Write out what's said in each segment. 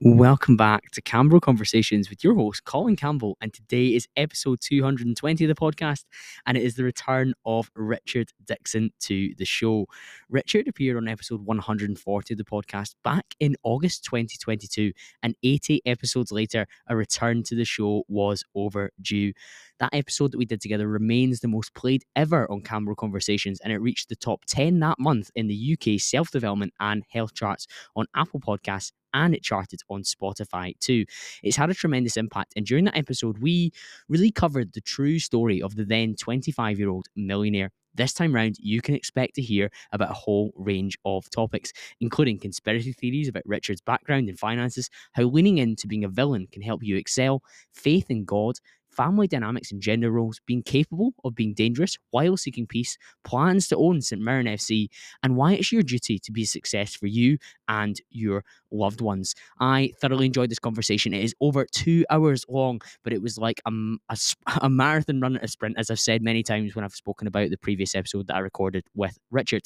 Welcome back to CamBro Conversations with your host, Colin Campbell, and today is episode 220 of the podcast, and it is the return of Richard Dickson to the show. Richard appeared on episode 140 of the podcast back in August 2022, and 80 episodes later, a return to the show was overdue. That episode that we did together remains the most played ever on CamBro Conversations, and it reached the top 10 that month in the UK self-development and health charts on Apple Podcasts, and it charted on Spotify too. It's had a tremendous impact, and during that episode, we really covered the true story of the then 25-year-old millionaire. This time round, you can expect to hear about a whole range of topics, including conspiracy theories about Richard's background and finances, how leaning into being a villain can help you excel, faith in God, family dynamics and gender roles, being capable of being dangerous while seeking peace, plans to own St. Mirren FC, and why it's your duty to be a success for you and your loved ones. I thoroughly enjoyed this conversation. It is over 2 hours long, but it was like a marathon run at a sprint, as I've said many times when I've spoken about the previous episode that I recorded with Richard.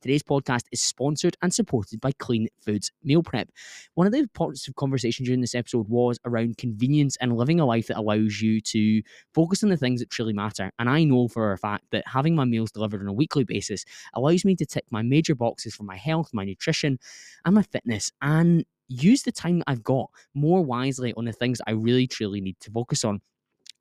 Today's podcast is sponsored and supported by Clean Foods Meal Prep. One of the parts of conversation during this episode was around convenience and living a life that allows you to focus on the things that truly matter. And I know for a fact that having my meals delivered on a weekly basis allows me to tick my major boxes for my health, my nutrition, and my fitness, and use the time that I've got more wisely on the things that I really truly need to focus on.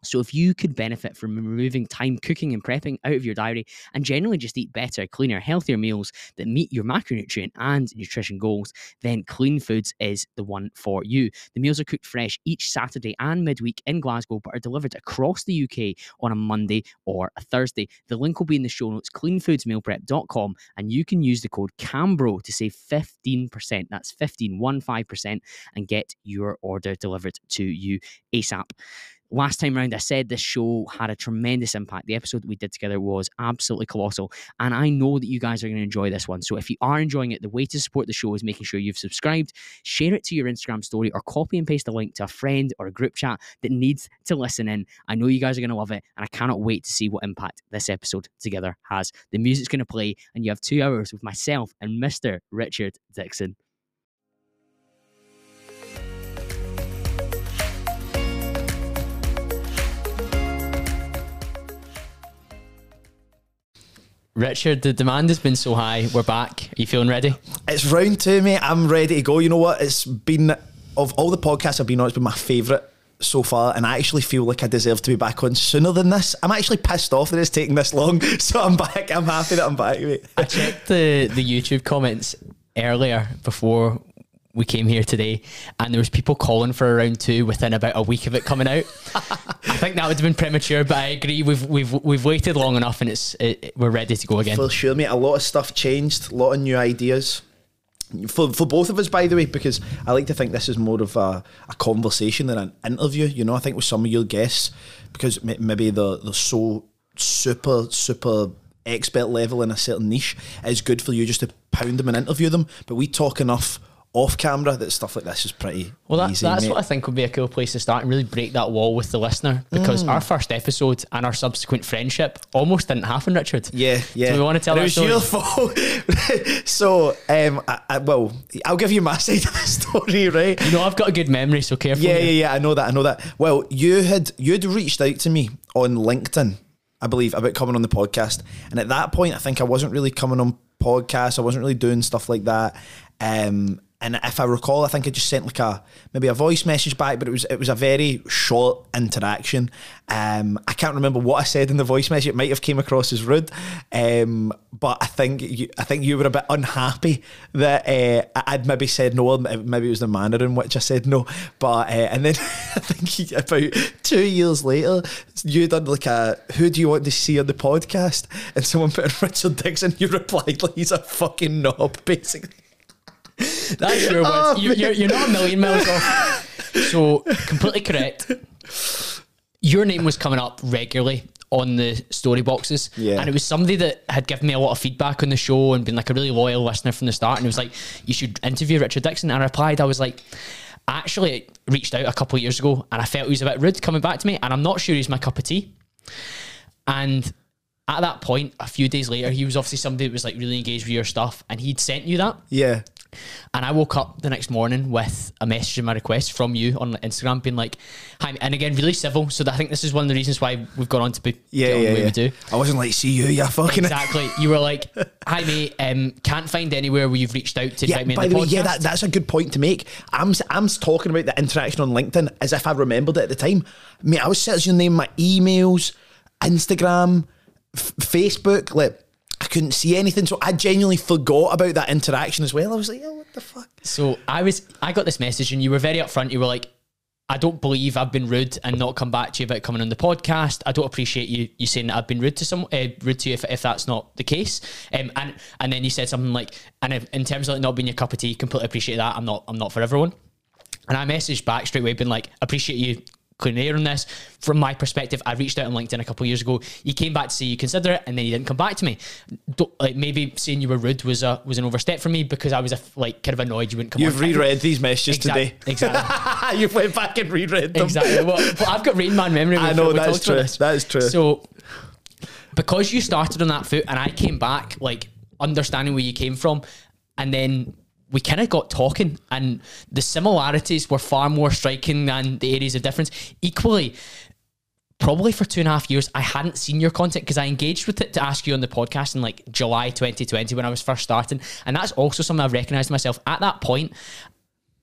So if you could benefit from removing time cooking and prepping out of your diary and generally just eat better, cleaner, healthier meals that meet your macronutrient and nutrition goals, then Clean Foods is the one for you. The meals are cooked fresh each Saturday and midweek in Glasgow, but are delivered across the UK on a Monday or a Thursday. The link will be in the show notes, cleanfoodsmealprep.com, and you can use the code CAMBRO to save 15%. That's 15%, and get your order delivered to you ASAP. Last time round, I said this show had a tremendous impact. The episode that we did together was absolutely colossal, and I know that you guys are going to enjoy this one. So if you are enjoying it, the way to support the show is making sure you've subscribed, share it to your Instagram story, or copy and paste a link to a friend or a group chat that needs to listen in. I know you guys are going to love it, and I cannot wait to see what impact this episode together has. The music's going to play, and you have 2 hours with myself and Mr. Richard Dickson. Richard, the demand has been so high. We're back. Are you feeling ready? It's round two, mate. I'm ready to go. You know what? It's been, of all the podcasts I've been on, it's been my favourite so far, and I actually feel like I deserve to be back on sooner than this. I'm actually pissed off that it's taking this long, so I'm back. I'm happy that I'm back, mate. I checked the YouTube comments earlier before we came here today, and there was people calling for a round two within about a week of it coming out. I think that would have been premature, but I agree. We've waited long enough, and we're ready to go again. For sure, mate. A lot of stuff changed, a lot of new ideas. For both of us, by the way, because I like to think this is more of a conversation than an interview. You know, I think with some of your guests, because maybe they're so super expert level in a certain niche, it's good for you just to pound them and interview them. But we talk enough off camera that stuff like this is pretty easy. That's what I think would be a cool place to start and really break that wall with the listener, because our first episode and our subsequent friendship almost didn't happen, Richard. Yeah. Do we want to tell that story? It was your fault. So I'll give you my side of the story, right? You know, I've got a good memory, so careful. Yeah, I know that. Well, you'd reached out to me on LinkedIn, I believe, about coming on the podcast, and at that point, I think I wasn't really coming on podcasts. I wasn't really doing stuff like that. And if I recall, I think I just sent like maybe a voice message back, but it was a very short interaction. I can't remember what I said in the voice message. It might have came across as rude, but I think you were a bit unhappy that I'd maybe said no. Maybe it was the manner in which I said no. But and then I think about 2 years later, you done like a "Who do you want to see on the podcast?" and someone put in Richard Dickson. You replied like he's a fucking knob, basically. That's your words. You're not a million miles off. So completely correct. Your name was coming up regularly on the story boxes, and it was somebody that had given me a lot of feedback on the show and been like a really loyal listener from the start, and it was like, you should interview Richard Dickson. And I replied, I was like, I actually reached out a couple of years ago and I felt he was a bit rude coming back to me, and I'm not sure he's my cup of tea. And At that point, a few days later, he was obviously somebody that was like really engaged with your stuff, and he'd sent you that. Yeah. And I woke up the next morning with a message in my request from you on Instagram being like, hi, and again, really civil. So I think this is one of the reasons why we've gone on to be the way we do. I wasn't like, see you, you're fucking... Exactly. You were like, hi mate, can't find anywhere where you've reached out to invite me on the podcast. Yeah, that's a good point to make. I'm talking about the interaction on LinkedIn as if I remembered it at the time. Mate, I was searching in my emails, Instagram, Facebook, like I couldn't see anything, so I genuinely forgot about that interaction as well. I was like, oh, what the fuck. So I got this message and you were very upfront. You were like, I don't believe I've been rude and not come back to you about coming on the podcast. I don't appreciate you saying that I've been rude to someone, if that's not the case. And then you said something like, and if, in terms of it not being your cup of tea, completely appreciate that. I'm not for everyone. And I messaged back straight away being like, appreciate you clean air on this. From my perspective, I reached out on LinkedIn a couple of years ago. You came back to say you consider it, and then you didn't come back to me. Like maybe saying you were rude was an overstep for me, because I was kind of annoyed you wouldn't come. You've reread these messages today. Exactly. You've went back and reread them. Exactly. Well, I've got Rain Man memory. I know that's true. That is true. So because you started on that foot, and I came back like understanding where you came from, and then we kind of got talking, and the similarities were far more striking than the areas of difference. Equally, probably for 2.5 years, I hadn't seen your content, because I engaged with it to ask you on the podcast in like July 2020 when I was first starting. And that's also something I recognised myself. At that point,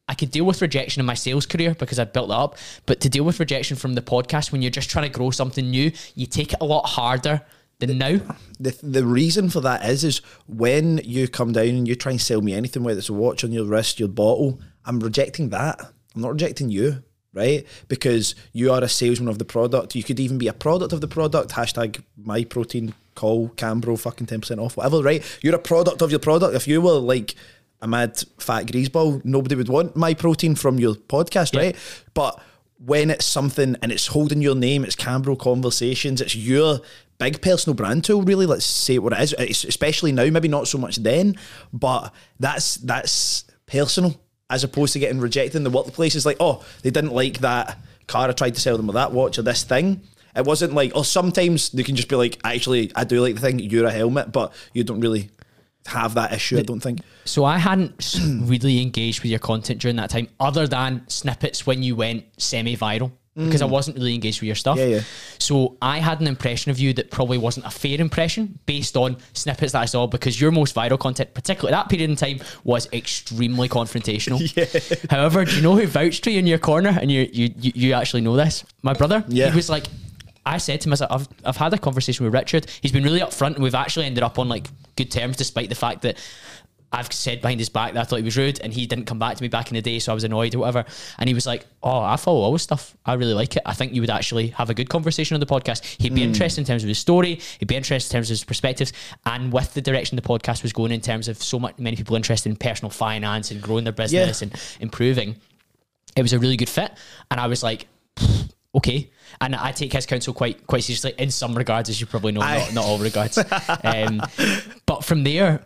I could deal with rejection in my sales career because I'd built that up. But to deal with rejection from the podcast, when you're just trying to grow something new, you take it a lot harder. The reason for that is when you come down and you try and sell me anything, whether it's a watch on your wrist, your bottle, I'm rejecting that. I'm not rejecting you, right? Because you are a salesman of the product. You could even be a product of the product. Hashtag my protein call, CamBro, fucking 10% off, whatever, right? You're a product of your product. If you were like a mad fat greaseball, nobody would want my protein from your podcast, right? But when it's something and it's holding your name, it's CamBro Conversations, it's your big personal brand tool, really, let's say what it is, especially now, maybe not so much then, but that's personal, as opposed to getting rejected in the workplace. It's like, oh, they didn't like that car I tried to sell them, or that watch, or this thing. It wasn't like, or sometimes they can just be like, actually, I do like the thing, you're a helmet, but you don't really have that issue, I don't think. So I hadn't really engaged with your content during that time, other than snippets when you went semi-viral, because I wasn't really engaged with your stuff. So I had an impression of you that probably wasn't a fair impression based on snippets that I saw, because your most viral content, particularly at that period in time, was extremely confrontational. However, do you know who vouched for you in your corner? And you actually know this. My brother. He was like, I said to myself, I've had a conversation with Richard. He's been really upfront, and we've actually ended up on like good terms, despite the fact that I've said behind his back that I thought he was rude, and he didn't come back to me back in the day, so I was annoyed or whatever. And he was like, oh, I follow all his stuff. I really like it. I think you would actually have a good conversation on the podcast. He'd be interested in terms of his story. He'd be interested in terms of his perspectives. And with the direction the podcast was going in terms of so many people interested in personal finance and growing their business and improving, it was a really good fit. And I was like, okay. And I take his counsel quite seriously in some regards, as you probably know, not all regards. But from there,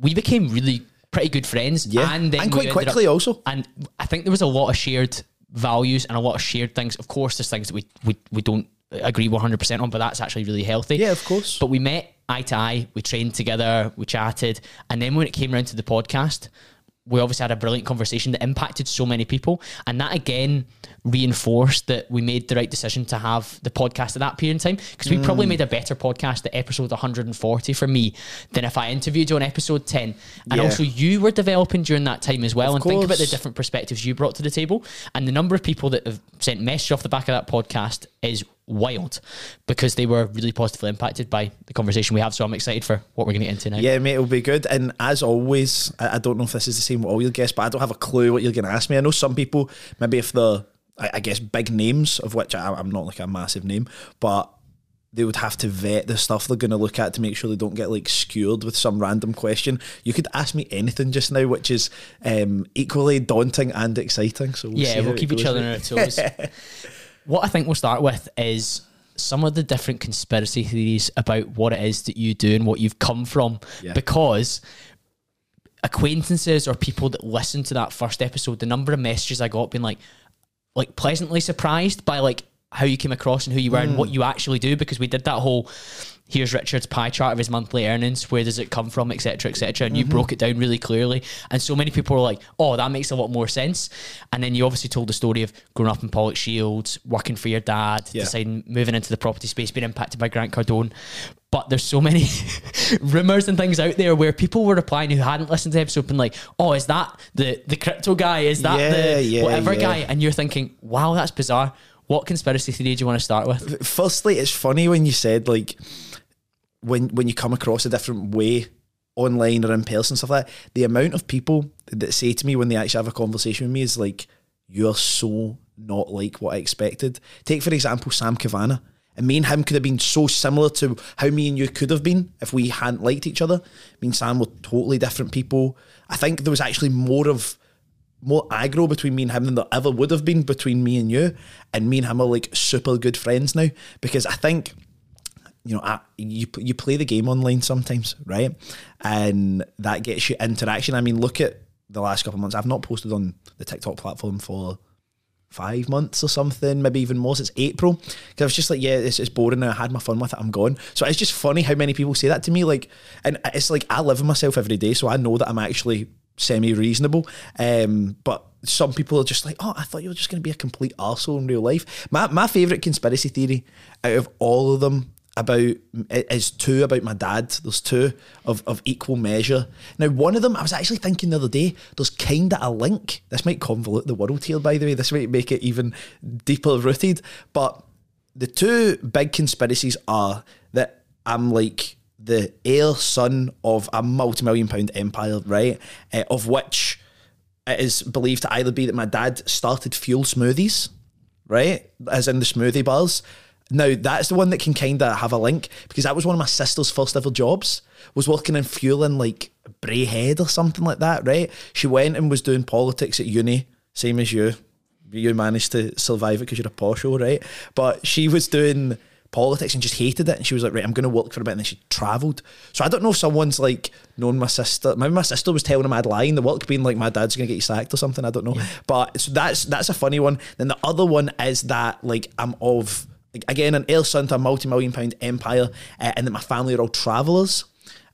we became really pretty good friends. And then quite quickly also. And I think there was a lot of shared values and a lot of shared things. Of course, there's things that we don't agree 100% on, but that's actually really healthy. Yeah, of course. But we met eye to eye, we trained together, we chatted. And then when it came around to the podcast, we obviously had a brilliant conversation that impacted so many people. And that again reinforced that we made the right decision to have the podcast at that period in time, because we probably made a better podcast at episode 140 for me than if I interviewed you on episode 10. And also you were developing during that time as well. Of course. Think about the different perspectives you brought to the table. And the number of people that have sent messages off the back of that podcast is wild, because they were really positively impacted by the conversation we have. So I'm excited for what we're going to get into now. Yeah, mate, it'll be good. And as always, I don't know if this is the same with all your guests, but I don't have a clue what you're going to ask me. I know some people, maybe if they're, I guess, big names, of which I'm not like a massive name, but they would have to vet the stuff they're going to look at to make sure they don't get like skewered with some random question. You could ask me anything just now, which is equally daunting and exciting. So we'll keep each other on our toes. What I think we'll start with is some of the different conspiracy theories about what it is that you do and what you've come from, because acquaintances or people that listened to that first episode, the number of messages I got being like pleasantly surprised by like how you came across and who you were and what you actually do, because we did that whole here's Richard's pie chart of his monthly earnings, where does it come from, etc, etc, and you broke it down really clearly, and so many people were like, oh, that makes a lot more sense. And then you obviously told the story of growing up in Pollokshields, working for your dad, deciding, moving into the property space, being impacted by Grant Cardone. But there's so many rumours and things out there where people were replying who hadn't listened to the episode, been like, oh, is that the crypto guy? Is that the whatever guy? And you're thinking, wow, that's bizarre. What conspiracy theory do you want to start with? Firstly, it's funny when you said, like, when you come across a different way online or in person, stuff like that, the amount of people that say to me when they actually have a conversation with me is like, you're so not like what I expected. Take, for example, Sam Kavanagh. And me and him could have been so similar to how me and you could have been if we hadn't liked each other. Me and Sam were totally different people. I think there was actually more aggro between me and him than there ever would have been between me and you. And me and him are like super good friends now, because I think, you know, you play the game online sometimes, right? And that gets you interaction. I mean, look at the last couple of months. I've not posted on the TikTok platform for 5 months or something, maybe even more, since April, because I was just like, yeah, it's boring now, I had my fun with it, I'm gone. So it's just funny how many people say that to me, like, and it's like, I live with myself every day, so I know that I'm actually semi-reasonable, but some people are just like, oh, I thought you were just going to be a complete arsehole in real life. My favourite conspiracy theory out of all of them is two about my dad. There's two of equal measure. Now, one of them, I was actually thinking the other day, there's kind of a link. This might convolute the world here, by the way. This might make it even deeper rooted. But the two big conspiracies are that I'm like the heir son of a multi-million-pound empire, right? Of which it is believed to either be that my dad started fuel smoothies, right? As in the smoothie bars. Now, that's the one that can kind of have a link, because that was one of my sister's first ever jobs, was working in fuel in like Bray Head or something like that, right? She went and was doing politics at uni, same as you. You managed to survive it because you're a posho, right? But she was doing politics and just hated it, and she was like, right, I'm going to work for a bit, and then she travelled. So I don't know if someone's like known my sister. Maybe my sister was telling him I'd lie in the work, being like, my dad's going to get you sacked or something, I don't know. Yeah. But so that's a funny one. Then the other one is that, like, I'm of... again, an heir son to a multi-million-pound empire, and that my family are all travellers,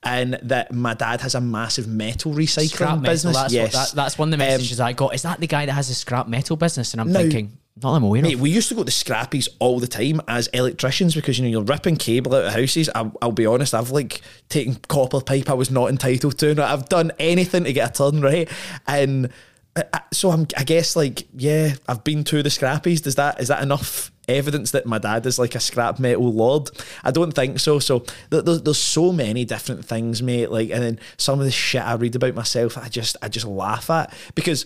and that my dad has a massive metal recycling business. That's one of the messages I got. Is that the guy that has a scrap metal business? And I'm thinking, not that I'm aware of. We used to go to scrappies all the time as electricians, because, you know, you're ripping cable out of houses. I'll be honest, I've like taken copper pipe I was not entitled to. I've done anything to get a turn, right? And so I guess, like, yeah, I've been to the scrappies. Is that enough evidence that my dad is like a scrap metal lord? I don't think so. So there's so many different things, mate. Like, and then some of the shit I read about myself, I just laugh at, because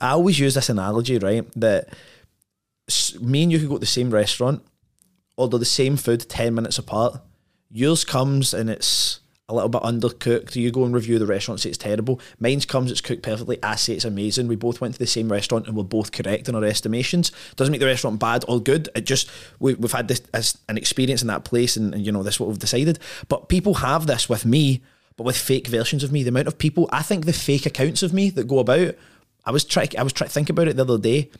I always use this analogy, right? That me and you could go to the same restaurant, order the same food 10 minutes apart. Yours comes and it's a little bit undercooked. You go and review the restaurant and say it's terrible. Mine comes, it's cooked perfectly. I say it's amazing. We both went to the same restaurant and we're both correct in our estimations. Doesn't make the restaurant bad or good. It just, we've had this as an experience in that place, and you know, that's what we've decided. But people have this with me, but with fake versions of me. The amount of people, I think the fake accounts of me that go about, I was trying to think about it the other day.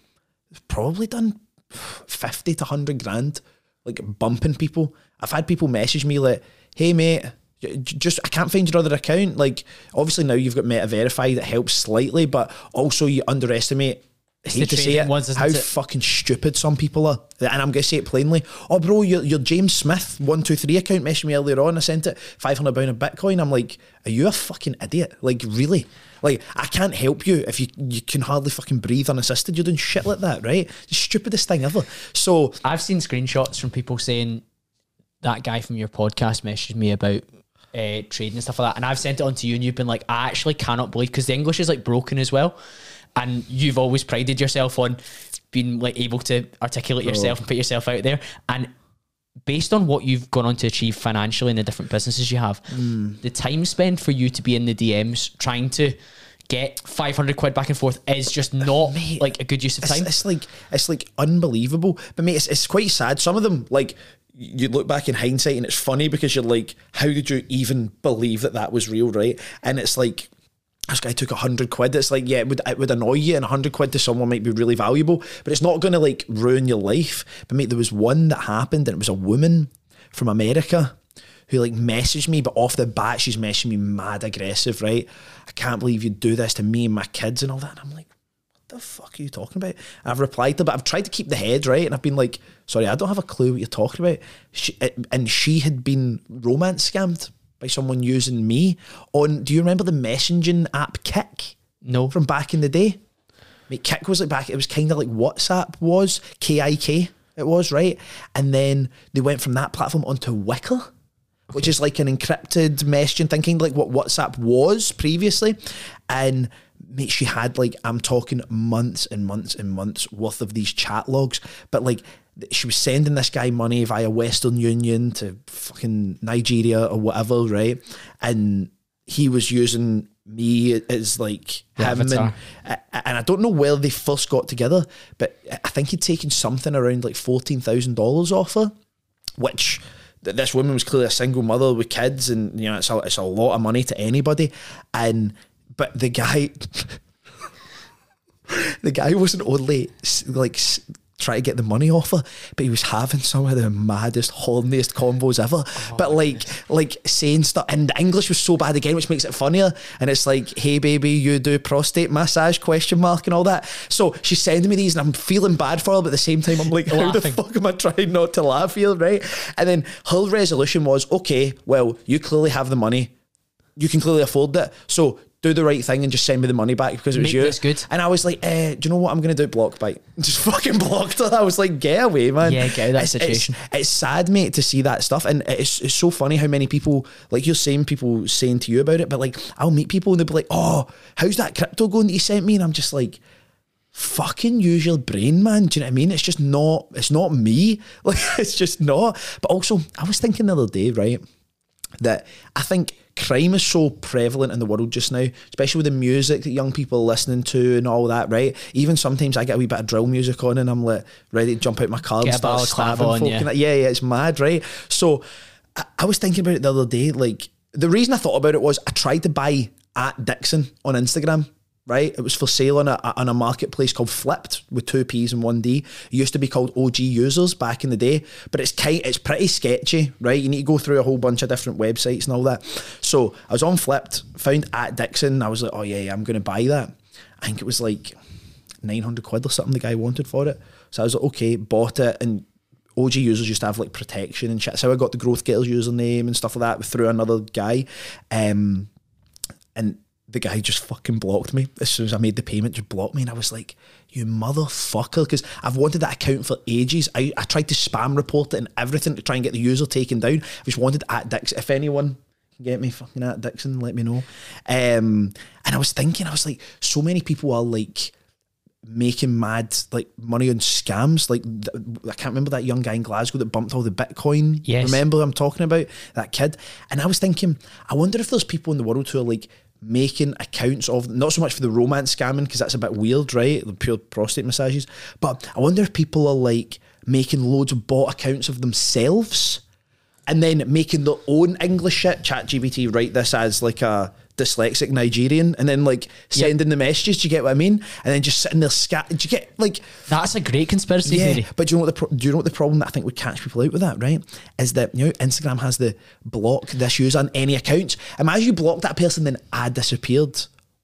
I've probably done 50 to 100 grand, like, bumping people. I've had people message me like, hey mate, just, I can't find your other account. Like, obviously now you've got Meta Verify that helps slightly, but also you underestimate, I hate to say it, how fucking stupid some people are. And I'm going to say it plainly. Oh bro, your James Smith 123 account messaged me earlier on, I sent it £500 of Bitcoin. I'm like, are you a fucking idiot? Like, really? Like, I can't help you if you can hardly fucking breathe unassisted. You're doing shit like that, right? The stupidest thing ever. So I've seen screenshots from people saying, that guy from your podcast messaged me about trading and stuff like that, and I've sent it on to you, and you've been like, I actually cannot believe, because the English is like broken as well, and you've always prided yourself on being like able to articulate yourself and put yourself out there, and based on what you've gone on to achieve financially in the different businesses you have, the time spent for you to be in the DMs trying to get 500 quid back and forth is just not, mate, like a good use of time. It's like unbelievable. But mate, it's quite sad. Some of them, like, you look back in hindsight and it's funny, because you're like, how did you even believe that was real, right? And it's like, this guy took 100 quid. It's like, yeah, it would annoy you, and 100 quid to someone might be really valuable, but it's not going to like ruin your life. But mate, there was one that happened, and it was a woman from America who like messaged me, but off the bat, she's messaging me mad aggressive, right? I can't believe you do this to me and my kids and all that. And I'm like, what the fuck are you talking about? And I've replied to her, but I've tried to keep the head, right? And I've been like, sorry, I don't have a clue what you're talking about. She had been romance scammed by someone using me on, do you remember the messaging app Kick? No. From back in the day? Mate, Kick was like back, it was kind of like WhatsApp was, K-I-K it was, right? And then they went from that platform onto Wickr, which is like an encrypted messaging thinking like what WhatsApp was previously. And mate, she had like, I'm talking months and months and months worth of these chat logs, but like she was sending this guy money via Western Union to fucking Nigeria or whatever, right? And he was using me as like him, and I don't know where they first got together, but I think he'd taken something around like $14,000 off her, which this woman was clearly a single mother with kids, and you know it's a lot of money to anybody. And but the guy the guy wasn't only like try to get the money off her, but he was having some of the maddest, horniest combos ever. Oh, but like saying stuff, and the English was so bad again, which makes it funnier. And it's like, hey baby, you do prostate massage, ? And all that. So she's sending me these and I'm feeling bad for her, but at the same time I'm like, how the fuck am I trying not to laugh here, right? And then her resolution was, okay, well, you clearly have the money, you can clearly afford it, so do the right thing and just send me the money back because it was you. That's good. And I was like, do you know what I'm going to do? Block bite. Just fucking blocked her. I was like, get away, man. Yeah, get out of that situation. It's sad, mate, to see that stuff. And it's so funny how many people, like you're saying, people saying to you about it, but like I'll meet people and they'll be like, oh, how's that crypto going that you sent me? And I'm just like, fucking use your brain, man. Do you know what I mean? It's just not, it's not me. Like, it's just not. But also, I was thinking the other day, right, that I think crime is so prevalent in the world just now, especially with the music that young people are listening to and all that, right? Even sometimes I get a wee bit of drill music on and I'm like ready to jump out my car and start stabbing folk. Yeah. Yeah, it's mad, right? So I was thinking about it the other day. Like, the reason I thought about it was I tried to buy at Dickson on Instagram, right? It was for sale on a marketplace called Flipped with 2 P's and 1 D. It used to be called OG Users back in the day, but it's pretty sketchy, right? You need to go through a whole bunch of different websites and all that. So I was on Flipped, found at Dickson. I was like, oh yeah, I'm going to buy that. I think it was like 900 quid or something the guy wanted for it. So I was like, okay, bought it. And OG Users used to have like protection and shit. So I got the Growth Getters username and stuff like that through another guy. And the guy just fucking blocked me. As soon as I made the payment, just blocked me. And I was like, you motherfucker, because I've wanted that account for ages. I tried to spam report it and everything to try and get the user taken down. I just wanted at Dickson. If anyone can get me fucking at Dickson, let me know. And I was thinking, I was like, so many people are like making mad like money on scams. Like, I can't remember that young guy in Glasgow that bumped all the Bitcoin. Yes. Remember who I'm talking about? That kid. And I was thinking, I wonder if there's people in the world who are like making accounts of, not so much for the romance scamming, because that's a bit weird, right? The pure prostate massages. But I wonder if people are like making loads of bot accounts of themselves and then making their own English shit. ChatGPT, write this as like a dyslexic Nigerian, and then like sending the messages. Do you get what I mean? And then just sitting there scattered. Do you get like, that's a great conspiracy theory. But do you know what the problem that I think would catch people out with that, right, is that, you know, Instagram has the block this user on any accounts. Imagine you blocked that person, then I disappeared.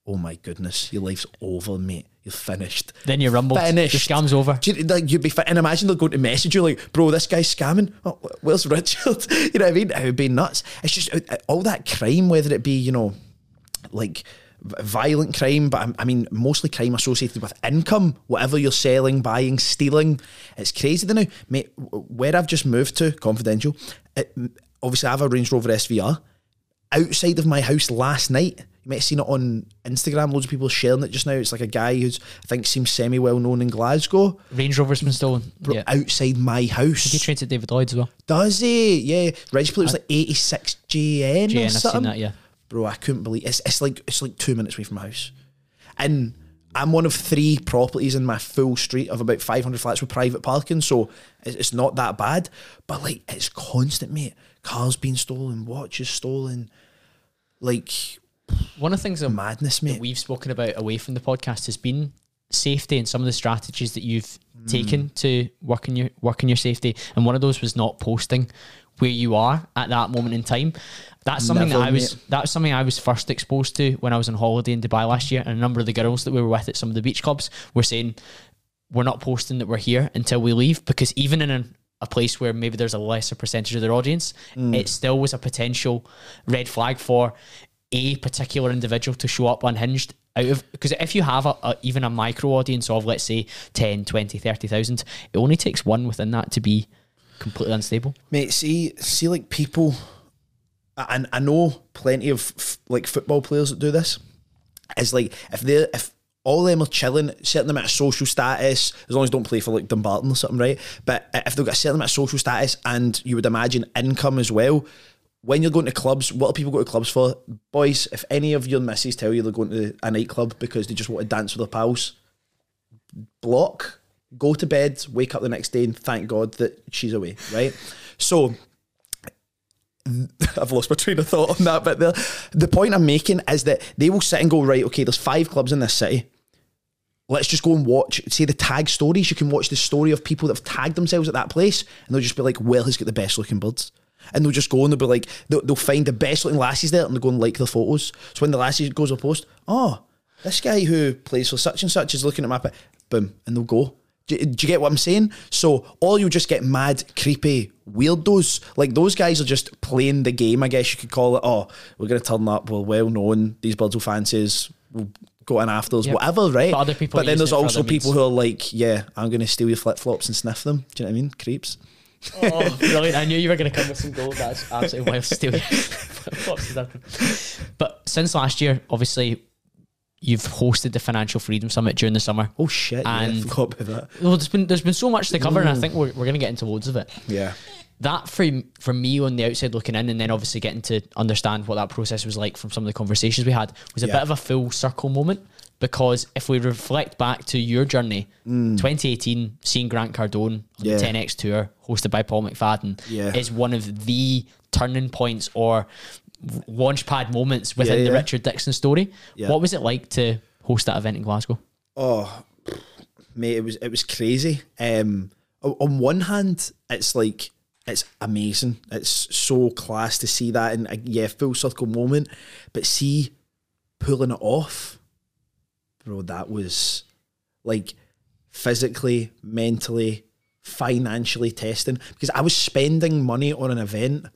Oh my goodness, your life's over, mate. You're finished. Then you're rumbled. Finished. Your scam's over. You'd be fit. And imagine they'll go to message you like, bro, this guy's scamming. Oh, where's Richard? You know what I mean? It would be nuts. It's just all that crime, whether it be, you know, like violent crime, but I mean mostly crime associated with income, whatever you're selling, buying, stealing. It's crazy to know, mate, where I've just moved to, confidential, obviously I have a Range Rover SVR. Outside of my house last night, you might have seen it on Instagram, loads of people sharing it just now. It's like a guy who's, I think, seems semi well known in Glasgow. Range Rover's been stolen. Bro, yeah. Outside my house. He trains at David Lloyd as well. Does he? Yeah. Reg plate was like 86 JN or something. I've seen that, yeah. Bro, I couldn't believe it's like 2 minutes away from my house, and I'm one of 3 properties in my full street of about 500 flats with private parking, so it's not that bad. But like, it's constant, mate. Cars being stolen, watches stolen. Like, one of the things that madness, mate, that we've spoken about away from the podcast has been safety and some of the strategies that you've taken to work in your safety. And one of those was not posting, where you are at that moment in time. That's something that's something I was first exposed to when I was on holiday in Dubai last year, and a number of the girls that we were with at some of the beach clubs were saying, we're not posting that we're here until we leave, because even in a place where maybe there's a lesser percentage of their audience, it still was a potential red flag for a particular individual to show up unhinged. Because if you have even a micro audience of, let's say, 10, 20, 30,000, it only takes one within that to be completely unstable. Mate, see like people, and I know plenty of like football players that do this, is like if all of them are chilling, certain amount of social status, as long as they don't play for like Dumbarton or something, right? But if they've got a certain amount of social status and you would imagine income as well, when you're going to clubs, what do people go to clubs for? Boys, if any of your misses tell you they're going to a nightclub because they just want to dance with their pals, block, go to bed, wake up the next day and thank God that she's away, right? So, I've lost my train of thought on that bit there. The point I'm making is that they will sit and go, right, okay, there's 5 clubs in this city. Let's just go and watch, say, the tag stories. You can watch the story of people that have tagged themselves at that place, and they'll just be like, well, he's got the best looking birds. And they'll just go and they'll be like, they'll find the best looking lasses there and they'll go and like their photos. So when the lassie goes to post, oh, this guy who plays for such and such is looking at my pet, boom, and they'll go. Do you get what I'm saying? So, or you'll just get mad, creepy weirdos. Like, those guys are just playing the game, I guess you could call it. Oh, we're going to turn up, we're well known, these birds will fancy us, we'll go in after us, whatever, right? But other people, but then there's also people who are like, yeah, I'm going to steal your flip-flops and sniff them. Do you know what I mean? Creeps. Oh, brilliant. I knew you were going to come with some gold. That's absolutely wild. Stealing flip-flops and sniff them. But since last year, obviously, you've hosted the Financial Freedom Summit during the summer. Oh shit, and yeah, I forgot about that. Well, there's been so much to cover, and I think we're going to get into loads of it. Yeah. That for me on the outside looking in, and then obviously getting to understand what that process was like from some of the conversations we had, was a bit of a full circle moment, because if we reflect back to your journey, 2018, seeing Grant Cardone on the 10X tour, hosted by Paul McFadden, is one of the turning points or launchpad moments within the Richard Dickson story. Yeah. What was it like to host that event in Glasgow? Oh, mate, it was crazy. On one hand, it's like, it's amazing. It's so class to see that in a full circle moment. But see, pulling it off, bro, that was like physically, mentally, financially testing, because I was spending money on an event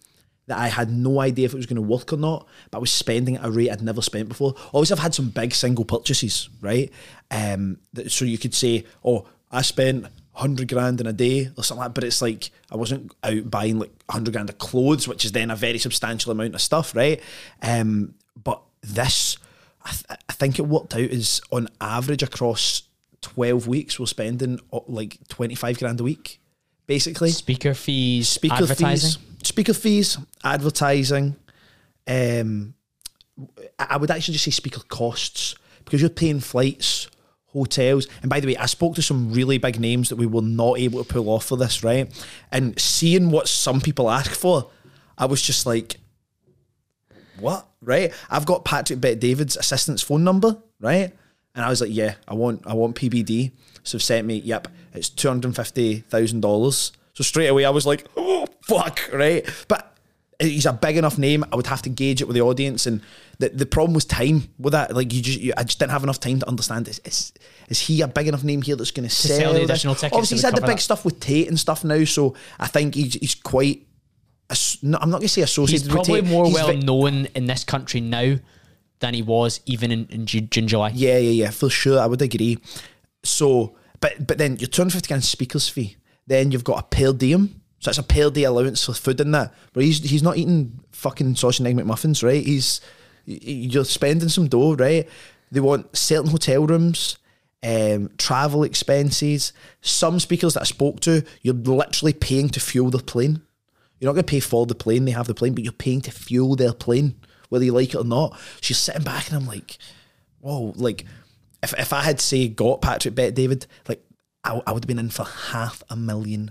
that I had no idea if it was going to work or not, but I was spending at a rate I'd never spent before. Always, I've had some big single purchases, right? So you could say, oh, I spent 100 grand in a day or something like that, but it's like, I wasn't out buying like 100 grand of clothes, which is then a very substantial amount of stuff, right? But this, I think it worked out is on average across 12 weeks, we're spending like 25 grand a week, basically. Speaker fees, advertising. I would actually just say speaker costs, because you're paying flights, hotels. And by the way, I spoke to some really big names that we were not able to pull off for this, right? And seeing what some people ask for, I was just like, what, right? I've got Patrick Bet-David's assistant's phone number, right? And I was like, yeah, I want PBD. So they've sent me, yep, it's $250,000. So straight away I was like, oh, fuck, right? But he's a big enough name, I would have to gauge it with the audience, and the problem was time with that. Like, I just didn't have enough time to understand, is he a big enough name here that's going to sell the additional tickets? Obviously he's had the big stuff with Tate and stuff now, so I think he's quite, no, I'm not going to say associated with Tate. He's probably more well known in this country now than he was even in June, July. Yeah, for sure, I would agree. So, but then you're £250 speaker's fee, then you've got a per diem, so that's a per day allowance for food in that. But he's not eating fucking sausage and egg McMuffins, right? You're spending some dough, right? They want certain hotel rooms, travel expenses. Some speakers that I spoke to, you're literally paying to fuel their plane. You're not going to pay for the plane, they have the plane, but you're paying to fuel their plane, whether you like it or not. So you're sitting back and I'm like, whoa, like, if I had, say, got Patrick Bet-David, like, I would have been in for £500,000.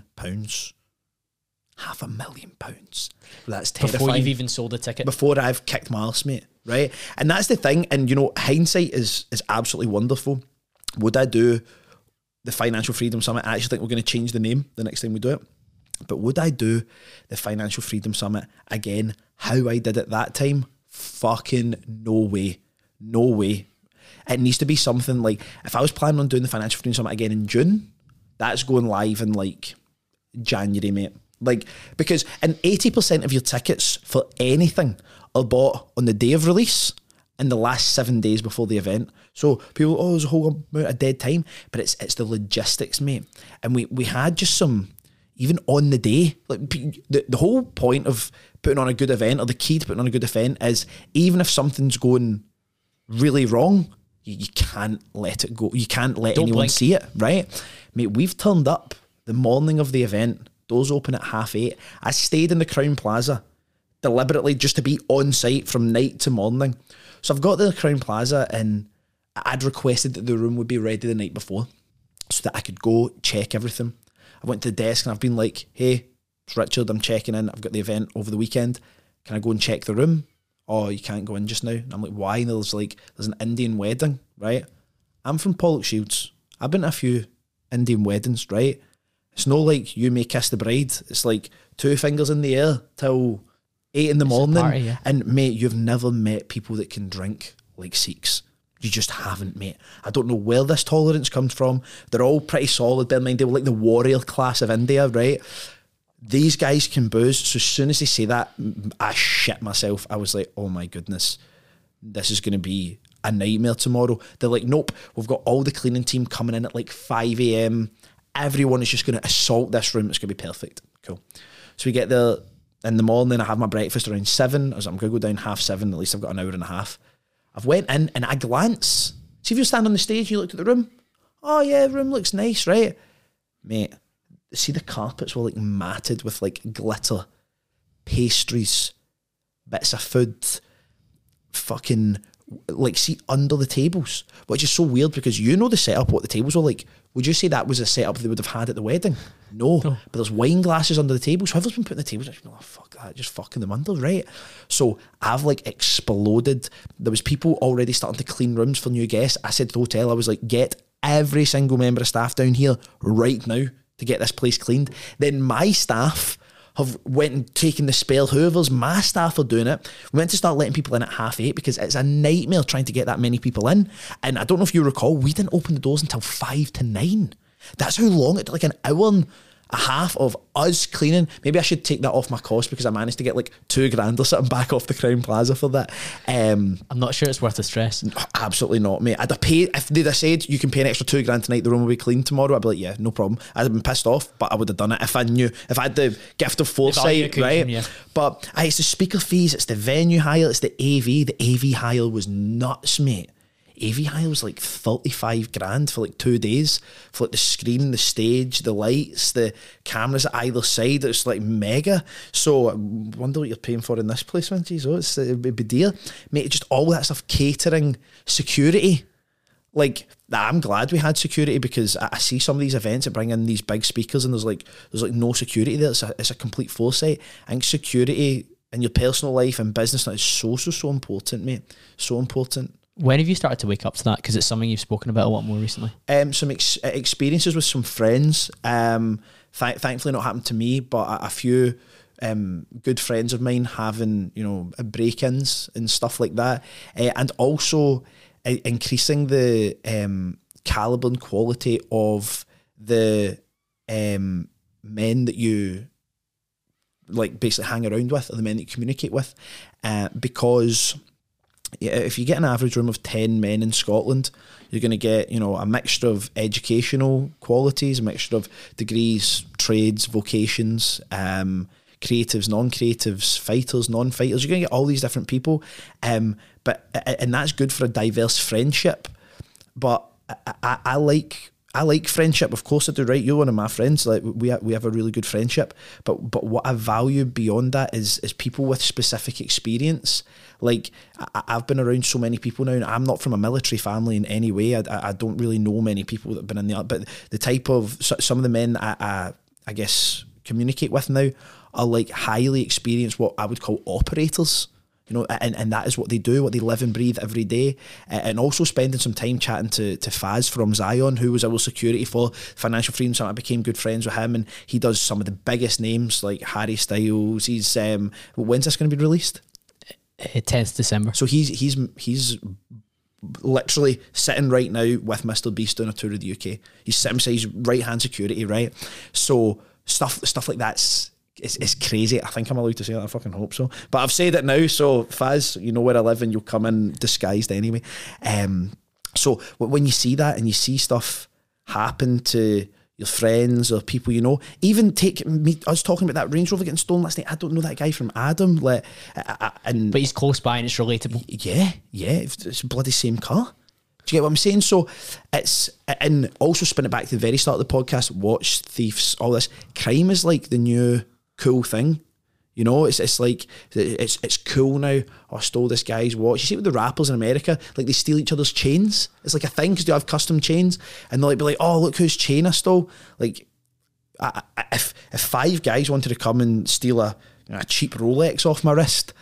£500,000. That's terrifying. Before you've even sold a ticket. Before I've kicked my arse, mate, right? And that's the thing, and you know, hindsight is absolutely wonderful. Would I do the Financial Freedom Summit? I actually think we're going to change the name the next time we do it. But would I do the Financial Freedom Summit again? How I did it that time? Fucking no way. No way. It needs to be something like, if I was planning on doing the Financial Freedom Summit again in June, that's going live in like January, mate. Like, because an 80% of your tickets for anything are bought on the day of release and the last 7 days before the event. So people, oh, there's a whole amount of dead time, but it's the logistics, mate. And we had just some, even on the day, like the whole point of putting on a good event, or the key to putting on a good event, is even if something's going really wrong, you can't let it go. You can't let anyone see it, right? Mate, we've turned up the morning of the event. Doors open at 8:30. I stayed in the Crowne Plaza deliberately just to be on site from night to morning. So I've got to the Crowne Plaza and I'd requested that the room would be ready the night before so that I could go check everything. I went to the desk and I've been like, hey, it's Richard, I'm checking in. I've got the event over the weekend. Can I go and check the room? Oh, you can't go in just now. And I'm like, why? And there's an Indian wedding, right? I'm from Pollokshields. I've been to a few Indian weddings, right? It's no like you may kiss the bride. It's like two fingers in the air till 8 in the morning. Party, yeah. And mate, you've never met people that can drink like Sikhs. You just haven't, mate. I don't know where this tolerance comes from. They're all pretty solid. Bear in mind, they were like the warrior class of India, right? These guys can booze. So as soon as they say that, I shit myself. I was like, oh my goodness, this is going to be a nightmare tomorrow. They're like, nope, we've got all the cleaning team coming in at like 5 a.m. Everyone is just going to assault this room. It's going to be perfect. Cool. So we get there in the morning. I have my breakfast around 7. I was like, I'm going to go down 7:30. At least I've got an hour and a half. I've went in and I glance. See, if you stand on the stage, you looked at the room. Oh yeah, the room looks nice, right? Mate, see, the carpets were like matted with like glitter, pastries, bits of food, fucking... like, see, under the tables, which is so weird because you know the setup, what the tables were like. Would you say that was a setup they would have had at the wedding? No. But there's wine glasses under the tables. Whoever's been putting the tables, like, oh, fuck that, just fucking them under, right? So I've like exploded. There was people already starting to clean rooms for new guests. I said to the hotel, I was like, get every single member of staff down here right now to get this place cleaned. Then my staff have went and taken the spell. Whoever's my staff are doing it. We went to start letting people in at 8:30 because it's a nightmare trying to get that many people in. And I don't know if you recall, we didn't open the doors until 8:55. That's how long it took, like an hour and a half of us cleaning. Maybe I should take that off my cost because I managed to get like $2,000 or something back off the Crowne Plaza for that. I'm not sure it's worth the stress. No, absolutely not, mate. I'd have paid, if they'd have said you can pay an extra $2,000 tonight, the room will be clean tomorrow, I'd be like, yeah, no problem. I'd have been pissed off, but I would have done it if I knew, if I had the gift of foresight, right? Yeah. But it's the speaker fees, it's the venue hire, it's the AV. The AV hire was nuts, mate. AV hire was like $35,000 for like 2 days for like the screen, the stage, the lights, the cameras at either side. It's like mega. So I wonder what you're paying for in this place, man. Jeez, oh, it'd be dear. Mate, just all that stuff, catering, security. Like, I'm glad we had security because I see some of these events that bring in these big speakers and there's like no security there. It's a complete foresight. I think security in your personal life and business is so important, mate. So important. When have you started to wake up to that? Because it's something you've spoken about a lot more recently. Some experiences with some friends. Thankfully not happened to me, but a few good friends of mine having, you know, break-ins and stuff like that. And also increasing the calibre and quality of the men that you like basically hang around with, or the men that you communicate with, because... if you get an average room of 10 men in Scotland, you're going to get, you know, a mixture of educational qualities, a mixture of degrees, trades, vocations, creatives, non-creatives, fighters, non-fighters. You're going to get all these different people, and that's good for a diverse friendship. But I like friendship, of course I do, right? You're one of my friends, like we have a really good friendship, but what I value beyond that is people with specific experience. Like, I've been around so many people now, and I'm not from a military family in any way. I don't really know many people that have been in the, but the type of, some of the men I guess communicate with now are like highly experienced, what I would call operators. you know, and that is what they do, what they live and breathe every day. And also spending some time chatting to Faz from Zion, who was our security for Financial Freedom Summit. I became good friends with him, and he does some of the biggest names like Harry Styles. He's when's this going to be released? 10th December. So he's literally sitting right now with Mr. Beast doing a tour of the UK. He's sitting beside his right hand security, right? So stuff like that's it's crazy. I think I'm allowed to say that. I fucking hope so. But I've said it now. So Faz, you know where I live, and you'll come in disguised anyway. So when you see that and you see stuff happen to your friends or people you know, even take me, I was talking about that Range Rover getting stolen last night. I don't know that guy from Adam, but he's close by and it's relatable. Yeah, it's a bloody same car. Do you get what I'm saying? So it's, and also spin it back to the very start of the podcast, watch thieves, all this. Crime is like the new cool thing. You know, it's like, it's cool now. Oh, I stole this guy's watch. You see it with the rappers in America, like they steal each other's chains. It's like a thing because they have custom chains, and they'll like be like, oh, look whose chain I stole. Like, if five guys wanted to come and steal a cheap Rolex off my wrist,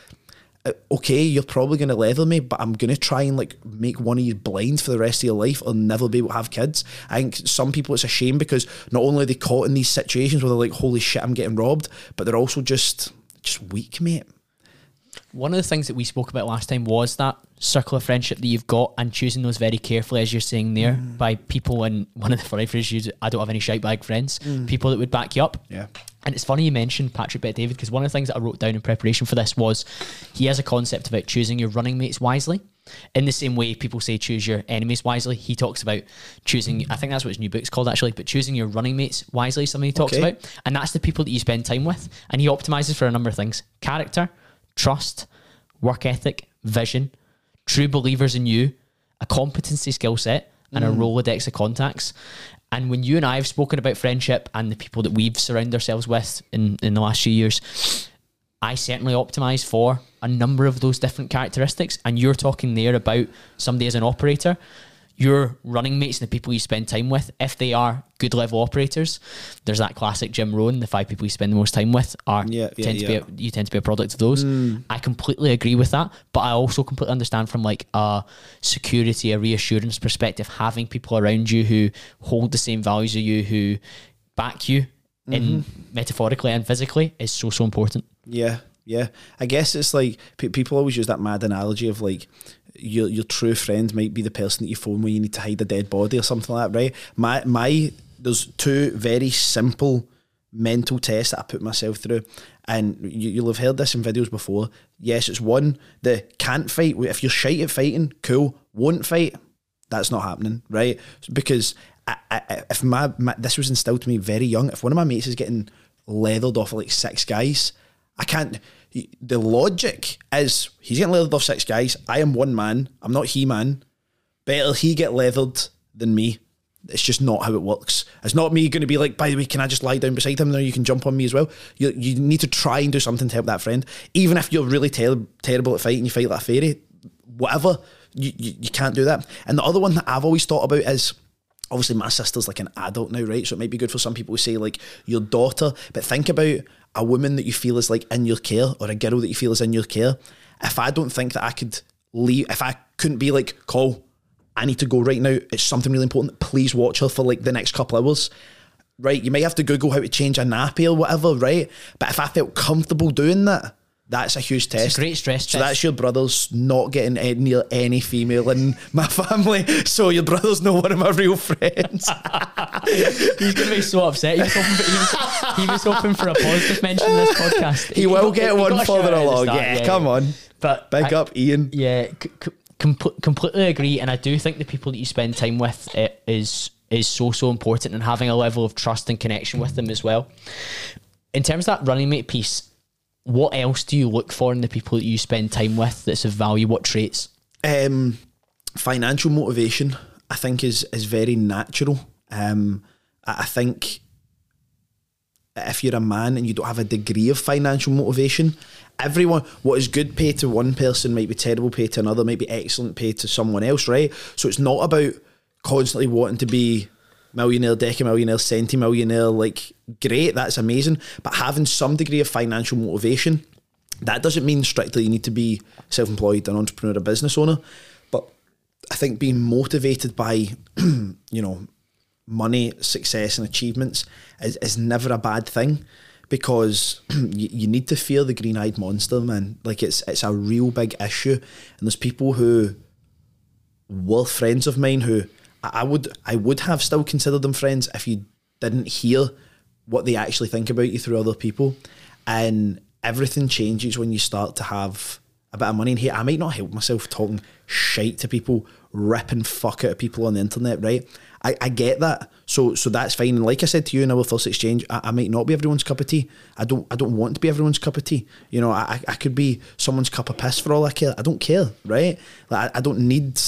okay, you're probably going to leather me, but I'm going to try and like make one of you blind for the rest of your life or never be able to have kids. I think some people, it's a shame because not only are they caught in these situations where they're like, holy shit, I'm getting robbed, but they're also just weak, mate. One of the things that we spoke about last time was that circle of friendship that you've got and choosing those very carefully, as you're saying there, by people, and one of the funny phrases you use, I don't have any shite bag friends, people that would back you up. Yeah. And it's funny you mentioned Patrick Bet-David, because one of the things that I wrote down in preparation for this was he has a concept about choosing your running mates wisely. In the same way people say choose your enemies wisely, he talks about choosing, I think that's what his new book's called actually, but choosing your running mates wisely is something he talks about. And that's the people that you spend time with. And he optimizes for a number of things: character, trust, work ethic, vision, true believers in you, a competency skill set, and a Rolodex of contacts. And when you and I have spoken about friendship and the people that we've surrounded ourselves with in the last few years, I certainly optimise for a number of those different characteristics. And you're talking there about somebody as an operator, your running mates and the people you spend time with, if they are good level operators. There's that classic Jim Rohn, the five people you spend the most time with you tend to be a product of those. I completely agree with that, but I also completely understand from like a security, a reassurance perspective, having people around you who hold the same values as you, who back you in metaphorically and physically, is so, so important. Yeah. I guess it's like, people always use that mad analogy of like, your true friend might be the person that you phone when you need to hide a dead body or something like that, right? There's two very simple mental tests that I put myself through, and you'll have heard this in videos before. Yes, it's one, the can't fight. If you're shite at fighting, cool. Won't fight, that's not happening, right? Because if this was instilled to me very young, if one of my mates is getting leathered off of like six guys, I can't. The logic is, he's getting leathered off six guys, I am one man, I'm not He-Man, better he get leathered than me. It's just not how it works. It's not me going to be like, by the way, can I just lie down beside him? No, you can jump on me as well. You need to try and do something to help that friend. Even if you're really terrible at fighting, you fight like a fairy, whatever, you can't do that. And the other one that I've always thought about is, obviously my sister's like an adult now, right? So it might be good for some people to say like your daughter, but think about a woman that you feel is like in your care, or a girl that you feel is in your care. If I don't think that I could leave, if I couldn't be like, call, I need to go right now, it's something really important, please watch her for like the next couple hours. Right, you may have to Google how to change a nappy or whatever, right? But if I felt comfortable doing that, that's a huge test. It's a great stress test. So that's your brother's not getting near any female in my family. So your brother's not one of my real friends. He's going to be so upset. He was hoping for a positive mention in this podcast. He will get one further along. Yeah, come on. But big up, Ian. Yeah, completely agree. And I do think the people that you spend time with is so, so important, and having a level of trust and connection with them as well. In terms of that running mate piece, what else do you look for in the people that you spend time with that's of value? What traits? Financial motivation, I think, is very natural. I think if you're a man and you don't have a degree of financial motivation, what is good pay to one person might be terrible pay to another, might be excellent pay to someone else, right? So it's not about constantly wanting to be millionaire, decamillionaire, centimillionaire, like, great, that's amazing. But having some degree of financial motivation That doesn't mean strictly you need to be self-employed, an entrepreneur, a business owner, but I think being motivated by, you know, money, success and achievements is never a bad thing, because you need to fear the green-eyed monster, man. Like, it's a real big issue. And there's people who were friends of mine who I would have still considered them friends if you didn't hear what they actually think about you through other people. And everything changes when you start to have a bit of money. And here, I might not help myself talking shite to people, ripping fuck out of people on the internet, right? I get that. So that's fine. And like I said to you in our first exchange, I might not be everyone's cup of tea. I don't want to be everyone's cup of tea. You know, I could be someone's cup of piss for all I care. I don't care, right? Like, I don't need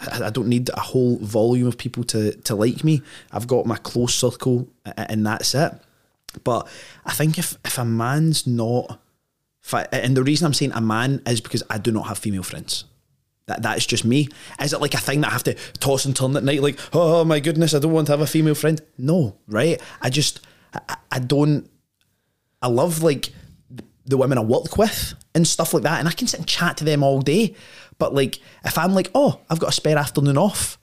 a whole volume of people to like me. I've got my close circle and that's it. But I think if a man's not, and the reason I'm saying a man is because I do not have female friends. That's just me. Is it like a thing that I have to toss and turn at night? Like, oh my goodness, I don't want to have a female friend. No, right? I love like the women I work with and stuff like that. And I can sit and chat to them all day. But like, if I'm like, oh, I've got a spare afternoon off,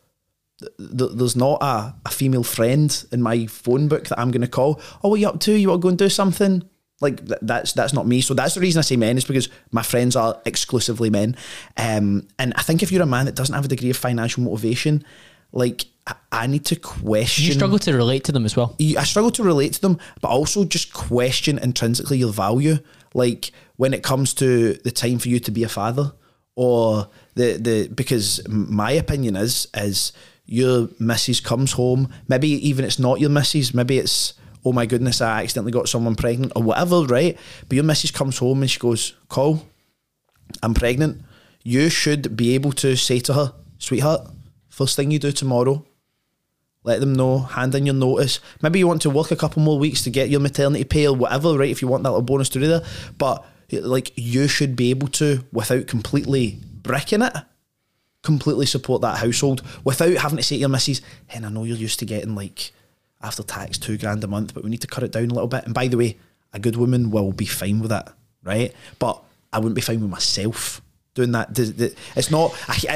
there's not a female friend in my phone book that I'm going to call. Oh, what are you up to? You want to go and do something? Like, that's not me. So that's the reason I say men, is because my friends are exclusively men. And I think if you're a man that doesn't have a degree of financial motivation, like, I need to question. You struggle to relate to them as well. I struggle to relate to them, but also just question intrinsically your value. Like, when it comes to the time for you to be a father, or because my opinion is your missus comes home, maybe even it's not your missus, maybe it's, oh my goodness, I accidentally got someone pregnant or whatever, right? But your missus comes home and she goes, Cole, I'm pregnant. You should be able to say to her, sweetheart, first thing you do tomorrow, let them know, hand in your notice. Maybe you want to work a couple more weeks to get your maternity pay or whatever, right? If you want that little bonus to do there. But like, you should be able to, without completely bricking it, completely support that household, without having to say to your missus, and I know you're used to getting like, after tax, $2,000 a month, but we need to cut it down a little bit. And by the way, a good woman will be fine with it, right? But I wouldn't be fine with myself doing that. It's not,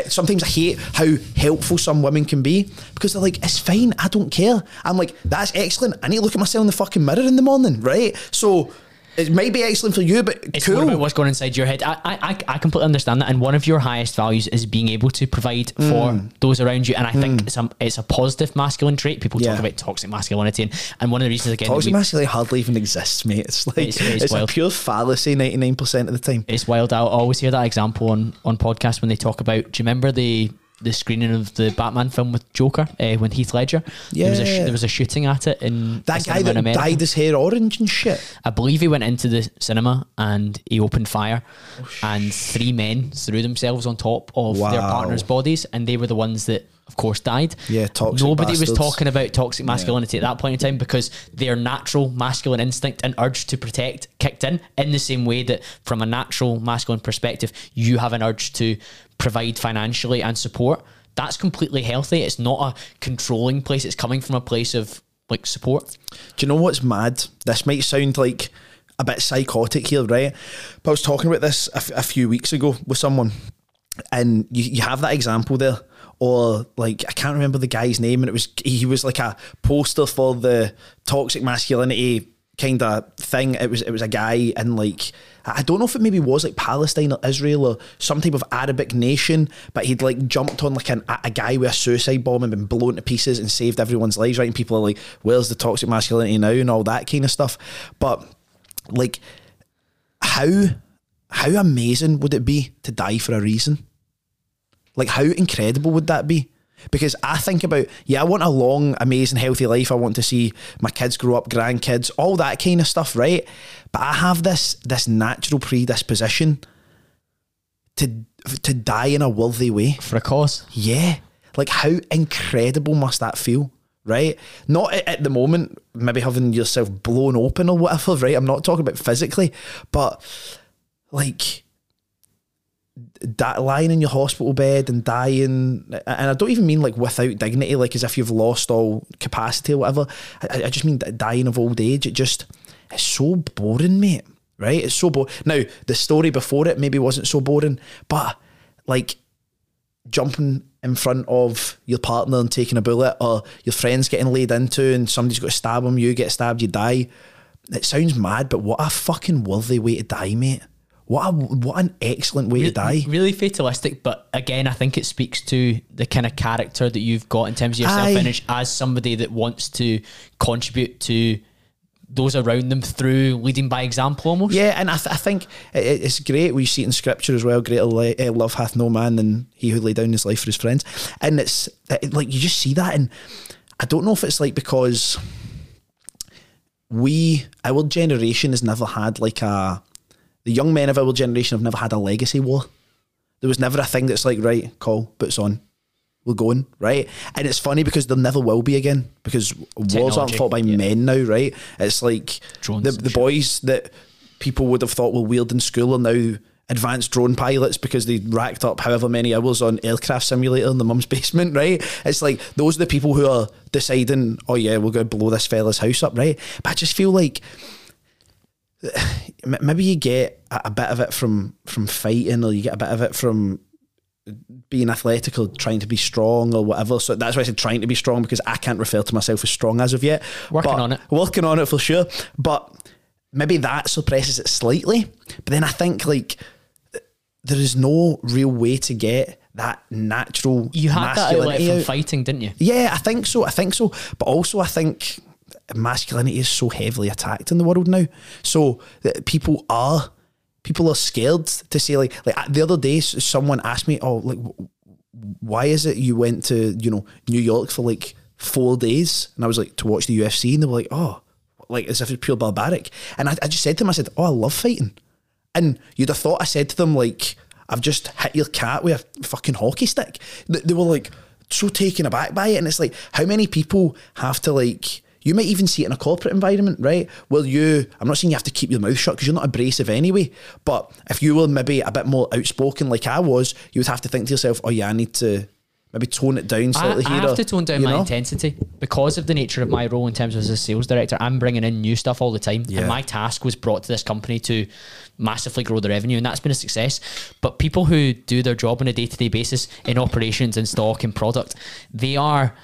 sometimes I hate how helpful some women can be, because they're like, it's fine, I don't care. I'm like, that's excellent. I need to look at myself in the fucking mirror in the morning, right? So it may be excellent for you, but it's cool. It's more about what's going inside your head. I completely understand that. And one of your highest values is being able to provide for those around you. And I think it's a positive masculine trait. People talk about toxic masculinity. And one of the reasons, again, toxic masculinity hardly even exists, mate. It's like, it's a pure fallacy 99% of the time. It's wild. I always hear that example on podcasts when they talk about, do you remember the screening of the Batman film with Joker, when Heath Ledger, there was a shooting at it in that guy that dyed his hair orange and shit. I believe he went into the cinema and he opened fire, and three men threw themselves on top of their partner's bodies, and they were the ones that, of course, died. Yeah, toxic Nobody bastards. Was talking about toxic masculinity at that point in time, because their natural masculine instinct and urge to protect kicked in the same way that from a natural masculine perspective, you have an urge to provide financially and support. That's completely healthy. It's not a controlling place. It's coming from a place of like support. Do you know what's mad? This might sound like a bit psychotic here, right? But I was talking about this a few weeks ago with someone, and you have that example there. Or like, I can't remember the guy's name, and he was like a poster for the toxic masculinity kind of thing. It was a guy in like, I don't know if it maybe was like Palestine or Israel or some type of Arabic nation, but he'd like jumped on like a guy with a suicide bomb and been blown to pieces and saved everyone's lives, right? And people are like, where's the toxic masculinity now and all that kind of stuff. But like, how amazing would it be to die for a reason? Like, how incredible would that be? Because I think about, I want a long, amazing, healthy life. I want to see my kids grow up, grandkids, all that kind of stuff, right? But I have this natural predisposition to die in a worthy way. For a cause. Yeah. Like, how incredible must that feel, right? Not at the moment, maybe having yourself blown open or whatever, right? I'm not talking about physically, but like, lying in your hospital bed and dying, and I don't even mean like without dignity, like as if you've lost all capacity or whatever. I just mean dying of old age. It's so boring, mate, right? It's so boring. Now, the story before it maybe wasn't so boring, but like jumping in front of your partner and taking a bullet, or your friend's getting laid into and somebody's got to stab them, you get stabbed, you die. It sounds mad, but what a fucking worthy way to die, mate. What an excellent way to die. Really fatalistic, but again, I think it speaks to the kind of character that you've got in terms of your self-image as somebody that wants to contribute to those around them through leading by example almost. Yeah, and I think it's great. We see it in scripture as well. Greater love hath no man than he who laid down his life for his friends. And it's like, you just see that. And I don't know if it's like because our generation has never had like the young men of our generation have never had a legacy war. There was never a thing that's like, right, call, boots on, we're going, right? And it's funny because there never will be again, because wars aren't fought by men now, right? It's like the boys that people would have thought were weird in school are now advanced drone pilots because they racked up however many hours on aircraft simulator in the mum's basement, right? It's like, those are the people who are deciding, oh yeah, we're going to blow this fella's house up, right? But I just feel like, maybe you get a bit of it from fighting, or you get a bit of it from being athletic or trying to be strong or whatever. So that's why I said trying to be strong, because I can't refer to myself as strong as of yet. Working on it for sure. But maybe that suppresses it slightly. But then I think like there is no real way to get that natural. You had that outlet from fighting, didn't you? Yeah, I think so. But also I think masculinity is so heavily attacked in the world now, so that people are scared to say, like the other day someone asked me, oh, like, why is it you went to, you know, New York for like 4 days? And I was like, to watch the UFC. And they were like, oh, like as if it's pure barbaric. And I just said to them, I said, oh, I love fighting. And you'd have thought I said to them, like, I've just hit your cat with a fucking hockey stick. They were like so taken aback by it. And it's like, how many people have to, like, you might even see it in a corporate environment, right? Well, I'm not saying you have to keep your mouth shut because you're not abrasive anyway, but if you were maybe a bit more outspoken like I was, you would have to think to yourself, oh yeah, I need to maybe tone it down slightly here. I have to tone down my intensity because of the nature of my role in terms of as a sales director. I'm bringing in new stuff all the time. Yeah. And my task was brought to this company to massively grow the revenue, and that's been a success. But people who do their job on a day-to-day basis in operations and stock and product, they are,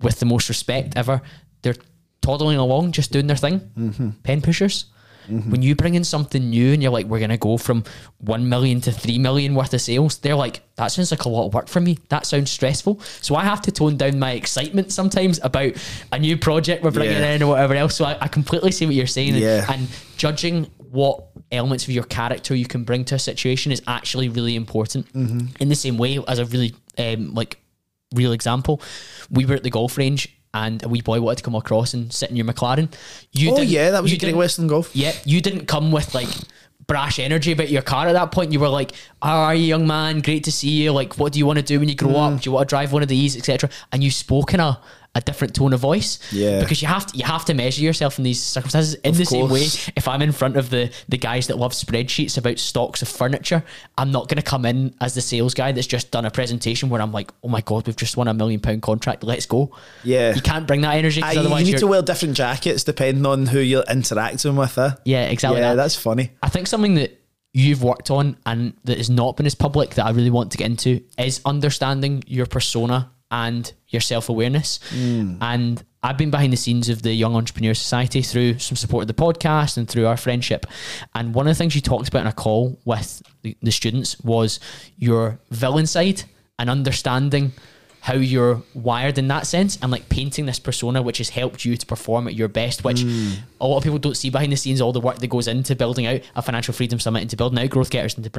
with the most respect ever, they're toddling along, just doing their thing. Mm-hmm. Pen pushers. Mm-hmm. When you bring in something new and you're like, we're going to go from 1 million to 3 million worth of sales, they're like, that sounds like a lot of work for me. That sounds stressful. So I have to tone down my excitement sometimes about a new project we're bringing in or whatever else. So I completely see what you're saying. Yeah. And judging what elements of your character you can bring to a situation is actually really important. Mm-hmm. In the same way, as a really real example, we were at the golf range and a wee boy wanted to come across and sit in your McLaren. That was a Great Western Golf. Yeah, you didn't come with like brash energy about your car at that point. You were like, how are you, young man? Great to see you. Like, what do you want to do when you grow up? Do you want to drive one of these, etc.? And you spoke in a different tone of voice. Yeah. Because you have to measure yourself in these circumstances. Same way, if I'm in front of the guys that love spreadsheets about stocks of furniture, I'm not going to come in as the sales guy that's just done a presentation where I'm like, oh my God, we've just won £1 million contract. Let's go. Yeah. You can't bring that energy. Otherwise you need to wear different jackets depending on who you're interacting with. Yeah, exactly. Yeah, that's funny. I think something that you've worked on and that has not been as public that I really want to get into is understanding your persona and your self-awareness. And I've been behind the scenes of the Young Entrepreneur Society through some support of the podcast and through our friendship. And one of the things you talked about in a call with the students was your villain side and understanding how you're wired in that sense, and like painting this persona which has helped you to perform at your best, which a lot of people don't see behind the scenes, all the work that goes into building out a Financial Freedom Summit, into building out Growth Getters, into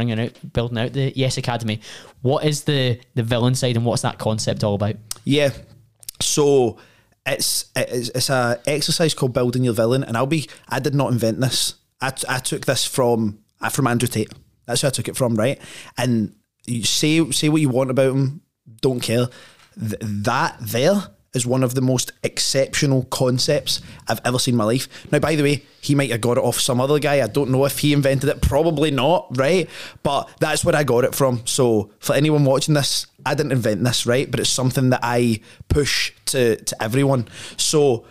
building out the Yes Academy. What is the villain side, and what's that concept all about? Yeah, so it's a exercise called building your villain, and I did not invent this. I took this from Andrew Tate. That's who I took it from, right? And you say what you want about him, don't care. That there is one of the most exceptional concepts I've ever seen in my life. Now, by the way, he might have got it off some other guy. I don't know if he invented it. Probably not, right? But that's where I got it from. So for anyone watching this, I didn't invent this, right? But it's something that I push to everyone. So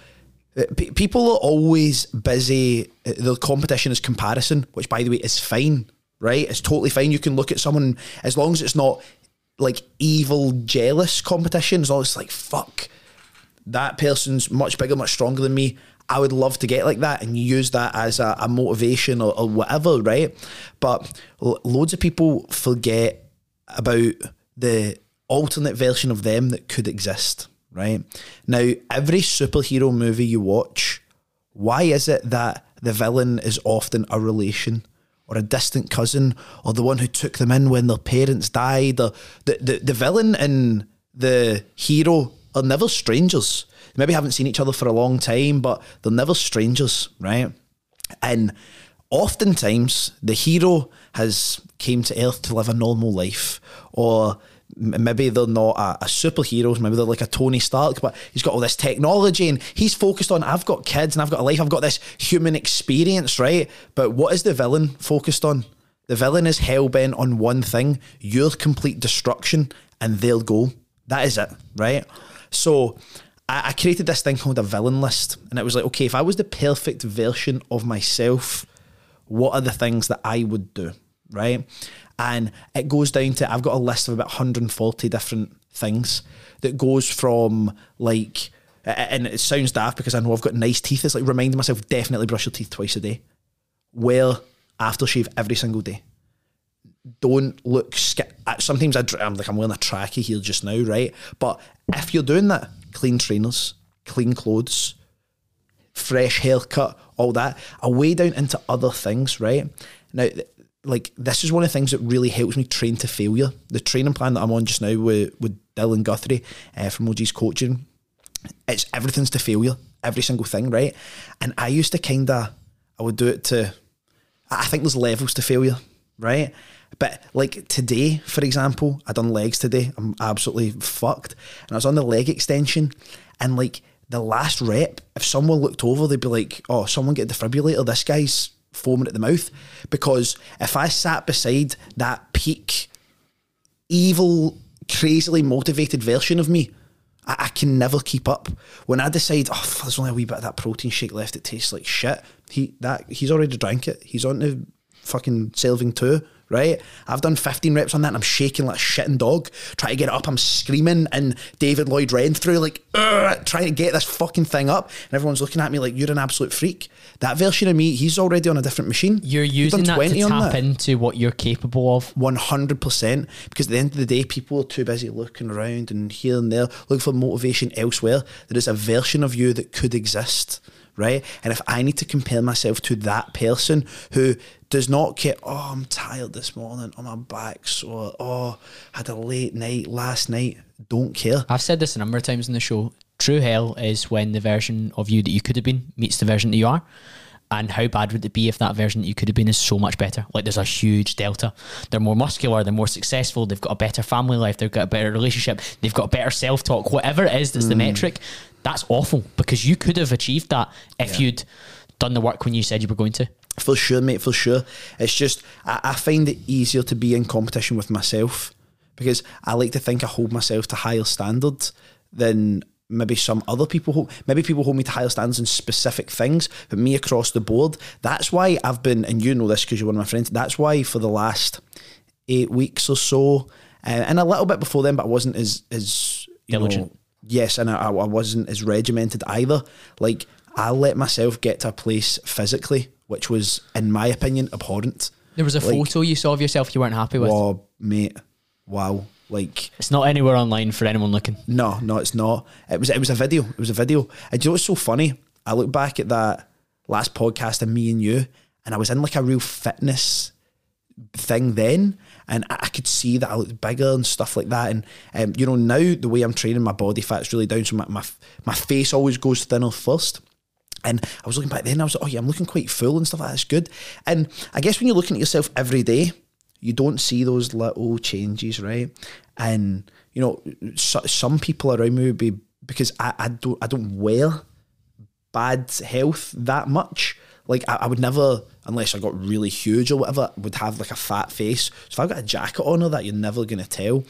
People are always busy. The competition is comparison, which, by the way, is fine, right? It's totally fine. You can look at someone, as long as it's not like evil, jealous competition. As long as it's like, fuck, that person's much bigger, much stronger than me. I would love to get like that, and you use that as a motivation or whatever, right? But loads of people forget about the alternate version of them that could exist, right? Now, every superhero movie you watch, why is it that the villain is often a relation or a distant cousin or the one who took them in when their parents died? Or the villain and the hero are never strangers. Maybe haven't seen each other for a long time, but they're never strangers, right? And oftentimes the hero has came to earth to live a normal life, or maybe they're not a superhero, maybe they're like a Tony Stark, but he's got all this technology and he's focused on, I've got kids and I've got a life, I've got this human experience, right? But what is the villain focused on? The villain is hell-bent on one thing, your complete destruction and their goal. That is it, right? So I created this thing called a villain list, and it was like, okay, if I was the perfect version of myself, what are the things that I would do, right? And it goes down to, I've got a list of about 140 different things that goes from like, and it sounds daft because I know I've got nice teeth, it's like reminding myself, definitely brush your teeth twice a day. Wear aftershave every single day. Don't look, sometimes I'm like, I'm wearing a trackie here just now, right? But if you're doing that, clean trainers, clean clothes, fresh haircut, all that. I weigh down into other things, right? Now, like, this is one of the things that really helps me train to failure. The training plan that I'm on just now with Dylan Guthrie from OG's coaching, it's everything's to failure, every single thing, right? And I used to kind of, I would do it to, I think there's levels to failure, right? But like today, for example, I done legs today. I'm absolutely fucked. And I was on the leg extension, and like the last rep, if someone looked over, they'd be like, oh, someone get a defibrillator. This guy's foaming at the mouth. Because if I sat beside that peak, evil, crazily motivated version of me, I can never keep up. When I decide, oh, there's only a wee bit of that protein shake left, it tastes like shit. He's already drank it. He's on to fucking Selving 2. Right? I've done 15 reps on that and I'm shaking like a shitting dog, trying to get it up. I'm screaming and David Lloyd Renfrew like, trying to get this fucking thing up. And everyone's looking at me like, you're an absolute freak. That version of me, he's already on a different machine. You're using that to tap into what you're capable of. 100%. Because at the end of the day, people are too busy looking around and here and there, looking for motivation elsewhere. There is a version of you that could exist, right? And if I need to compare myself to that person who does not care, oh, I'm tired this morning, oh, my back's sore, oh, I had a late night last night, don't care. I've said this a number of times in the show, true hell is when the version of you that you could have been meets the version that you are. And how bad would it be if that version that you could have been is so much better? Like, there's a huge delta. They're more muscular, they're more successful, they've got a better family life, they've got a better relationship, they've got a better self-talk, whatever it is that's the metric. That's awful, because you could have achieved that if you'd done the work when you said you were going to. For sure, mate, for sure. It's just, I find it easier to be in competition with myself, because I like to think I hold myself to higher standards than maybe some other people hold. Maybe people hold me to higher standards in specific things, but me across the board. That's why I've been, and you know this because you're one of my friends, that's why for the last 8 weeks or so, and a little bit before then, but I wasn't as diligent. Yes, and I wasn't as regimented either. Like, I let myself get to a place physically which was, in my opinion, abhorrent. There was a photo you saw of yourself you weren't happy with. Oh, mate. Wow. Like, it's not anywhere online for anyone looking. No, it's not. It was a video. It was a video. And you know what's so funny? I look back at that last podcast of me and you, and I was in like a real fitness thing then, and I could see that I looked bigger and stuff like that. And you know, now the way I'm training, my body fat's really down, so my face always goes thinner first. And I was looking back then, I was like, oh yeah, I'm looking quite full and stuff like that. It's good. And I guess when you're looking at yourself every day, you don't see those little changes, right? And you know, some people around me would be, because I don't wear bad health that much. Like, I would never, unless I got really huge or whatever, would have like a fat face. So if I've got a jacket on or that, you're never going to tell.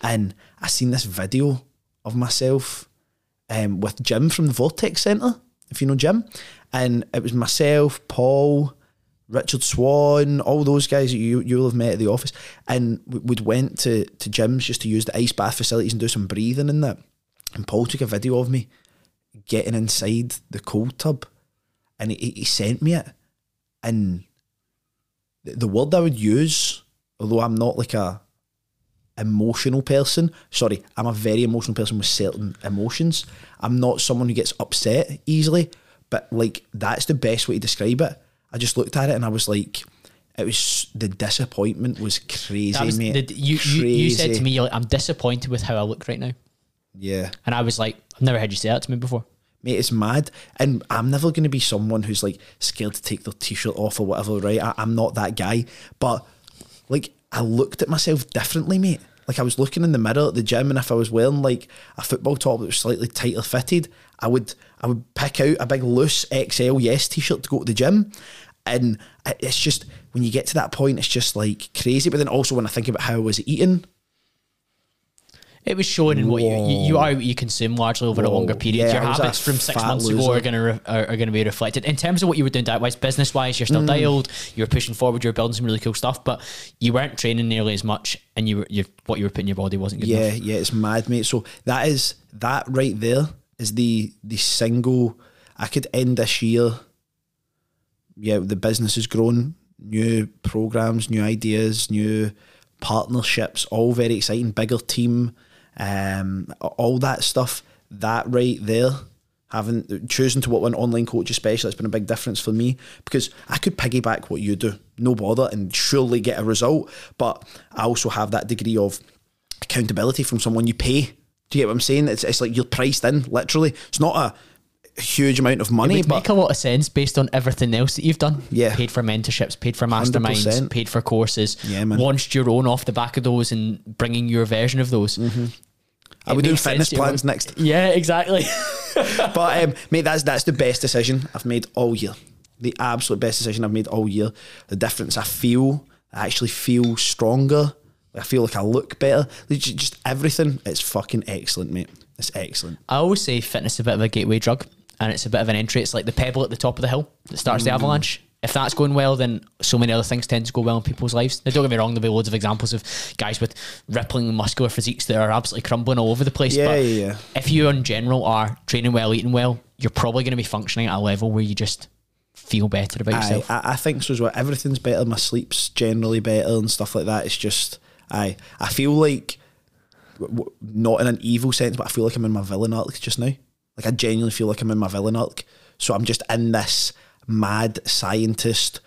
And I seen this video of myself with Jim from the Vortex Centre. if you know Jim. And it was myself, Paul, Richard Swan, all those guys that you'll have met at the office. And we'd went to gyms just to use the ice bath facilities and do some breathing in that. And Paul took a video of me getting inside the cold tub, and he sent me it. And the word I would use, although I'm not like a emotional person, sorry, I'm a very emotional person with certain emotions. I'm not someone who gets upset easily, but like that's the best way to describe it. I just looked at it and I was like, it was, the disappointment was crazy, mate. You said to me, you're like, I'm disappointed with how I look right now. Yeah. And I was like, I've never heard you say that to me before. Mate, it's mad. And I'm never going to be someone who's like scared to take their t-shirt off or whatever, right? I'm not that guy. But like, I looked at myself differently, mate. Like I was looking in the mirror at the gym, and if I was wearing like a football top that was slightly tighter fitted, I would pick out a big loose XL Yes t-shirt to go to the gym. And it's just, when you get to that point, it's just like crazy. But then also when I think about how I was eating, it was showing in what you are, what you consume largely over a longer period. Yeah, your habits from 6 months ago are going to be reflected in terms of what you were doing diet-wise, business-wise. You're still dialed. You were pushing forward. You were building some really cool stuff, but you weren't training nearly as much, and what you were putting in your body wasn't good enough. Yeah, it's mad, mate. So that right there is the single. I could end this year. Yeah, the business has grown. New programs, new ideas, new partnerships, all very exciting. Bigger team. All that stuff, that right there, choosing to work with an online coach especially, it's been a big difference for me, because I could piggyback what you do, no bother, and surely get a result, but I also have that degree of accountability from someone you pay. Do you get what I'm saying? It's like you're priced in, literally. It's not a huge amount of money. It would make a lot of sense based on everything else that you've done. Yeah. Paid for mentorships, paid for masterminds, 100%. Paid for courses, launched your own off the back of those and bringing your version of those. Mm-hmm. I would do fitness plans next. Yeah, exactly. But mate, that's the best decision I've made all year. The absolute best decision I've made all year. The difference I feel, I actually feel stronger. I feel like I look better. Just everything. It's fucking excellent, mate. It's excellent. I always say fitness is a bit of a gateway drug. And it's a bit of an entry. It's like the pebble at the top of the hill that starts the avalanche. If that's going well, then so many other things tend to go well in people's lives. Now, don't get me wrong, there'll be loads of examples of guys with rippling muscular physiques that are absolutely crumbling all over the place. Yeah, but if you in general are training well, eating well, you're probably going to be functioning at a level where you just feel better about yourself. I think so as well. Everything's better. My sleep's generally better and stuff like that. It's just, I feel like, not in an evil sense, but I feel like I'm in my villain arc just now. Like I genuinely feel like I'm in my villain arc. So I'm just in this mad scientist,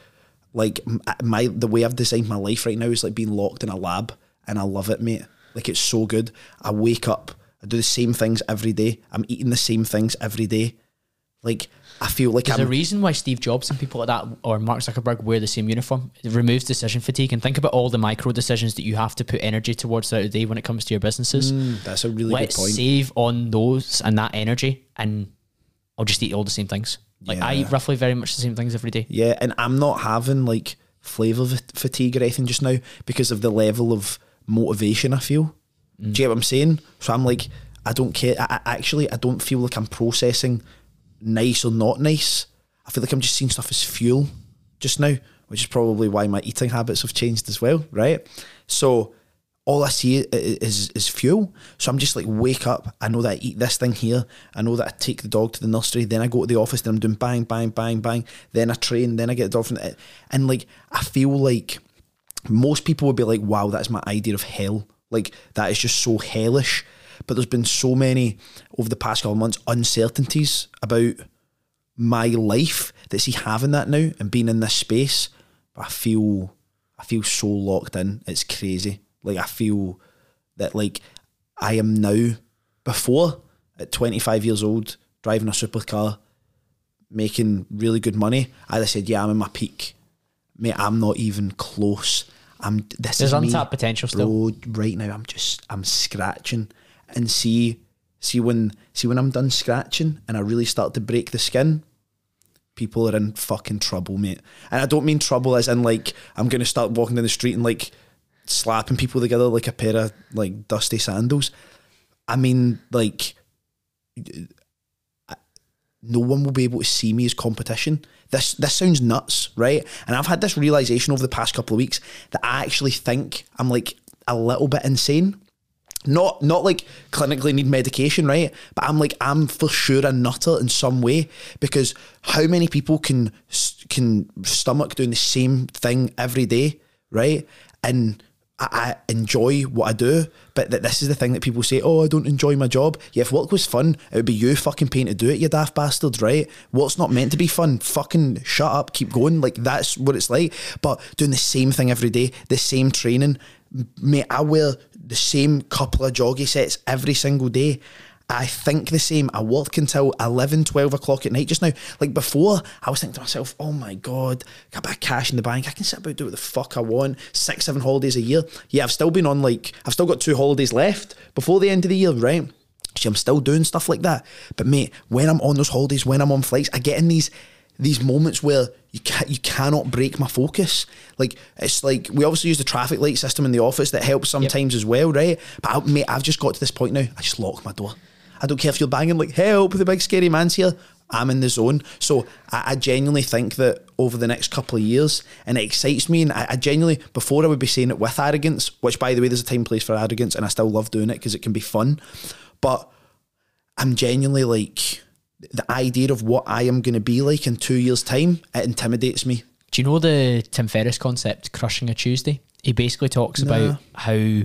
like the way I've designed my life right now is like being locked in a lab, and I love it, mate. Like it's so good. I wake up, I do the same things every day. I'm eating the same things every day. Like I feel like there's a reason why Steve Jobs and people like that, or Mark Zuckerberg, wear the same uniform. It removes decision fatigue. And think about all the micro decisions that you have to put energy towards throughout the day when it comes to your businesses. That's a really good point. Let's save on those and that energy, and I'll just eat all the same things. Like I eat roughly very much the same things every day. Yeah, and I'm not having like flavour fatigue or anything just now because of the level of motivation I feel. Do you get what I'm saying? So I'm like, I don't care. I don't feel like I'm processing nice or not nice. I feel like I'm just seeing stuff as fuel just now, which is probably why my eating habits have changed as well, right? So all I see is fuel. So I'm just like, wake up, I know that I eat this thing here, I know that I take the dog to the nursery, then I go to the office, then I'm doing bang, bang, bang, bang, then I train, then I get the dog from it. And like, I feel like most people would be like, wow, that's my idea of hell. Like, that is just so hellish. But there's been so many, over the past couple of months, uncertainties about my life that having that now and being in this space, I feel so locked in. It's crazy. Like, I feel that, like, I am now, before, at 25 years old, driving a supercar, making really good money, I'd have said, yeah, I'm in my peak. Mate, I'm not even close. There's untapped potential still. Right now, I'm scratching. And see when I'm done scratching and I really start to break the skin, people are in fucking trouble, mate. And I don't mean trouble as in like I'm going to start walking down the street and like slapping people together like a pair of like dusty sandals. I mean, like, no one will be able to see me as competition. This sounds nuts, right? And I've had this realization over the past couple of weeks that I actually think I'm like a little bit insane. Not like clinically need medication, right? But I'm for sure a nutter in some way, because how many people can stomach doing the same thing every day, right? And I enjoy what I do, but this is the thing that people say, oh, I don't enjoy my job. Yeah, if work was fun, it would be you fucking paying to do it, you daft bastard, right? What's not meant to be fun? Fucking shut up, keep going. Like, that's what it's like. But doing the same thing every day, the same training, mate, I wear the same couple of joggy sets every single day. I think the same. I work until 11, 12 o'clock at night just now. Like, before, I was thinking to myself, oh my God, got a bit of cash in the bank. I can sit about and do what the fuck I want. 6-7 holidays a year. Yeah, I've still been on, like, I've still got 2 holidays left before the end of the year, right? So I'm still doing stuff like that. But mate, when I'm on those holidays, when I'm on flights, I get in these moments where you cannot break my focus. Like, it's like, we obviously use the traffic light system in the office that helps sometimes as well, right? But mate, I've just got to this point now. I just lock my door. I don't care if you're banging like, help, the big scary man's here. I'm in the zone. So I genuinely think that over the next couple of years, and it excites me, and I genuinely, before I would be saying it with arrogance, which, by the way, there's a time and place for arrogance, and I still love doing it because it can be fun. But I'm genuinely like, the idea of what I am going to be like in 2 years' time, it intimidates me. Do you know the Tim Ferriss concept, crushing a Tuesday? He basically talks about how...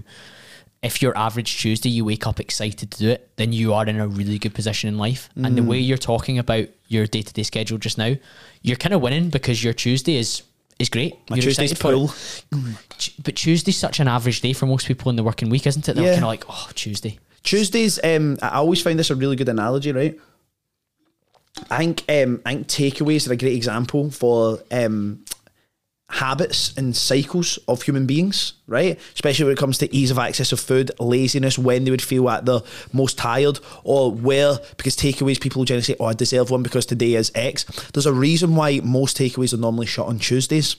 if your average Tuesday, you wake up excited to do it, then you are in a really good position in life. Mm. And the way you're talking about your day-to-day schedule just now, you're kind of winning because your Tuesday is great. My you're Tuesday's full. But Tuesday's such an average day for most people in the working week, isn't it? They're kind of like, oh, Tuesday. Tuesdays, I always find this a really good analogy, right? I think takeaways are a great example for... habits and cycles of human beings, right? Especially when it comes to ease of access of food, laziness, when they would feel at their most tired, or where, because takeaways, people generally say, oh, I deserve one because today is X. There's a reason why most takeaways are normally shut on Tuesdays,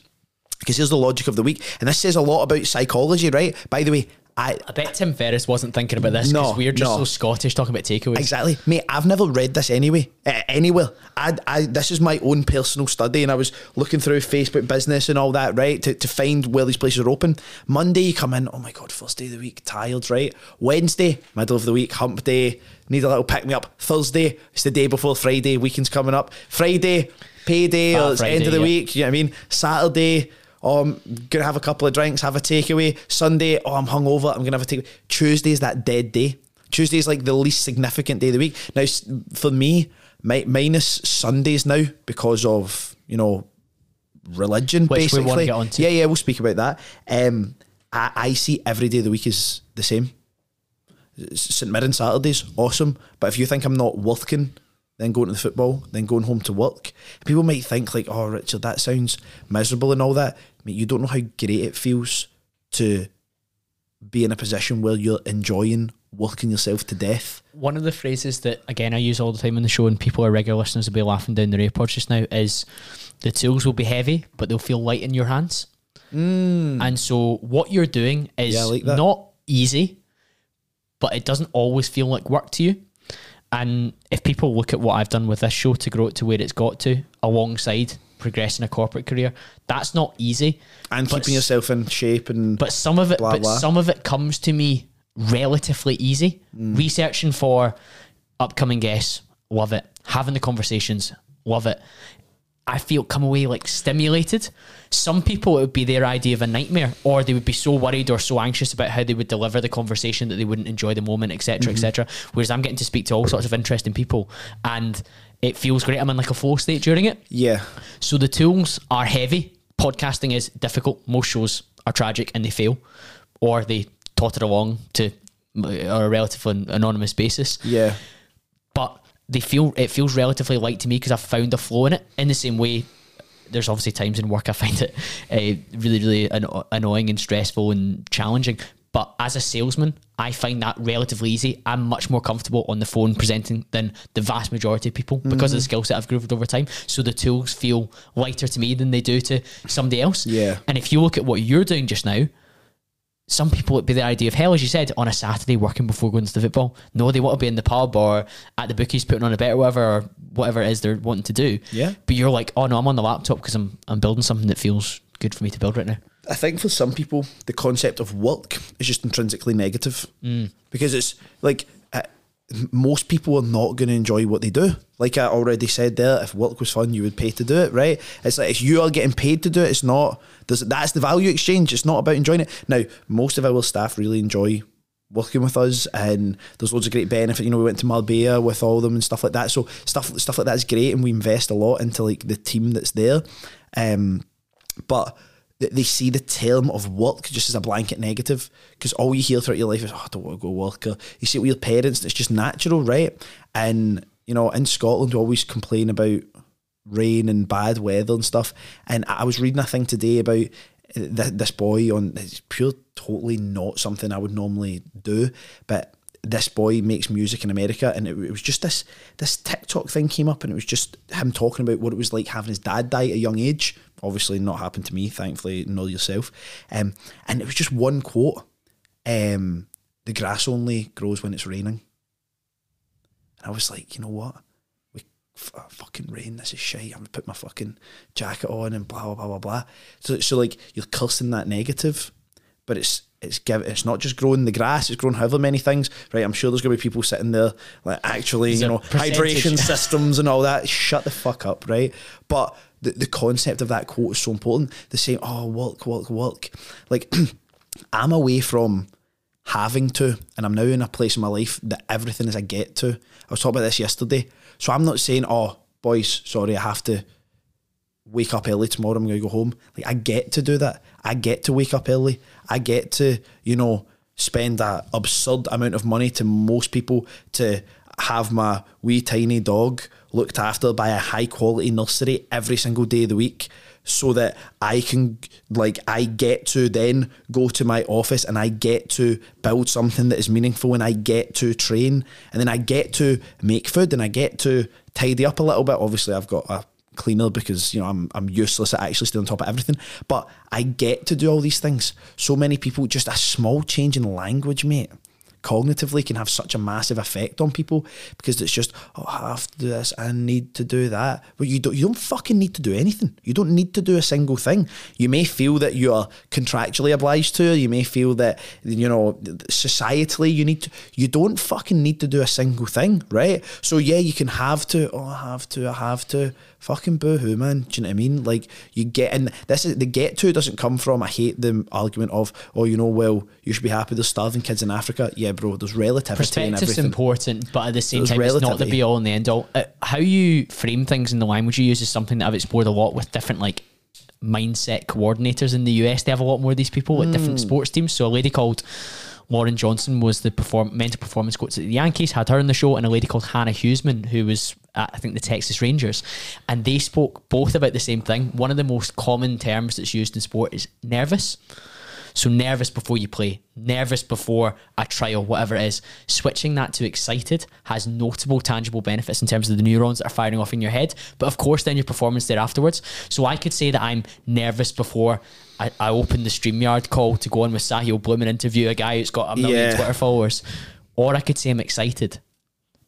because here's the logic of the week. And this says a lot about psychology, right? By the way, I bet Tim Ferriss wasn't thinking about this because we're just so Scottish talking about takeaways. Exactly. Mate, I've never read this anywhere. This is my own personal study, and I was looking through Facebook business and all that, right, to find where these places are open. Monday, you come in, oh my God, first day of the week, tired, right? Wednesday, middle of the week, hump day, need a little pick-me-up. Thursday, it's the day before Friday, weekend's coming up. Friday, payday, or it's Friday, end of the week, you know what I mean? Saturday... oh, I'm going to have a couple of drinks, have a takeaway. Sunday, oh, I'm hungover, I'm going to have a takeaway. Tuesday is that dead day. Tuesday is like the least significant day of the week. Now, for me, minus Sundays now because of, religion, which basically. Which we want to get onto. Yeah, we'll speak about that. I see every day of the week is the same. St. Mirren Saturdays, awesome. But if you think I'm not working... then going to the football, then going home to work. People might think like, oh, Richard, that sounds miserable and all that. Mate, you don't know how great it feels to be in a position where you're enjoying working yourself to death. One of the phrases that, again, I use all the time on the show, and people, our regular listeners, will be laughing down their airports just now, is the tools will be heavy, but they'll feel light in your hands. Mm. And so what you're doing is not easy, but it doesn't always feel like work to you. And if people look at what I've done with this show to grow it to where it's got to, alongside progressing a corporate career, that's not easy. And keeping yourself in shape and some of it comes to me relatively easy. Mm. Researching for upcoming guests, love it. Having the conversations, love it. I feel come away like stimulated. Some people, it would be their idea of a nightmare, or they would be so worried or so anxious about how they would deliver the conversation that they wouldn't enjoy the moment, etc, etc. Whereas I'm getting to speak to all sorts of interesting people and it feels great. I'm in like a flow state during it. Yeah. So the tools are heavy. Podcasting is difficult. Most shows are tragic and they fail, or they totter along to a relatively anonymous basis. Yeah. But it feels relatively light to me because I've found a flow in it. In the same way, there's obviously times in work I find it really, really annoying and stressful and challenging. But as a salesman, I find that relatively easy. I'm much more comfortable on the phone presenting than the vast majority of people because of the skill set I've grooved over time. So the tools feel lighter to me than they do to somebody else. Yeah. And if you look at what you're doing just now, some people, it'd be the idea of hell, as you said, on a Saturday working before going to the football. No, they want to be in the pub or at the bookies putting on a bet or whatever it is they're wanting to do. Yeah. But you're like, oh no, I'm on the laptop because I'm building something that feels good for me to build right now. I think for some people, the concept of work is just intrinsically negative because it's like most people are not going to enjoy what they do. Like I already said there, if work was fun, you would pay to do it, right? It's like if you are getting paid to do it, it's not, that's the value exchange. It's not about enjoying it. Now, most of our staff really enjoy working with us and there's loads of great benefit. You know, we went to Marbella with all of them and stuff like that. So stuff like that's great and we invest a lot into like the team that's there. But they see the term of work just as a blanket negative because all you hear throughout your life is, oh, I don't want to go work. Or you see it with your parents, it's just natural, right? And, you know, in Scotland, we always complain about rain and bad weather and stuff. And I was reading a thing today about this boy on, it's pure, totally not something I would normally do, but this boy makes music in America and it was just this TikTok thing came up and it was just him talking about what it was like having his dad die at a young age. Obviously not happened to me, thankfully, not yourself. And it was just one quote, the grass only grows when it's raining. And I was like, you know what? Fucking rain, this is shite. I'm going to put my fucking jacket on and blah, blah, blah, blah, blah. So like you're cursing that negative, but it's not just growing the grass, it's growing however many things, right? I'm sure there's going to be people sitting there like actually, you know, hydration systems and all that. Shut the fuck up, right? But the concept of that quote is so important. The same, oh, work. Like I'm away from having to, and I'm now in a place in my life that everything is a get to. I was talking about this yesterday. So I'm not saying, oh, boys, sorry, I have to wake up early tomorrow, I'm going to go home. Like I get to do that. I get to wake up early. I get to, you know, spend that absurd amount of money to most people to have my wee tiny dog looked after by a high quality nursery every single day of the week so that I can, like, I get to then go to my office and I get to build something that is meaningful and I get to train and then I get to make food and I get to tidy up a little bit. Obviously, I've got a cleaner because, you know, I'm useless at actually staying on top of everything, but I get to do all these things. So many people, just a small change in language, mate, cognitively can have such a massive effect on people because it's just, oh, I have to do this, I need to do that. But you don't fucking need to do anything. You don't need to do a single thing. You may feel that you are contractually obliged to, you may feel that, you know, societally you need to, you don't fucking need to do a single thing, right? So yeah, you can have to, oh, I have to, fucking boo-hoo, man. Do you know what I mean? Like, you get, and this is, the get to doesn't come from, I hate the argument of, oh, you know, well, you should be happy there's starving kids in Africa. Yeah, bro, there's relativity. Perspective's important, but at the same time, it's not the be all and the end all. How you frame things in the language you use is something that I've explored a lot with different, like, mindset coordinators in the US. They have a lot more of these people with different sports teams. So a lady called Lauren Johnson was the mental performance coach at the Yankees, had her on the show, and a lady called Hannah Hughesman, who was at, I think, the Texas Rangers. And they spoke both about the same thing. One of the most common terms that's used in sport is nervous. So nervous before you play, nervous before a trial, whatever it is. Switching that to excited has notable, tangible benefits in terms of the neurons that are firing off in your head. But of course, then your performance there afterwards. So I could say that I'm nervous before I opened the StreamYard call to go on with Sahil Bloom and interview a guy who's got a million Twitter followers. Or I could say I'm excited.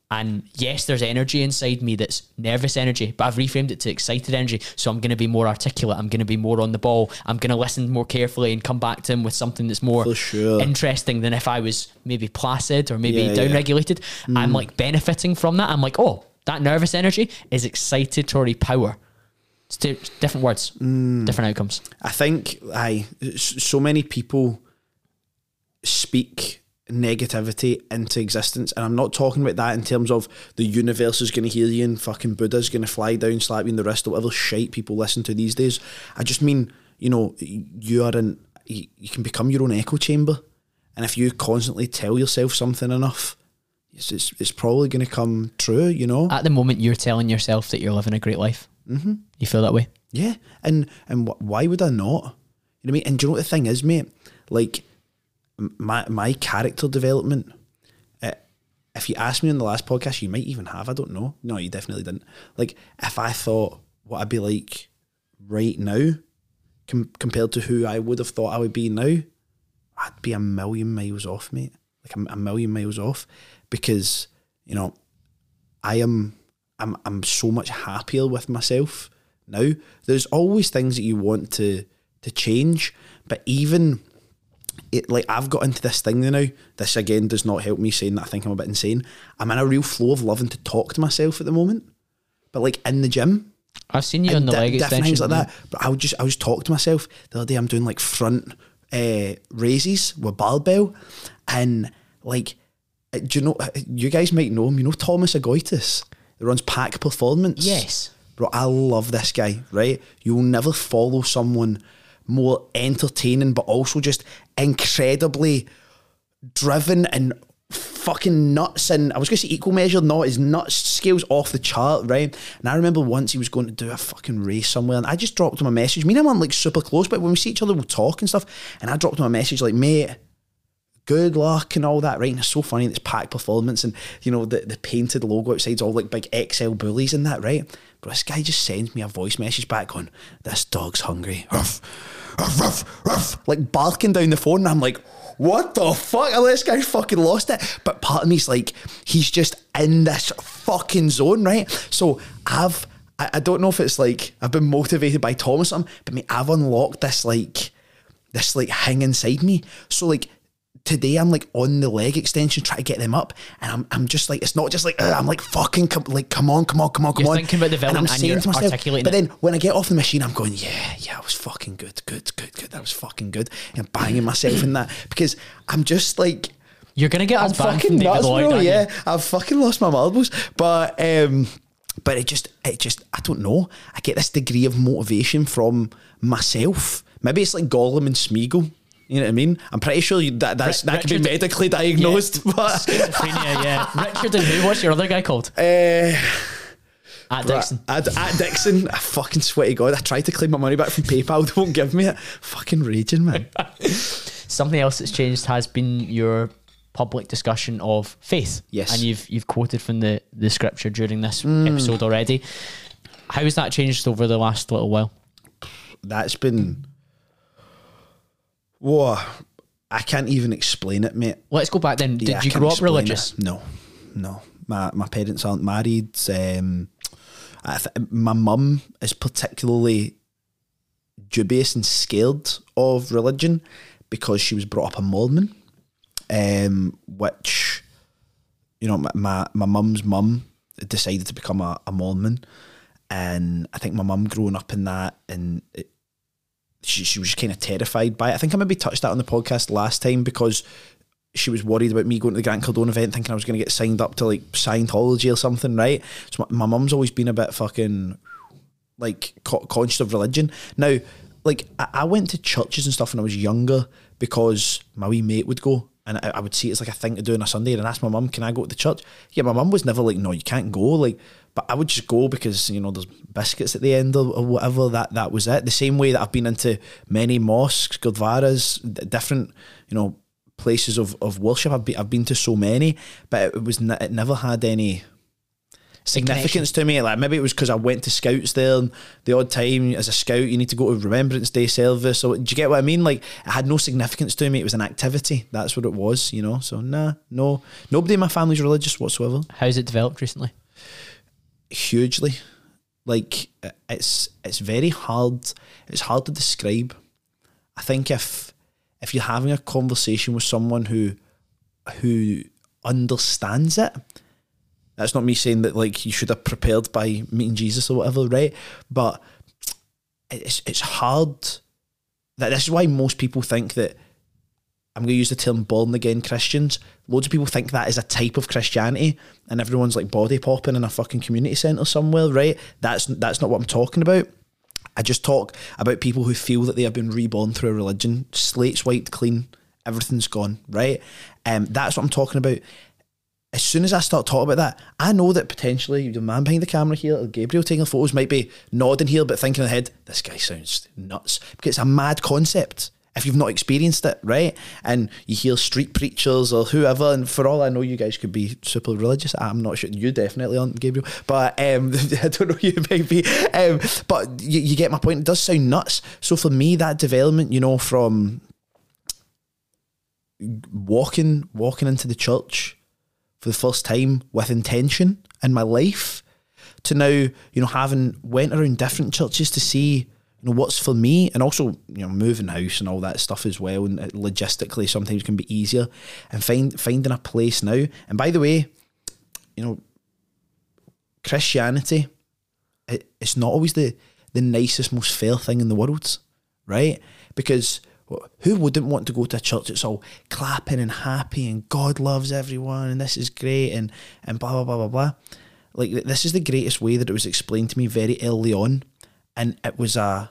And yes, there's energy inside me that's nervous energy, but I've reframed it to excited energy. So I'm going to be more articulate. I'm going to be more on the ball. I'm going to listen more carefully and come back to him with something that's more interesting than if I was maybe placid or maybe downregulated. Yeah. I'm like benefiting from that. I'm like, oh, that nervous energy is excitatory power. It's different words, different outcomes. I think so many people speak negativity into existence, and I'm not talking about that in terms of the universe is going to hear you and fucking Buddha's going to fly down, slap you in the wrist or whatever shite people listen to these days. I just mean, you know, you can become your own echo chamber, and if you constantly tell yourself something enough, it's probably going to come true, you know. At the moment, you're telling yourself that you're living a great life. Mm-hmm. You feel that way? Yeah. And why would I not? You know what I mean? And do you know what the thing is, mate? Like, my character development, if you asked me on the last podcast, you might even have, I don't know. No, you definitely didn't. Like, if I thought what I'd be like right now compared to who I would have thought I would be now, I'd be a million miles off, mate. Like a million miles off, because, you know, I'm so much happier with myself now. There's always things that you want to change, but even it, like, I've got into this thing now. This again does not help me saying that I think I'm a bit insane. I'm in a real flow of loving to talk to myself at the moment, but like in the gym. I've seen you on the leg extension, things like that. But I would just talk to myself. The other day I'm doing like front raises with barbell, and like, do you know, you guys might know him, you know Thomas Agoitis, that runs Pack Performance? Yes. Bro, I love this guy, right? You'll never follow someone more entertaining, but also just incredibly driven and fucking nuts. And I was going to say equal measure, no, his nuts scales off the chart, right? And I remember once he was going to do a fucking race somewhere, and I just dropped him a message. Me and him aren't like super close, but when we see each other, we'll talk and stuff. And I dropped him a message like, mate, good luck and all that, right? And it's so funny, this Pack Performance, and you know, the painted logo outside's all like big XL bullies and that, right? But this guy just sends me a voice message back going, this dog's hungry. Ruff, ruff, ruff, ruff. Like barking down the phone, and I'm like, what the fuck? This guy fucking lost it. But part of me's like, he's just in this fucking zone, right? So I don't know if it's like, I've been motivated by Tom or something, but mate, I've unlocked this hang inside me. So like, today I'm like on the leg extension trying to get them up, and I'm just like, it's not just like I'm like fucking come on. You're thinking about the villain, and I'm saying to myself, but then when I get off the machine, I'm going, yeah, I was fucking good. That was fucking good, and banging myself in that, because I'm just like, you're gonna get us back from David Lloyd, aren't you? Yeah, I've fucking lost my marbles, but it just I don't know. I get this degree of motivation from myself. Maybe it's like Gollum and Smeagol. You know what I mean? I'm pretty sure that could be medically diagnosed. Yeah. But schizophrenia, yeah. Richard and who? What's your other guy called? Dickson. At Dickson. I fucking swear to God, I tried to claim my money back from PayPal. They won't give me it. Fucking raging, man. Something else that's changed has been your public discussion of faith. Yes. And you've quoted from the scripture during this episode already. How has that changed over the last little while? That's been... Whoa, I can't even explain it, mate. Let's go back then. Did you grow up religious? It. No. My parents aren't married. My mum is particularly dubious and scared of religion because she was brought up a Mormon, which, you know, my mum's mum decided to become a Mormon. And I think my mum growing up in that, and she was just kind of terrified by it. I think I maybe touched that on the podcast last time, because she was worried about me going to the Grant Cardone event thinking I was going to get signed up to like Scientology or something, right? So my mum's always been a bit fucking like conscious of religion. Now, like I went to churches and stuff when I was younger because my wee mate would go, and I would see it as like a thing to do on a Sunday, and I asked my mum, can I go to the church? Yeah, my mum was never like, no, you can't go, like, but I would just go because, you know, there's biscuits at the end or whatever, that was it. The same way that I've been into many mosques, gurdwaras, different, you know, places of worship. I've been to so many, but it never had any significance to me. Like, maybe it was because I went to Scouts there, and the odd time as a Scout you need to go to Remembrance Day service, or do you get what I mean? Like, it had no significance to me. It was an activity, that's what it was, you know. So nobody in my family's religious whatsoever. How's it developed recently? Hugely. Like, it's very hard. It's hard to describe. I think if you're having a conversation with someone who understands it, that's not me saying that like you should have prepared by meeting Jesus or whatever, right? But it's hard. That this is why most people think that, I'm going to use the term born again Christians. Loads of people think that is a type of Christianity, and everyone's like body popping in a fucking community centre somewhere, right? That's not what I'm talking about. I just talk about people who feel that they have been reborn through a religion. Slate's wiped clean. Everything's gone, right? That's what I'm talking about. As soon as I start talking about that, I know that potentially the man behind the camera here, or Gabriel taking photos, might be nodding here, but thinking in the head, this guy sounds nuts. Because it's a mad concept if you've not experienced it, right? And you hear street preachers or whoever, and for all I know, you guys could be super religious. I'm not sure. You definitely aren't, Gabriel. But I don't know, you might be. But you get my point. It does sound nuts. So for me, that development, you know, from walking into the church for the first time with intention in my life to now, having went around different churches to see, what's for me, and also, moving house and all that stuff as well, and logistically sometimes can be easier, and finding a place now. And by the way, Christianity, it's not always the nicest, most fair thing in the world, right? Because who wouldn't want to go to a church that's all clapping and happy and God loves everyone and this is great and blah, blah, blah, blah, blah. Like, this is the greatest way that it was explained to me very early on. And it was a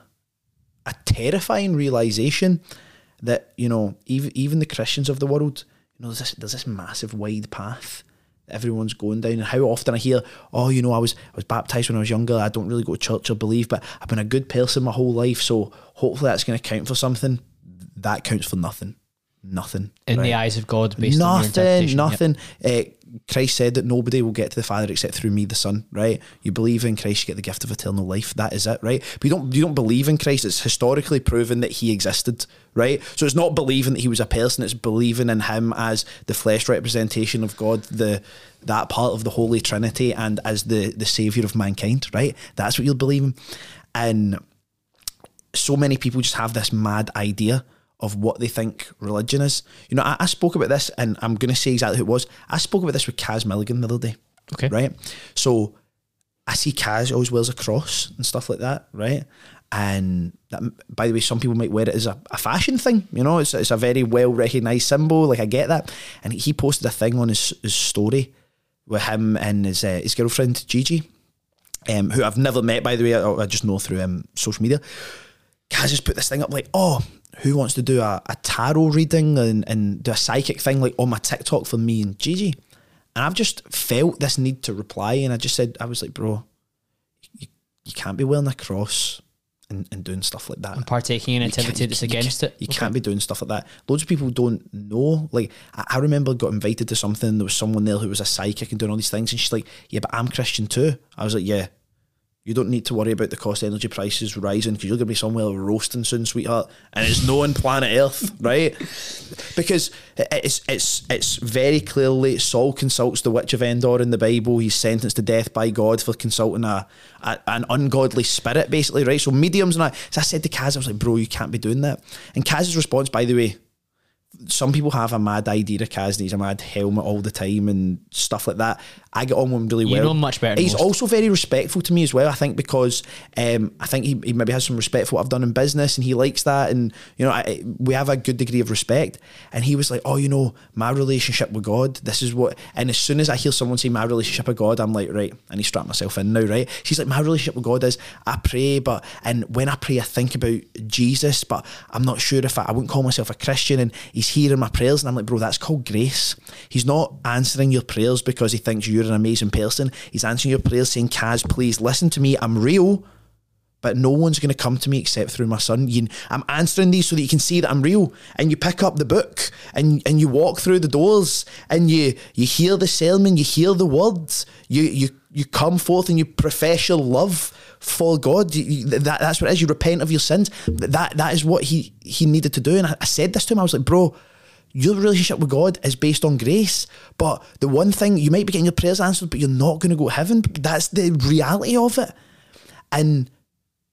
terrifying realization that, even the Christians of the world, there's this massive wide path that everyone's going down. And how often I hear, I was baptized when I was younger. I don't really go to church or believe, but I've been a good person my whole life. So hopefully that's going to count for something. That counts for nothing. Nothing. In right? The eyes of God, based on your interpretation. Nothing. Yep. Christ said that nobody will get to the Father except through me, the Son, right? You believe in Christ, you get the gift of eternal life. That is it, right? But you don't believe in Christ. It's historically proven that he existed, right? So it's not believing that he was a person, it's believing in him as the flesh representation of God, that part of the Holy Trinity, and as the saviour of mankind, right? That's what you'll believe in. And so many people just have this mad idea of what they think religion is. I spoke about this, and I'm going to say exactly who it was. I spoke about this with Kaz Milligan the other day. Okay. Right? So I see Kaz always wears a cross and stuff like that, right? And that, by the way, some people might wear it as a fashion thing. It's a very well-recognized symbol. Like, I get that. And he posted a thing on his story with him and his girlfriend, Gigi, who I've never met, by the way. I just know through social media. Kaz just put this thing up like, who wants to do a tarot reading and do a psychic thing like on my TikTok for me and Gigi? And I've just felt this need to reply, and I just said, I was like, bro, you can't be wearing a cross and doing stuff like that. And partaking in activity that's against it. You can't be doing stuff like that. Loads of people don't know. Like, I remember got invited to something, there was someone there who was a psychic and doing all these things, and she's like, yeah, but I'm Christian too. I was like, yeah. You don't need to worry about the cost of energy prices rising because you're going to be somewhere roasting soon, sweetheart. And it's no on planet Earth, right? Because it's very clearly, Saul consults the witch of Endor in the Bible. He's sentenced to death by God for consulting an ungodly spirit, basically, right? So mediums and that. So I said to Kaz, I was like, bro, you can't be doing that. And Kaz's response, by the way, some people have a mad idea of Kaz and he's a mad helmet all the time and stuff like that. I get on with him really well. You know much better. He's also very respectful to me as well, I think, because I think he maybe has some respect for what I've done in business and he likes that. And, we have a good degree of respect. And he was like, my relationship with God, this is what... And as soon as I hear someone say my relationship with God, I'm like, right, I need to strap myself in now, right? She's like, my relationship with God is I pray, and when I pray, I think about Jesus, but I'm not sure if I wouldn't call myself a Christian, and he's hearing my prayers. And I'm like, bro, that's called grace. He's not answering your prayers because he thinks you're an amazing person. He's answering your prayers saying, Kaz, please listen to me. I'm real, but no one's going to come to me except through my son. I'm answering these so that you can see that I'm real. And you pick up the book and you walk through the doors and you hear the sermon, you hear the words, you come forth and you profess your love for God. That's what it is. You repent of your sins. That is what he needed to do. And I said this to him. I was like, bro, your relationship with God is based on grace, but the one thing, you might be getting your prayers answered, but you're not going to go to heaven. That's the reality of it. And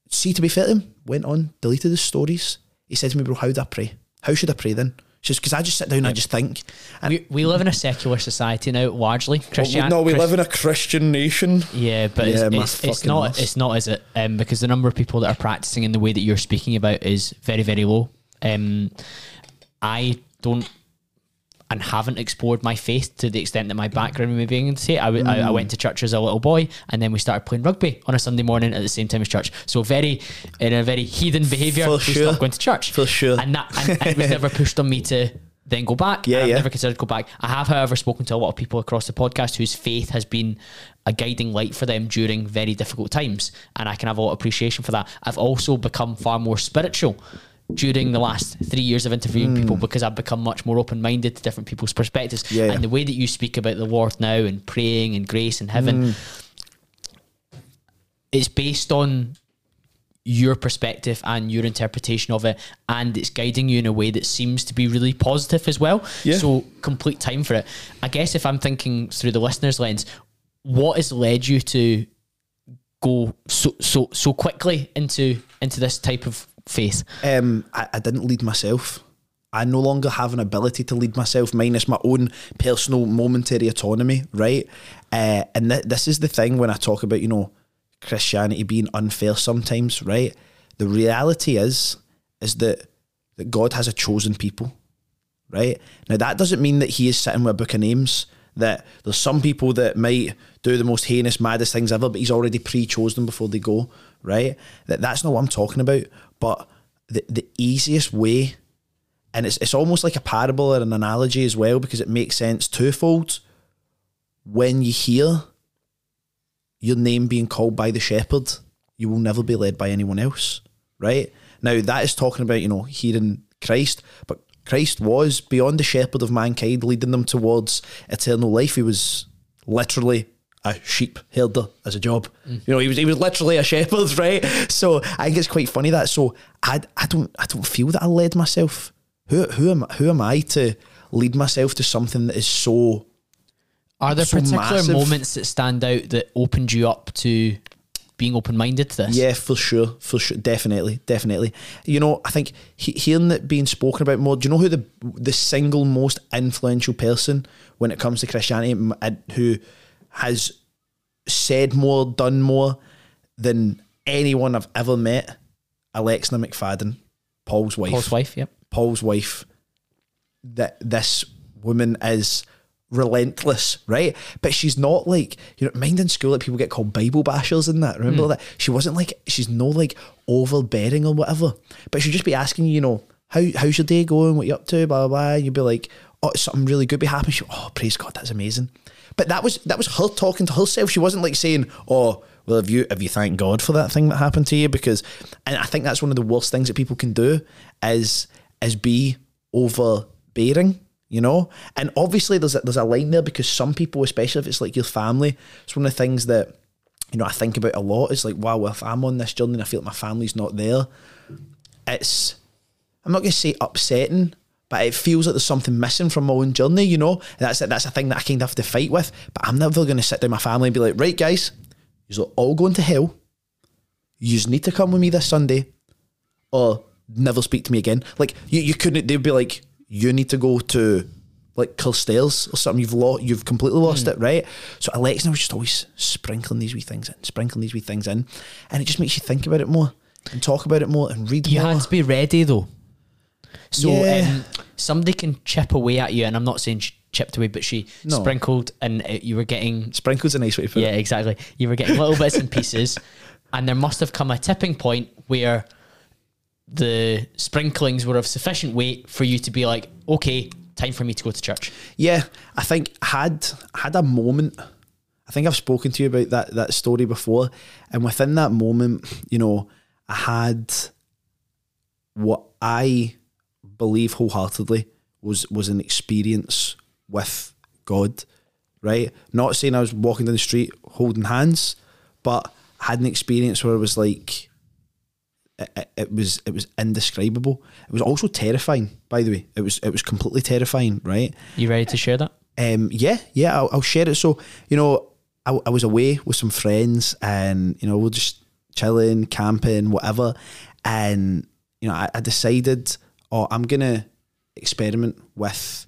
see, to be fair to him, went on, deleted his stories. He said to me, bro, how do I pray? How should I pray then? She says, because I just sit down and I just think. And we live in a secular society now, largely. We live in a Christian nation. Yeah, but it's not, is it? Because the number of people that are practicing in the way that you're speaking about is very, very low. I don't and haven't explored my faith to the extent that my background may be into it. I went to church as a little boy, and then we started playing rugby on a Sunday morning at the same time as church. So in a very heathen behaviour, we stopped going to church. For sure. And it was never pushed on me to then go back. Yeah, I've never considered go back. I have, however, spoken to a lot of people across the podcast whose faith has been a guiding light for them during very difficult times, and I can have a lot of appreciation for that. I've also become far more spiritual during the last 3 years of interviewing people, because I've become much more open-minded to different people's perspectives. The way that you speak about the Lord now and praying and grace and heaven, it's based on your perspective and your interpretation of it, and it's guiding you in a way that seems to be really positive as well. Yeah. So complete time for it. I guess if I'm thinking through the listener's lens, what has led you to go so quickly into this type of phase? I didn't lead myself. I no longer have an ability to lead myself, minus my own personal momentary autonomy, right? And this is the thing when I talk about, you know, Christianity being unfair sometimes, right? The reality is that God has a chosen people, right? Now, that doesn't mean that he is sitting with a book of names, that there's some people that might do the most heinous, maddest things ever, but he's already pre-chose them before they go, right? That's not what I'm talking about. But the easiest way, and it's almost like a parable or an analogy as well, because it makes sense twofold. When you hear your name being called by the shepherd, you will never be led by anyone else, right? Now, that is talking about, you know, hearing Christ, but Christ was beyond the shepherd of mankind, leading them towards eternal life. He was literally a sheep herder as a job. Mm. You know, he was literally a shepherd, right? So I think it's quite funny that. So I don't feel that I led myself. Who am I to lead myself to something that is so? Are there so particular massive moments that stand out that opened you up to being open-minded to this? Yeah, for sure, definitely. You know, I think hearing that being spoken about more. Do you know who the single most influential person when it comes to Christianity, who has said more, done more than anyone I've ever met? Alexna McFadden, Paul's wife. Paul's wife, yep. Paul's wife. That this woman is relentless, right? But she's not like, you know, mind in school that like people get called Bible bashers and that, remember that? She wasn't like, she's no like overbearing or whatever, but she'd just be asking you, you know, how's your day going, what you up to, blah blah blah. You'd be like, oh, something really good be happening. She'd, oh, praise God, that's amazing. But that was her talking to herself. She wasn't like saying, oh well, have you thanked God for that thing that happened to you? Because, and I think that's one of the worst things that people can do is be overbearing. You know, and obviously there's a line there, because some people, especially if it's like your family, it's one of the things that, you know, I think about a lot. It's like, wow, well, if I'm on this journey and I feel like my family's not there, it's, I'm not going to say upsetting, but it feels like there's something missing from my own journey, you know, and that's a thing that I kind of have to fight with. But I'm never going to sit down with my family and be like, right guys, you're all going to hell, you just need to come with me this Sunday or never speak to me again. Like you couldn't, they'd be like, you need to go to like Kirstairs or something. You've completely lost it, right? So Alexna was just always sprinkling these wee things in, and it just makes you think about it more and talk about it more and read more. You had to be ready though. So somebody can chip away at you, and I'm not saying she chipped away, but she sprinkled, and you were getting... Sprinkled's a nice way to put it. Yeah, exactly. You were getting little bits and pieces, and there must have come a tipping point where the sprinklings were of sufficient weight for you to be like, okay, time for me to go to church. Yeah, I think had a moment. I think I've spoken to you about that story before, and within that moment, you know, I had what I believe wholeheartedly was an experience with God, right? Not saying I was walking down the street holding hands, but I had an experience where I was like, It was indescribable. It was also terrifying, by the way. It was completely terrifying, right? You ready to share that? Yeah, I'll share it. So, you know, I was away with some friends, and, you know, we're just chilling, camping, whatever. And, you know, I decided, oh, I'm going to experiment with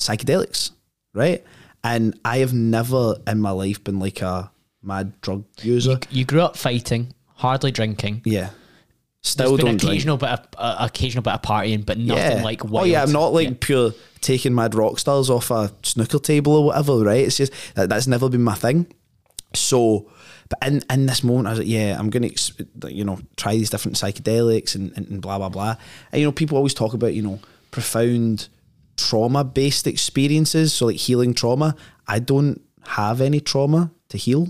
psychedelics, right? And I have never in my life been like a mad drug user. You grew up fighting, hardly drinking. Yeah. Still there's been don't occasional bit of partying, but nothing like wild. Oh yeah, I'm not like pure taking mad rock stars off a snooker table or whatever, right? It's just that's never been my thing. So, but in this moment, I was like, yeah, I'm going to, you know, try these different psychedelics and blah blah blah. And, you know, people always talk about, you know, profound trauma-based experiences, so like healing trauma. I don't have any trauma to heal.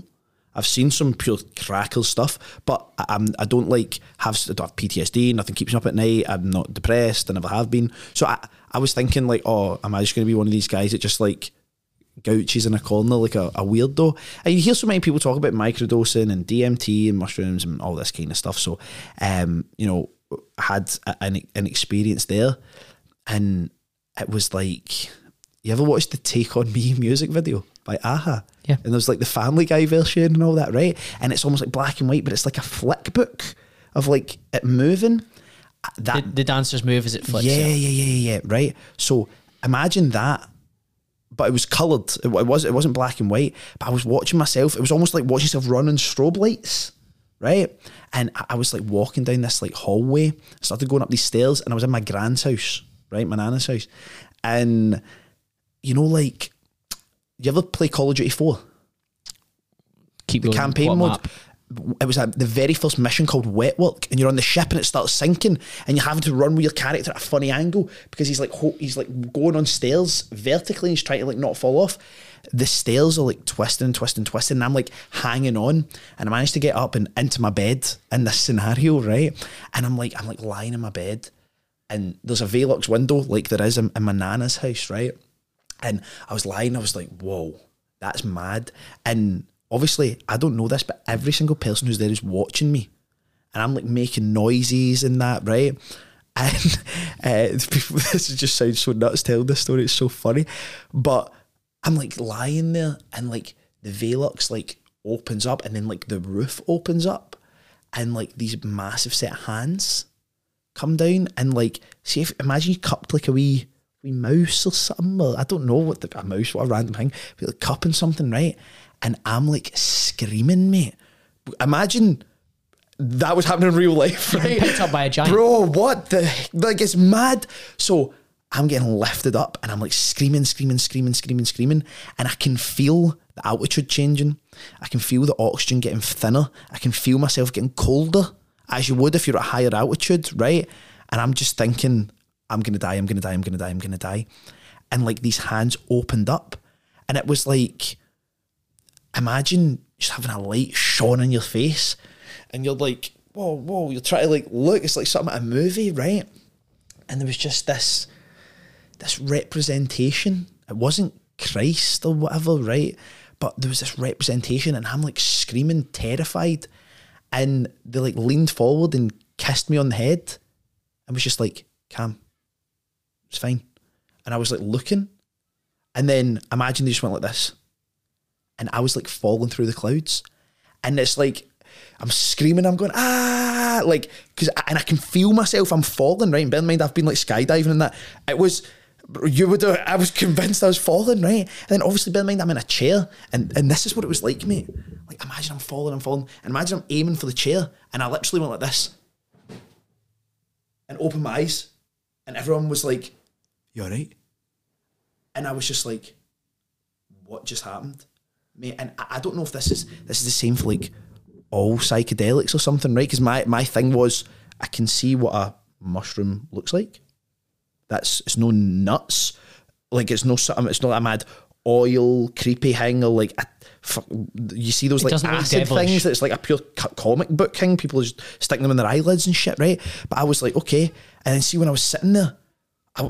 I've seen some pure crackle stuff, but I don't have PTSD, nothing keeps me up at night, I'm not depressed, I never have been. So I was thinking like, oh, am I just going to be one of these guys that just like gouches in a corner like a weirdo. And you hear so many people talk about microdosing and DMT and mushrooms and all this kind of stuff. So, you know, had an experience there, and it was like, you ever watched the Take On Me music video by Aha? Yeah. And there's like the Family Guy version and all that, right? And it's almost like black and white, but it's like a flick book of like it moving. That the dancers move as it flips. Yeah, right. So imagine that, but it was coloured. It wasn't black and white, but I was watching myself. It was almost like watching yourself run on strobe lights, right? And I was like walking down this like hallway. I started going up these stairs, and I was in my grand's house, right? My nana's house. And you know, like, you ever play Call of Duty 4? Keep the going, campaign mode. Map? It was the very first mission called Wet Work, and you're on the ship and it starts sinking, and you're having to run with your character at a funny angle because he's like going on stairs vertically, and he's trying to like not fall off. The stairs are like twisting and twisting and twisting, and I'm like hanging on, and I managed to get up and into my bed in this scenario, right? And I'm like lying in my bed, and there's a Velux window like there is in my nana's house, right? And I was lying, I was like, whoa, that's mad. And obviously, I don't know this, but every single person who's there is watching me. And I'm like making noises and that, right? And this just sounds so nuts telling this story, it's so funny. But I'm like lying there, and like the Velux like opens up, and then like the roof opens up, and like these massive set of hands come down, and like, see, if imagine you cupped like a wee mouse or something, or I don't know what a mouse, what a random thing, but like cupping something, right? And I'm like screaming, mate. Imagine that was happening in real life, right? Picked up by a giant. Bro, what the heck? Like, it's mad. So I'm getting lifted up, and I'm like screaming. And I can feel the altitude changing. I can feel the oxygen getting thinner. I can feel myself getting colder, as you would if you're at higher altitude, right? And I'm just thinking, I'm going to die. And like these hands opened up, and it was like, imagine just having a light shone on your face, and you're like, whoa, you're trying to like look, it's like something at a movie, right? And there was just this representation. It wasn't Christ or whatever, right? But there was this representation, and I'm like screaming, terrified. And they like leaned forward and kissed me on the head, and was just like, Cam, it's fine. And I was like looking, and then imagine they just went like this. And I was like falling through the clouds, and it's like, I'm screaming, I'm going, ah, like, and I can feel myself, I'm falling, right? And bear in mind, I've been like skydiving and that. I was convinced I was falling, right? And then obviously, bear in mind, I'm in a chair, and this is what it was like, mate. Like, imagine I'm falling, and imagine I'm aiming for the chair, and I literally went like this, and opened my eyes, and everyone was like, you all right? And I was just like, what just happened? Mate, and I don't know if this is the same for like all psychedelics or something, right? Because my thing was, I can see what a mushroom looks like. It's no nuts, like it's not that mad oil creepy thing, or like you see those like acid things that's like a pure comic book thing. People are just sticking them in their eyelids and shit, right? But I was like, okay, and then see, when I was sitting there, I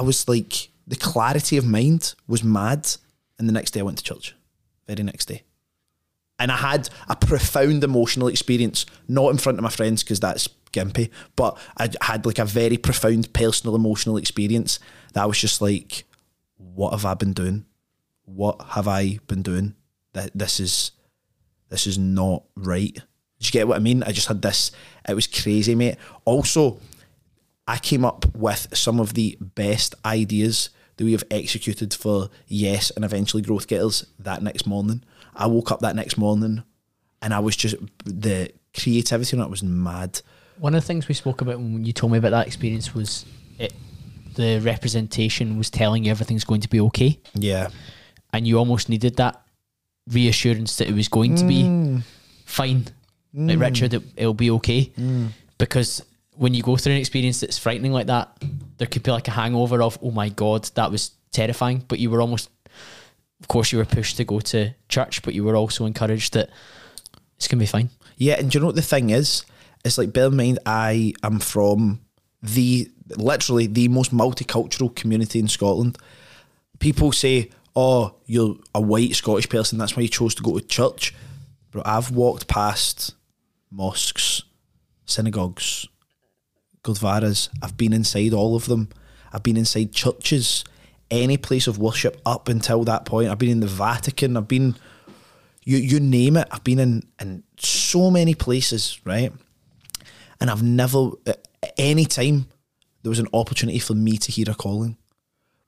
was like. The clarity of mind was mad. And the next day I went to church. Very next day. And I had a profound emotional experience, not in front of my friends, because that's gimpy, but I had like a very profound personal emotional experience that I was just like, what have I been doing? What have I been doing? This is not right. Do you get what I mean? I just had this, it was crazy, mate. Also, I came up with some of the best ideas that we have executed for Yes and eventually Growth Getters that next morning. I woke up that next morning, and I was just, the creativity on it was mad. One of the things we spoke about when you told me about that experience was the representation was telling you everything's going to be okay. Yeah. And you almost needed that reassurance that it was going to be fine. Like, Richard, it'll be okay. Because when you go through an experience that's frightening like that, there could be like a hangover of, oh my God, that was terrifying. But you were almost, of course you were pushed to go to church, but you were also encouraged that it's going to be fine. Yeah. And do you know what the thing is? It's like, bear in mind, I am from literally the most multicultural community in Scotland. people say, oh, you're a white Scottish person, that's why you chose to go to church. But I've walked past mosques, synagogues, gurdwaras. I've been inside all of them. I've been inside churches, any place of worship up until that point. I've been in the Vatican. I've been, you name it. I've been in so many places, right? And I've never, at any time, there was an opportunity for me to hear a calling,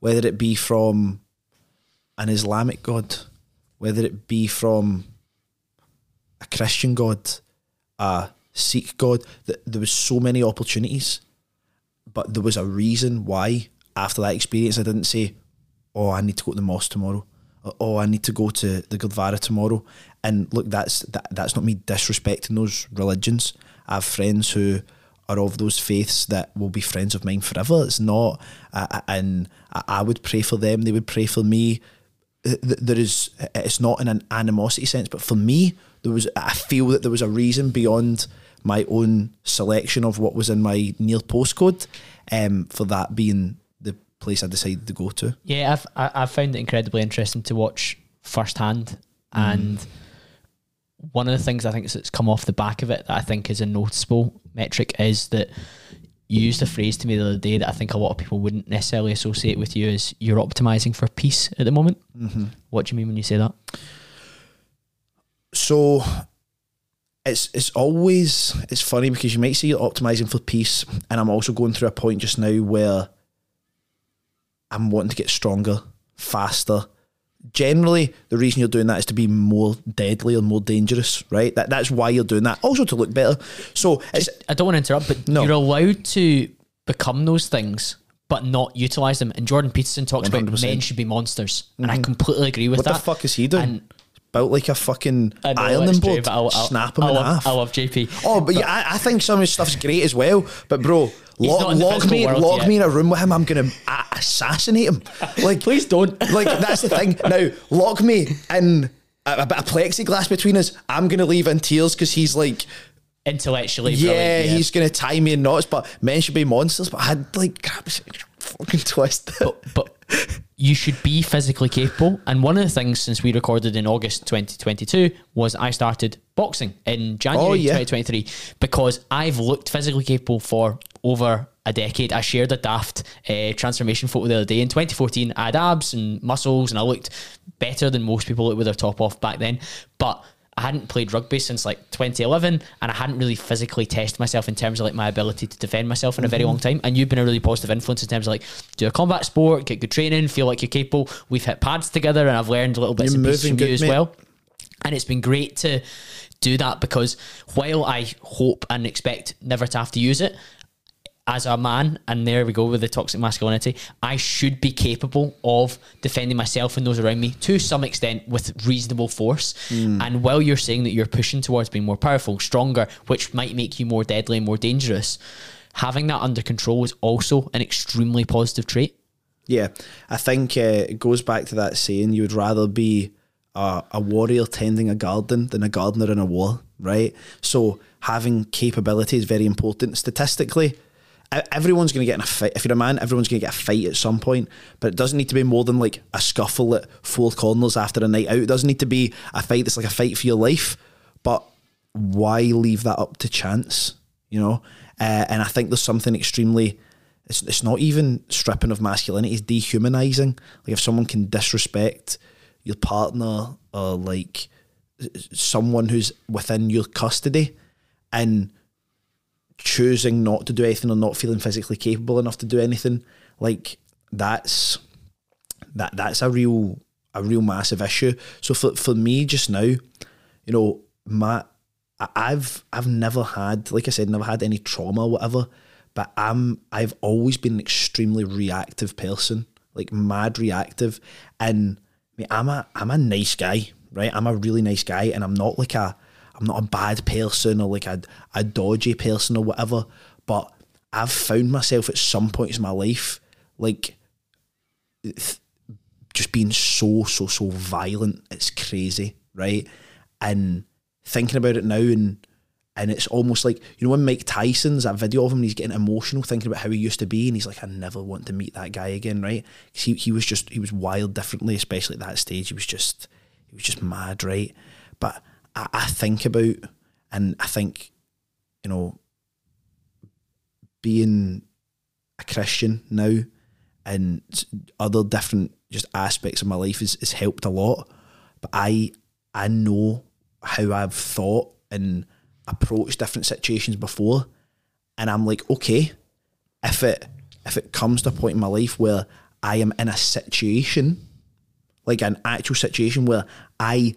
whether it be from an Islamic God, whether it be from a Christian God, a Sikh God. There was so many opportunities, but there was a reason why after that experience I didn't say, oh, I need to go to the mosque tomorrow, or, oh, I need to go to the Gurdwara tomorrow. And look, that's not me disrespecting those religions. I have friends who are of those faiths that will be friends of mine forever. It's not, and I would pray for them, they would pray for me. There is, it's not in an animosity sense, but for me, there was, I feel that there was a reason beyond my own selection of what was in my near postcode, for that being the place I decided to go to. Yeah, I've found it incredibly interesting to watch firsthand, and one of the things I think that's come off the back of it that I think is a noticeable metric is that you used a phrase to me the other day that I think a lot of people wouldn't necessarily associate with you, is you're optimizing for peace at the moment. What do you mean when you say that? So it's always, it's funny because you might say you're optimizing for peace, and I'm also going through a point just now where I'm wanting to get stronger, faster. Generally, the reason you're doing that is to be more deadly or more dangerous, right? That's why you're doing that. Also to look better. So it's, I don't want to interrupt, but no, you're allowed to become those things, but not utilize them. And Jordan Peterson talks 100%. About men should be monsters, and I completely agree with that. What the fuck is he doing? And built like a fucking ironing board, snap him in half. I love JP. Oh, but yeah, I think some of his stuff's great as well. But bro, lock me in a room with him, I'm gonna assassinate him. Like, please don't. Like, that's the thing. Now, lock me in a bit of plexiglass between us, I'm gonna leave in tears because he's like intellectually brilliant, he's gonna tie me in knots. But men should be monsters. But I had like fucking twist. But you should be physically capable. And one of the things since we recorded in August 2022 was I started boxing in January 2023 because I've looked physically capable for over a decade. I shared a daft transformation photo the other day. In 2014, I had abs and muscles and I looked better than most people looked with their top off back then. But I hadn't played rugby since like 2011, and I hadn't really physically tested myself in terms of like my ability to defend myself in a very long time. And you've been a really positive influence in terms of like, do a combat sport, get good training, feel like you're capable. We've hit pads together and I've learned little bits and pieces from you as well. And it's been great to do that because while I hope and expect never to have to use it, as a man, and there we go with the toxic masculinity, I should be capable of defending myself and those around me to some extent with reasonable force. And while you're saying that you're pushing towards being more powerful, stronger, which might make you more deadly and more dangerous, having that under control is also an extremely positive trait. Yeah, I think it goes back to that saying, you would rather be a warrior tending a garden than a gardener in a war, right? So having capability is very important. Statistically, everyone's going to get in a fight. If you're a man, everyone's going to get a fight at some point, but it doesn't need to be more than like a scuffle at four corners after a night out. It doesn't need to be a fight that's like a fight for your life, but why leave that up to chance, you know? And I think there's something extremely, it's not even stripping of masculinity, it's dehumanizing. Like if someone can disrespect your partner or like someone who's within your custody and choosing not to do anything or not feeling physically capable enough to do anything, like that's a real massive issue. So for me just now, you know, I've never had, like I said, never had any trauma or whatever, but I've always been an extremely reactive person, like mad reactive. And I mean, I'm a nice guy, right? I'm a really nice guy, and I'm not a bad person or like a dodgy person or whatever, but I've found myself at some points in my life, like just being so violent. It's crazy, right? And thinking about it now, and And it's almost like, you know, when Mike Tyson's, that video of him, and he's getting emotional thinking about how he used to be, and he's like, I never want to meet that guy again, right? Because he was wild differently, especially at that stage. He was just mad, right? But I think about, and I think, you know, being a Christian now and other different just aspects of my life has helped a lot. But I know how I've thought and approach different situations before, and I'm like, okay, if it comes to a point in my life where I am in a situation, like an actual situation where that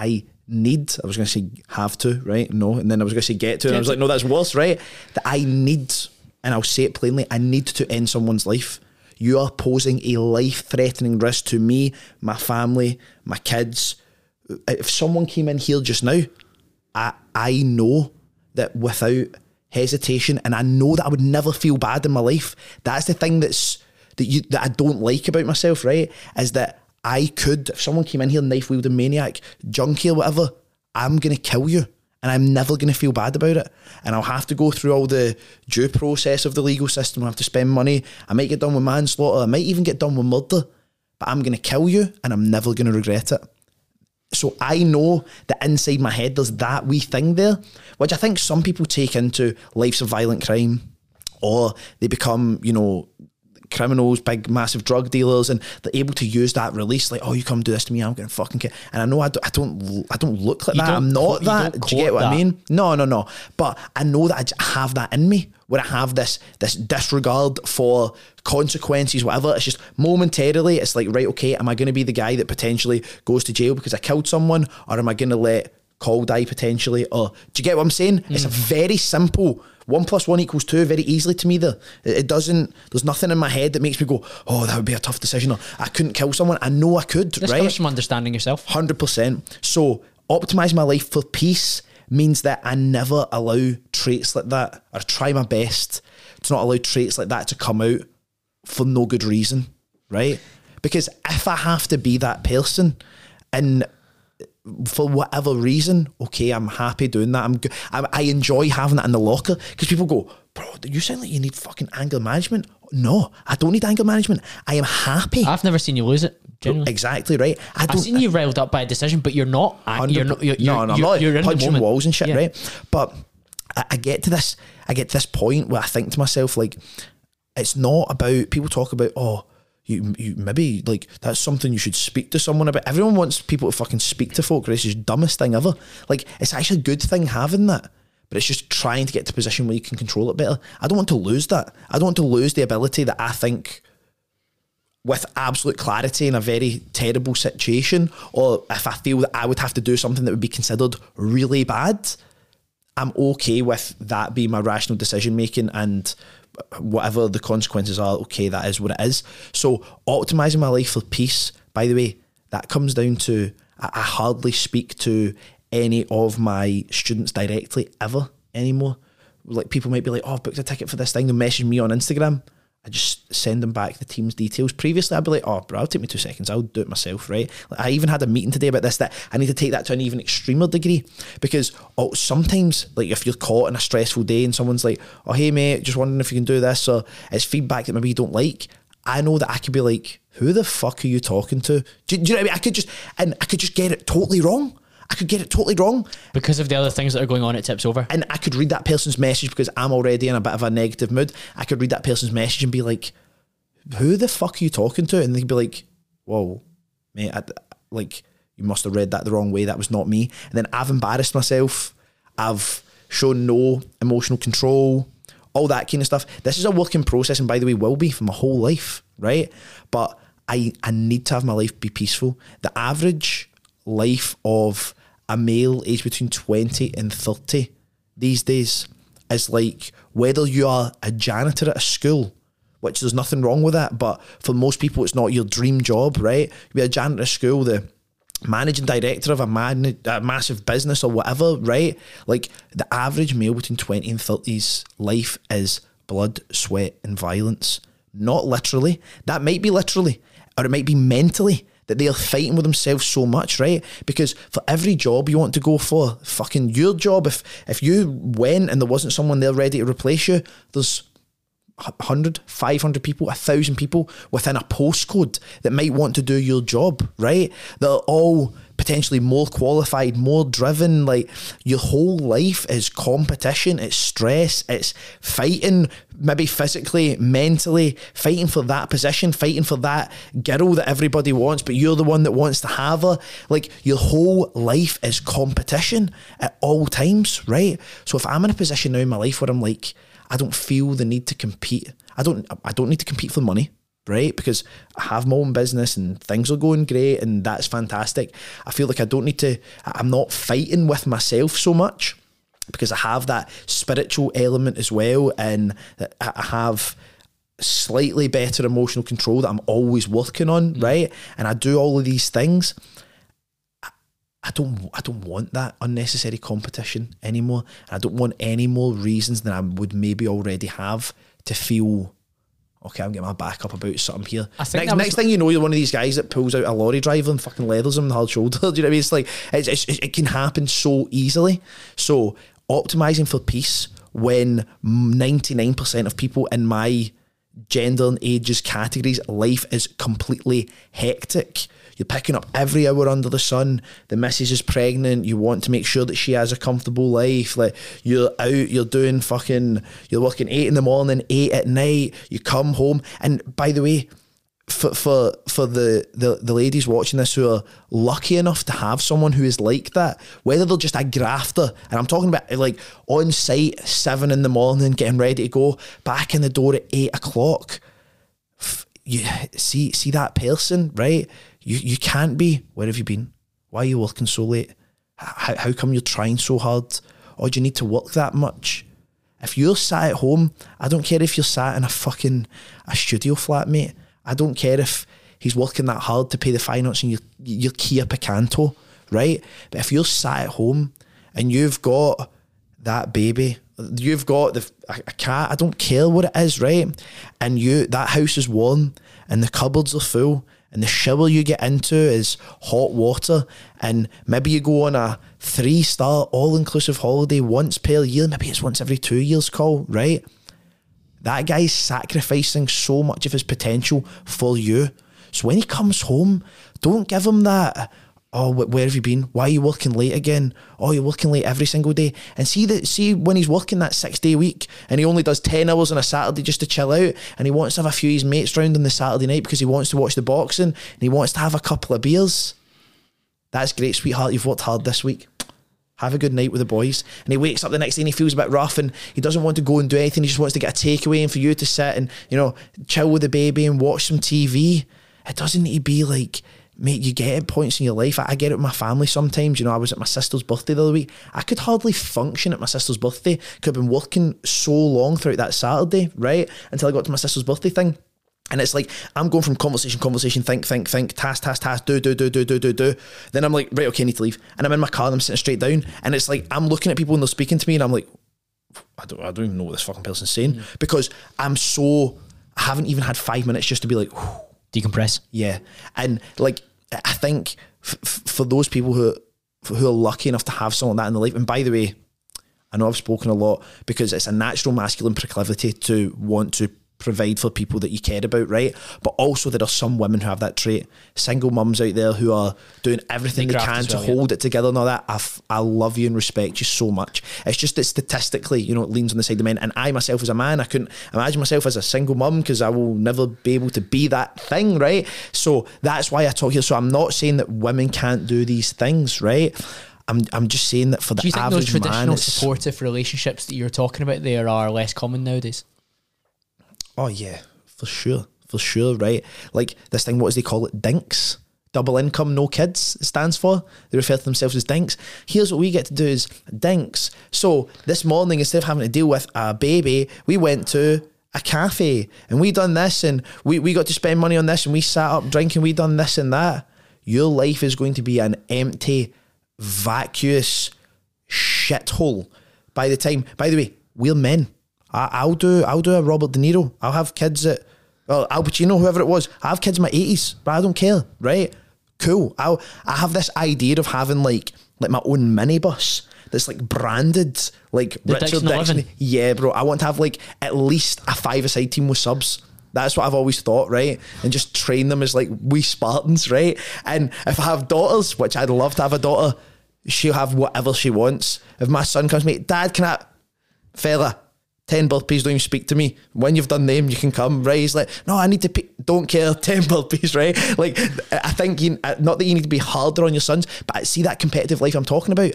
I need, and I'll say it plainly, I need to end someone's life. You are posing a life-threatening risk to me, my family, my kids. If someone came in here just now, I know that without hesitation, and I know that I would never feel bad in my life. That's the thing that I don't like about myself, right? Is that I could, if someone came in here, knife-wielding maniac, junkie or whatever, I'm going to kill you, and I'm never going to feel bad about it. And I'll have to go through all the due process of the legal system. I'll have to spend money. I might get done with manslaughter. I might even get done with murder, but I'm going to kill you, and I'm never going to regret it. So I know that inside my head there's that wee thing there, which I think some people take into lives of violent crime, or they become, you know, criminals, big, massive drug dealers, and they're able to use that release, like, oh, you come do this to me, I'm going to fucking kill. And I know I don't look like that. I'm not that. Do you get what I mean? No. But I know that I have that in me, where I have this disregard for consequences, whatever. It's just momentarily, it's like, right, okay, am I going to be the guy that potentially goes to jail because I killed someone, or am I going to let Cole die potentially? Or do you get what I'm saying? Mm. It's a very simple 1 + 1 = 2 very easily to me there. It doesn't, there's nothing in my head that makes me go, oh, that would be a tough decision, or I couldn't kill someone. I know I could, this right? This comes from understanding yourself. 100%. So optimise my life for peace means that I never allow traits like that, or try my best to not allow traits like that to come out for no good reason, right? Because if I have to be that person, and for whatever reason, okay, I'm happy doing that. I enjoy having that in the locker, because people go, bro, you sound like you need fucking anger management. No, I don't need anger management. I am happy. I've never seen you lose it. Generally. Exactly right. I've seen you riled up by a decision, but you're not. You're punching walls and shit, yeah. Right? But I get to this point where I think to myself, like, it's not about, people talk about, oh, you maybe, like, that's something you should speak to someone about. Everyone wants people to fucking speak to folk. This is the dumbest thing ever. Like, it's actually a good thing having that, but it's just trying to get to a position where you can control it better. I don't want to lose that. I don't want to lose the ability that I think with absolute clarity in a very terrible situation, or if I feel that I would have to do something that would be considered really bad, I'm okay with that being my rational decision making, and whatever the consequences are, okay, that is what it is. So optimising my life for peace, by the way, that comes down to, I hardly speak to any of my students directly ever anymore. Like, people might be like, oh, I've booked a ticket for this thing, they message me on Instagram, I just send them back the team's details. Previously, I'd be like, oh, bro, it'll take me 2 seconds, I'll do it myself, right? Like, I even had a meeting today about this, that I need to take that to an even extremer degree, because sometimes, like, if you're caught in a stressful day and someone's like, oh, hey, mate, just wondering if you can do this, or it's feedback that maybe you don't like, I know that I could be like, who the fuck are you talking to? Do you know what I mean? I could just get it totally wrong. I could get it totally wrong. Because of the other things that are going on, it tips over. And I could read that person's message, because I'm already in a bit of a negative mood. I could read that person's message and be like, who the fuck are you talking to? And they'd be like, whoa, mate, like, you must have read that the wrong way. That was not me. And then I've embarrassed myself. I've shown no emotional control, all that kind of stuff. This is a working process, and by the way, will be for my whole life, right? But I need to have my life be peaceful. The average life of a male aged between 20 and 30 these days is like, whether you are a janitor at a school, which there's nothing wrong with that, but for most people it's not your dream job, right? You're a janitor at a school, the managing director of a massive business or whatever, right? Like, the average male between 20 and 30's life is blood, sweat and violence. Not literally. That might be literally, or it might be mentally. that they're fighting with themselves so much, right? Because for every job you want to go for, fucking your job, if you went and there wasn't someone there ready to replace you, there's 100, 500 people, 1,000 people within a postcode that might want to do your job, right? They're all potentially more qualified, more driven. Like, your whole life is competition, it's stress, it's fighting, maybe physically, mentally, fighting for that position, fighting for that girl that everybody wants, but you're the one that wants to have her. Like, your whole life is competition at all times, right? So if I'm in a position now in my life where I'm like, I don't feel the need to compete. I don't need to compete for money, right? Because I have my own business and things are going great and that's fantastic. I feel like I don't need to, I'm not fighting with myself so much because I have that spiritual element as well, and I have slightly better emotional control that I'm always working on, right? And I do all of these things. I don't want that unnecessary competition anymore. And I don't want any more reasons than I would maybe already have to feel, okay, I'm getting my back up about something here. Next thing you know, you're one of these guys that pulls out a lorry driver and fucking leathers him in the hard shoulder. Do you know what I mean? It's like, it can happen so easily. So optimizing for peace when 99% of people in my gender and ages categories, life is completely hectic. You're picking up every hour under the sun. The missus is pregnant. You want to make sure that she has a comfortable life. Like, you're out, you're working 8 in the morning, 8 at night. You come home. And by the way, for the ladies watching this who are lucky enough to have someone who is like that, whether they're just a grafter, and I'm talking about like on site 7 in the morning, getting ready to go, back in the door at 8 o'clock. You see that person, right? You can't be, where have you been? Why are you working so late? How come you're trying so hard? Or do you need to work that much? If you're sat at home, I don't care if you're sat in a studio flat, mate. I don't care if he's working that hard to pay the finance in your Kia Picanto, right? But if you're sat at home and you've got that baby, you've got a cat, I don't care what it is, right? And that house is warm and the cupboards are full and the shower you get into is hot water, and maybe you go on a 3-star all-inclusive holiday once per year, maybe it's once every 2 years, call, right? That guy's sacrificing so much of his potential for you. So when he comes home, don't give him that, oh, where have you been? Why are you working late again? Oh, you're working late every single day. And see when he's working that 6-day week and he only does 10 hours on a Saturday just to chill out, and he wants to have a few of his mates round on the Saturday night because he wants to watch the boxing and he wants to have a couple of beers. That's great, sweetheart. You've worked hard this week. Have a good night with the boys. And he wakes up the next day and he feels a bit rough and he doesn't want to go and do anything. He just wants to get a takeaway and for you to sit and, you know, chill with the baby and watch some TV. It doesn't need to be like, mate, you get at points in your life. I get it with my family sometimes. You know, I was at my sister's birthday the other week. I could hardly function at my sister's birthday because I've been working so long throughout that Saturday, right? Until I got to my sister's birthday thing. And it's like, I'm going from conversation, think, task, do. Then I'm like, right, okay, I need to leave. And I'm in my car and I'm sitting straight down. And it's like, I'm looking at people and they're speaking to me and I'm like, I don't even know what this fucking person's saying. Mm-hmm. Because I haven't even had 5 minutes just to be like, whew. Decompress. Yeah. And like, I think for those people who are lucky enough to have something like that in their life, and by the way, I know I've spoken a lot because it's a natural masculine proclivity to want to provide for people that you care about, right? But also there are some women who have that trait. Single mums out there who are doing everything they can to hold it together and all that. I love you and respect you so much. It's just that statistically, you know, it leans on the side of men. And I myself as a man, I couldn't imagine myself as a single mum because I will never be able to be that thing, right? So that's why I talk here. So I'm not saying that women can't do these things, right? I'm just saying that for the average man. Do you think those traditional supportive relationships that you're talking about there are less common nowadays? Oh yeah, for sure, right? Like this thing, what do they call it? Dinks. Double income, no kids, it stands for. They refer to themselves as dinks. Here's what we get to do is dinks. So this morning, instead of having to deal with a baby, we went to a cafe and we done this and we got to spend money on this and we sat up drinking, we done this and that. Your life is going to be an empty, vacuous shithole by the time. By the way, we're men. I'll do a Robert De Niro. I'll have kids at Al Pacino, whoever it was. I have kids in my 80s, but I don't care, right? cool. I have this idea of having like my own minibus that's like branded like the Richard Dickson. Yeah, bro. I want to have like at least a 5-a-side team with subs. That's what I've always thought, right? And just train them as like wee Spartans, right? And if I have daughters, which I'd love to have a daughter, she'll have whatever she wants. If my son comes to me, Dad, can I, fella, 10 burpees, don't even speak to me. When you've done them, you can come, right? He's like, no, I need to pick, don't care, 10 burpees, right? Like, I think, you, not that you need to be harder on your sons, but I see that competitive life I'm talking about.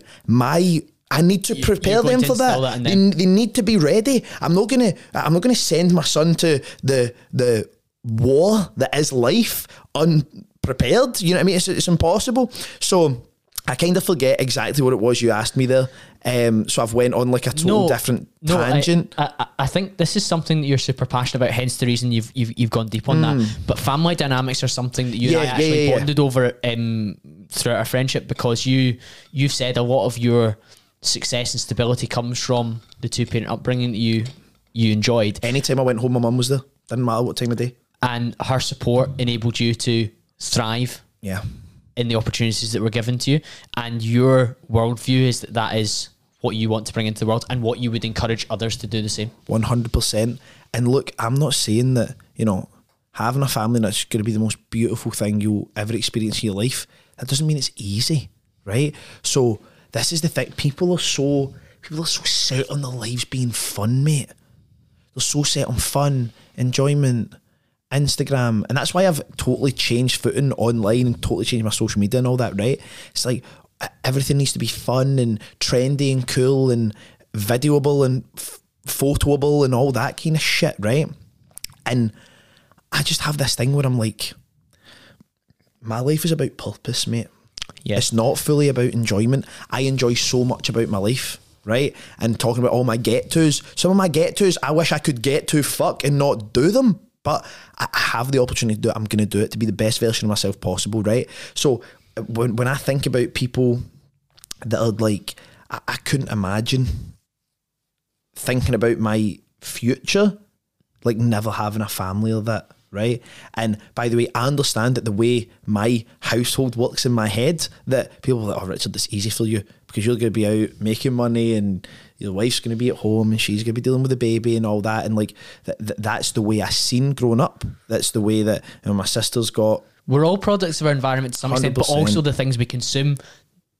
I need to prepare them for that. They need to be ready. I'm not gonna send my son to the war that is life unprepared. You know what I mean? It's impossible. So I kind of forget exactly what it was you asked me there. So I've went on like a total different tangent. I think this is something that you're super passionate about, hence the reason you've gone deep on that. But family dynamics are something that you and I actually bonded over throughout our friendship, because you've said a lot of your success and stability comes from the two-parent upbringing that you enjoyed. Anytime I went home, my mum was there. Didn't matter what time of day. And her support enabled you to thrive in the opportunities that were given to you. And your worldview is that that is what you want to bring into the world and what you would encourage others to do the same. 100%. And look, I'm not saying that, you know, having a family and it's going to be the most beautiful thing you'll ever experience in your life. That doesn't mean it's easy, right? So this is the thing. People are so set on their lives being fun, mate. They're so set on fun, enjoyment, Instagram. And that's why I've totally changed footing online and totally changed my social media and all that, right? It's like everything needs to be fun and trendy and cool and videoable and photoable and all that kind of shit, right? And I just have this thing where I'm like, my life is about purpose, mate. Yeah. It's not fully about enjoyment. I enjoy so much about my life, right? And talking about all my get-tos. Some of my get-tos, I wish I could get to fuck and not do them. But I have the opportunity to do it. I'm going to do it to be the best version of myself possible, right? So when I think about people that are like, I couldn't imagine thinking about my future, like never having a family or that. Right? And by the way, I understand that the way my household works in my head, that people are like, oh, Richard, it's easy for you because you're going to be out making money and your wife's going to be at home and she's going to be dealing with the baby and all that. And like, that's the way I seen growing up. That's the way that, you know, my sister's got. We're all products of our environment to some extent, but also the things we consume,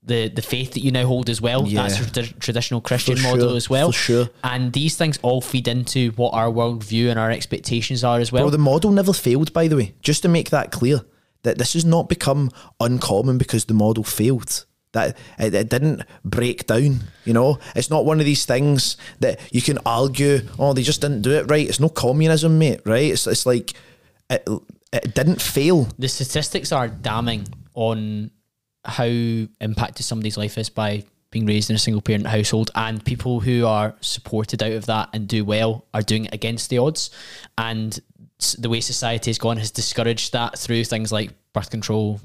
the faith that you now hold as well. Yeah. That's a traditional Christian model as well. For sure. And these things all feed into what our worldview and our expectations are as well. Well, the model never failed, by the way, just to make that clear, that this has not become uncommon because the model failed. That it didn't break down, you know? It's not one of these things that you can argue, oh, they just didn't do it right. It's no communism, mate, right? It's like, it didn't fail. The statistics are damning on how impacted somebody's life is by being raised in a single parent household, and people who are supported out of that and do well are doing it against the odds. And the way society has gone has discouraged that through things like birth control,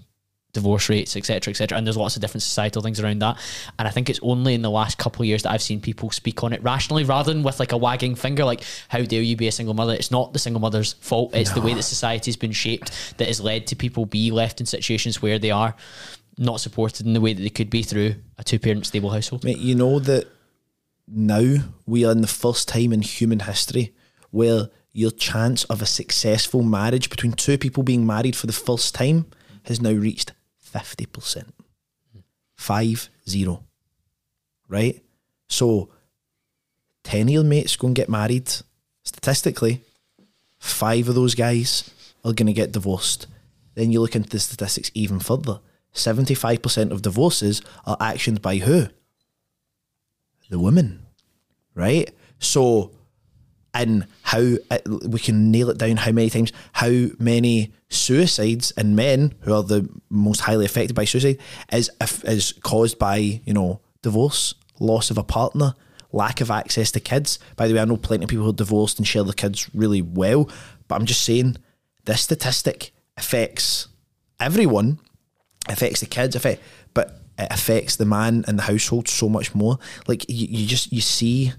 divorce rates, etc, etc. And there's lots of different societal things around that. And I think it's only in the last couple of years that I've seen people speak on it rationally, rather than with like a wagging finger, like, how dare you be a single mother? It's not the single mother's fault. It's the way that society's been shaped that has led to people be left in situations where they are not supported in the way that they could be through a two-parent stable household. Mate, you know that now we are in the first time in human history where your chance of a successful marriage between two people being married for the first time has now reached 50%. 50. Right? So 10 of your mates go and get married. Statistically, 5 of those guys are going to get divorced. Then you look into the statistics even further. 75% of divorces are actioned by who? The woman, right? So, and how, we can nail it down how many suicides in men, who are the most highly affected by suicide, is caused by, you know, divorce, loss of a partner, lack of access to kids. By the way, I know plenty of people who are divorced and share their kids really well, but I'm just saying this statistic affects everyone. Affects the kids, but it affects the man and the household so much more. Like you see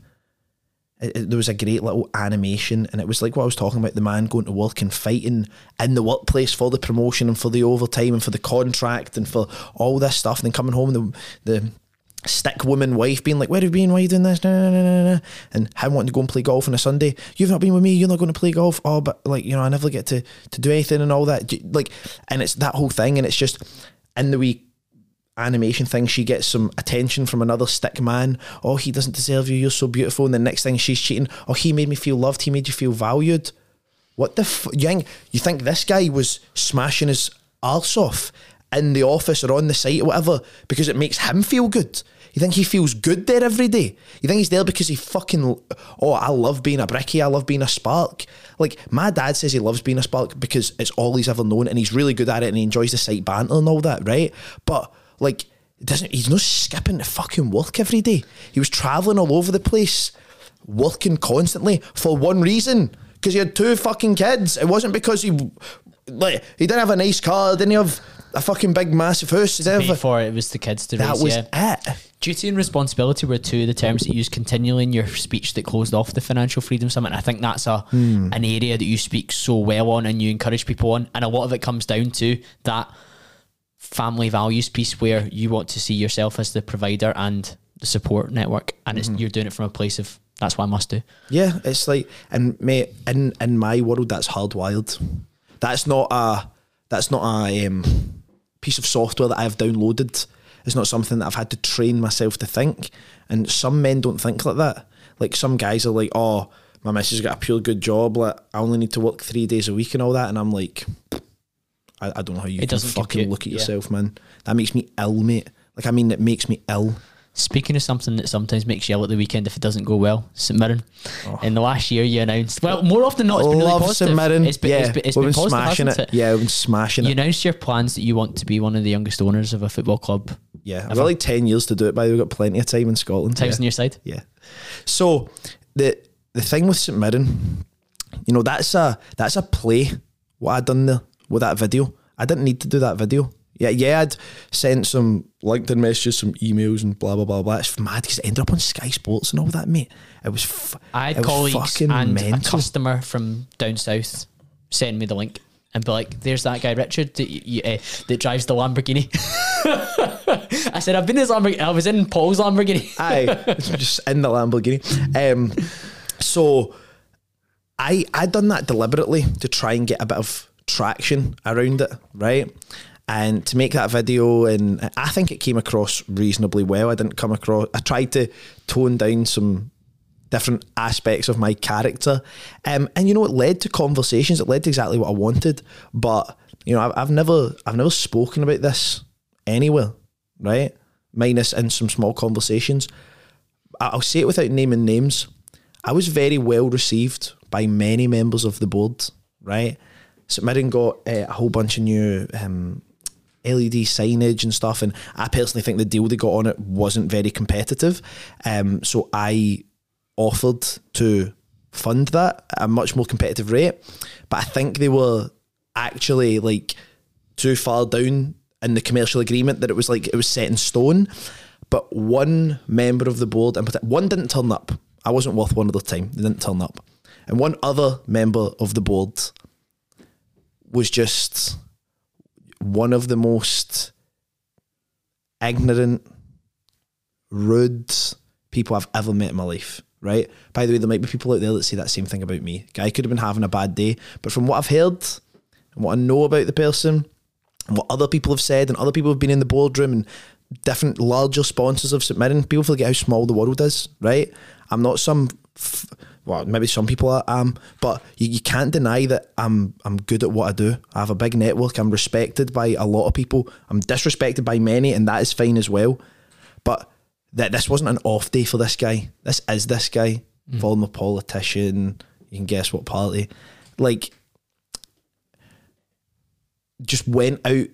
There was a great little animation, and it was like what I was talking about, the man going to work and fighting in the workplace for the promotion and for the overtime and for the contract and for all this stuff, and then coming home and the stick woman wife being like, where have you been, why are you doing this, and him wanting to go and play golf on a Sunday, you've not been with me, you're not going to play golf, oh, but like, you know, I never get to do anything and all that, like, and it's that whole thing, and it's just in the wee animation thing, she gets some attention from another stick man, oh, he doesn't deserve you, you're so beautiful, and the next thing she's cheating, oh, he made me feel loved, he made you feel valued, what the f, you think this guy was smashing his arse off in the office or on the site or whatever because it makes him feel good? You think he feels good there every day? You think he's there because he fucking, oh, I love being a brickie, I love being a spark. Like, my dad says he loves being a spark because it's all he's ever known and he's really good at it and he enjoys the site banter and all that, right? But like, he's not skipping to fucking work every day. He was travelling all over the place, working constantly for one reason, because he had two fucking kids. It wasn't because he didn't have a nice car, didn't have a fucking big massive house. Before it was the kids to raise. That was it. Duty and responsibility were two of the terms that you used continually in your speech that closed off the Financial Freedom Summit. And I think that's an area that you speak so well on and you encourage people on. And a lot of it comes down to that family values piece where you want to see yourself as the provider and the support network, and it's, you're doing it from a place of, that's what I must do. Yeah, it's like, and mate, in my world, that's hardwired. That's not a piece of software that I've downloaded. It's not something that I've had to train myself to think. And some men don't think like that. Like, some guys are like, oh, my missus got a pure good job, like, I only need to work 3 days a week and all that, and I'm like, I don't know how you can fucking look at yourself, man. That makes me ill, mate. Like, I mean, it makes me ill. Speaking of something that sometimes makes you ill at the weekend if it doesn't go well, St. Mirren. Oh. In the last year, you announced, well, more often than not, it's been really positive. St. Mirren. It's been positive, hasn't it? Yeah, we've been smashing it. You announced your plans that you want to be one of the youngest owners of a football club. Yeah, I've got like 10 years to do it, by the way. We've got plenty of time in Scotland. Time's on your side. Yeah. So, the thing with St. Mirren, you know, that's a play, what I'd done there with that video. I didn't need to do that video. Yeah, I'd sent some LinkedIn messages, some emails and blah, blah, blah, blah. It's mad because it ended up on Sky Sports and all that, mate. I had colleagues and a customer from down south send me the link and be like, there's that guy Richard that drives the Lamborghini. I said, I've been in his Lamborghini. I was in Paul's Lamborghini. Aye, just in the Lamborghini. So I'd done that deliberately to try and get a bit of traction around it, right? And to make that video, and I think it came across reasonably well. I tried to tone down some different aspects of my character. And you know, it led to conversations. It led to exactly what I wanted. But, you know, I've never spoken about this anywhere, right? Minus in some small conversations. I'll say it without naming names. I was very well received by many members of the board, right? St. Mirren got a whole bunch of new LED signage and stuff, and I personally think the deal they got on it wasn't very competitive, so I offered to fund that at a much more competitive rate, but I think they were actually like too far down in the commercial agreement that it was set in stone. But one member of the board, and one didn't turn up. I wasn't worth one at the time. They didn't turn up, and one other member of the board was just one of the most ignorant, rude people I've ever met in my life, right? By the way, there might be people out there that say that same thing about me. Guy could have been having a bad day, but from what I've heard and what I know about the person and what other people have said and other people have been in the boardroom and different larger sponsors of St. Mirren, people forget how small the world is, right? I'm not some... well, maybe some people are, but you can't deny that I'm good at what I do. I have a big network. I'm respected by a lot of people. I'm disrespected by many, and that is fine as well. But this wasn't an off day for this guy. This is this guy, former politician. You can guess what party. Like, just went out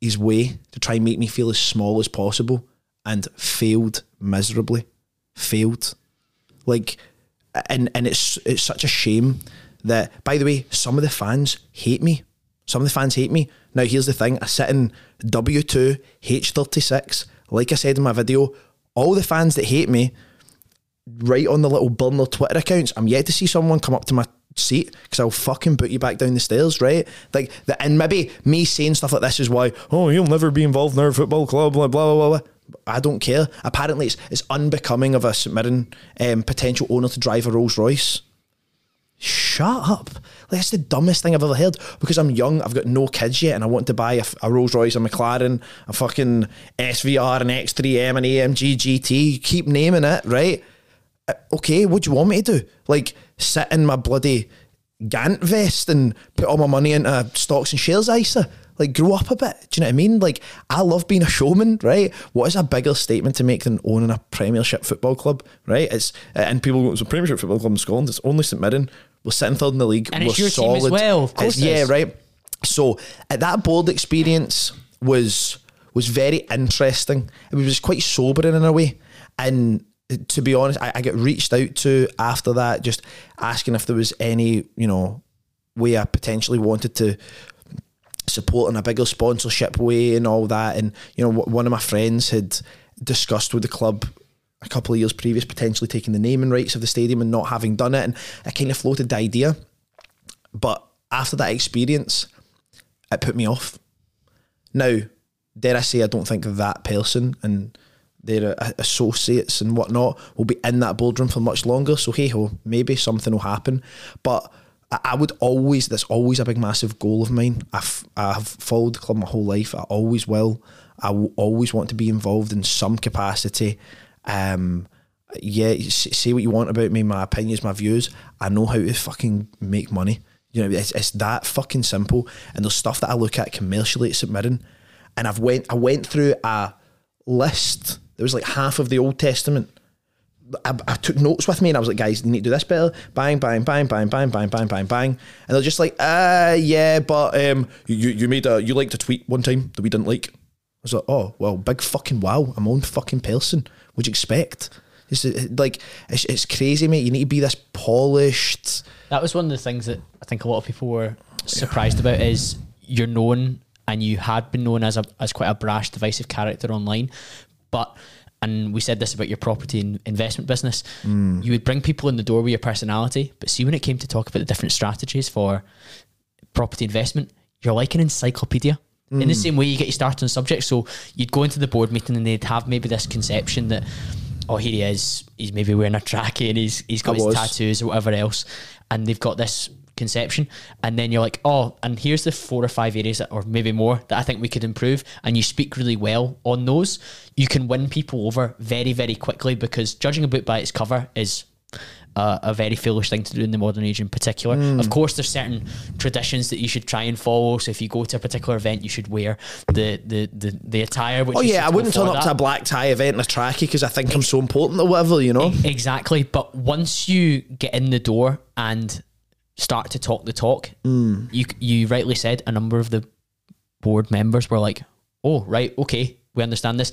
his way to try and make me feel as small as possible, and failed miserably. Failed. Like... And it's such a shame that, by the way, some of the fans hate me. Some of the fans hate me. Now, here's the thing. I sit in W2, H36. Like I said in my video, all the fans that hate me right on the little burner Twitter accounts, I'm yet to see someone come up to my seat, because I'll fucking put you back down the stairs, right? Like, the, and maybe me saying stuff like this is why, oh, you'll never be involved in our football club, blah, blah, blah, blah. I don't care. Apparently, it's unbecoming of a St. Mirren potential owner to drive a Rolls Royce. Shut up. Like, that's the dumbest thing I've ever heard, because I'm young, I've got no kids yet, and I want to buy a Rolls Royce, a McLaren, a fucking SVR, an X3M, an AMG GT, keep naming it, right? Okay, what do you want me to do? Like, sit in my bloody Gantt vest and put all my money into stocks and shares ISA? Like, grow up a bit. Do you know what I mean? Like, I love being a showman, right? What is a bigger statement to make than owning a Premiership football club, right? It's, and people go, it's a Premiership football club in Scotland, it's only St Mirren, we're sitting third in the league, and we're it's your solid. Team as well, of course. Yeah, right. So, that board experience was very interesting. It was quite sobering in a way, and to be honest, I get reached out to after that, just asking if there was any, you know, way I potentially wanted to support in a bigger sponsorship way and all that. And, you know, one of my friends had discussed with the club a couple of years previous, potentially taking the naming rights of the stadium and not having done it. And I kind of floated the idea. But after that experience, it put me off. Now, dare I say, I don't think that person and their associates and whatnot will be in that boardroom for much longer. So hey ho, maybe something will happen. But I would always, that's always a big massive goal of mine. I've followed the club my whole life. I always will. I will always want to be involved in some capacity. Yeah, say what you want about me, my opinions, my views. I know how to fucking make money. You know, it's that fucking simple. And there's stuff that I look at commercially at St Mirren, and I went through a list. There was like half of the Old Testament. I took notes with me and I was like, guys, you need to do this better. Bang, bang, bang, bang, bang, bang, bang, bang, bang. And they're just like, yeah, but you liked a tweet one time that we didn't like. I was like, oh, well, big fucking wow. I'm my own fucking person. What'd you expect? It's like, it's crazy, mate. You need to be this polished. That was one of the things that I think a lot of people were surprised about, is you're known, and you had been known as quite a brash, divisive character online. But, and we said this about your property and investment business, you would bring people in the door with your personality, but see, when it came to talk about the different strategies for property investment, you're like an encyclopedia. In the same way you get your start on subjects. So you'd go into the board meeting and they'd have maybe this conception that, oh, here he is, he's maybe wearing a trackie and he's got his tattoos or whatever else. And they've got this conception, and then you're like, oh, and here's the 4 or 5 areas that, or maybe more, that I think we could improve, and you speak really well on those. You can win people over very, very quickly, because judging a book by its cover is a very foolish thing to do in the modern age in particular. Of course, there's certain traditions that you should try and follow. So if you go to a particular event, you should wear the attire. Which, oh yeah, I wouldn't turn up to a black tie event in a trackie because I think I'm so important or whatever, you know? Exactly. But once you get in the door and start to talk the talk, you rightly said a number of the board members were like, oh right, okay, we understand this.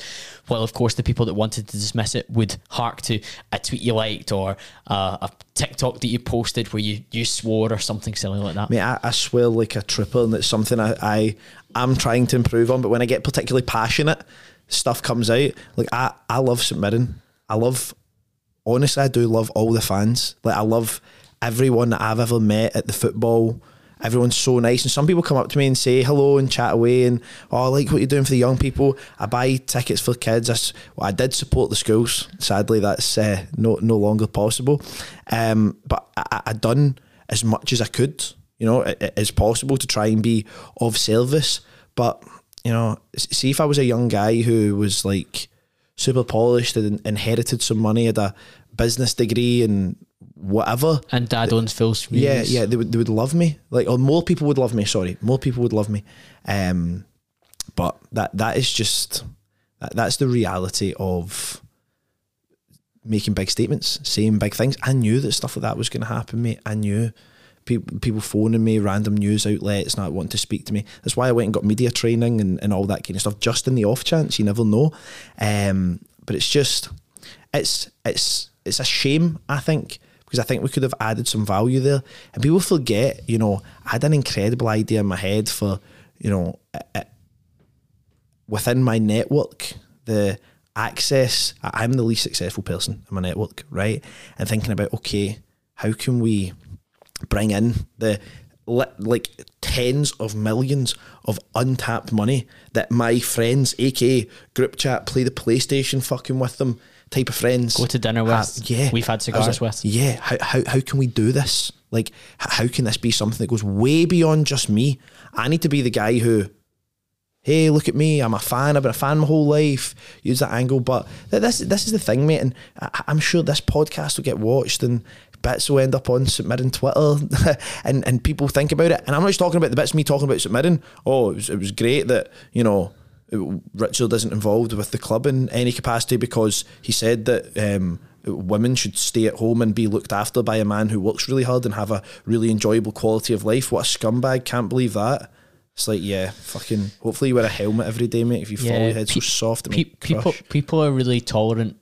Well, of course, the people that wanted to dismiss it would hark to a tweet you liked or a TikTok that you posted where you swore or something silly like that. Mate, I swear like a trooper, and it's something I'm trying to improve on, but when I get particularly passionate, stuff comes out. Like, I love St Mirren. Honestly, I do love all the fans. Like, I love everyone that I've ever met at the football. Everyone's so nice. And some people come up to me and say hello and chat away. And, oh, I like what you're doing for the young people. I buy tickets for kids. I did support the schools. Sadly, that's no longer possible. But I done as much as I could, you know, as possible to try and be of service. But, you know, see, if I was a young guy who was like super polished and inherited some money, had a business degree and whatever, and dad owns full screens, yeah, they would love me, like, or more people would love me, but that is just that's the reality of making big statements, saying big things. I knew that stuff like that was going to happen, mate. I knew people phoning me, random news outlets not wanting to speak to me. That's why I went and got media training and all that kind of stuff, just in the off chance, you never know. But it's just it's a shame, I think, because I think we could have added some value there. And people forget, you know, I had an incredible idea in my head for, you know, within my network, the access. I'm the least successful person in my network, right? And thinking about, okay, how can we bring in the like tens of millions of untapped money that my friends, aka group chat, play the PlayStation fucking with them type of friends, go to dinner with, we've had cigars with, how can we do this? Like, how can this be something that goes way beyond just me? I need to be the guy who, hey, look at me, I'm a fan, I've been a fan my whole life, use that angle. But this is the thing, mate, and I'm sure this podcast will get watched and bits will end up on St. Mirren Twitter and people think about it. And I'm not just talking about the bits of me talking about St. Mirren. Oh, it was great that, you know, Richard isn't involved with the club in any capacity because he said that women should stay at home and be looked after by a man who works really hard and have a really enjoyable quality of life. What a scumbag, can't believe that. It's like, yeah, fucking, hopefully you wear a helmet every day, mate, if you follow your head so soft. People are really tolerant,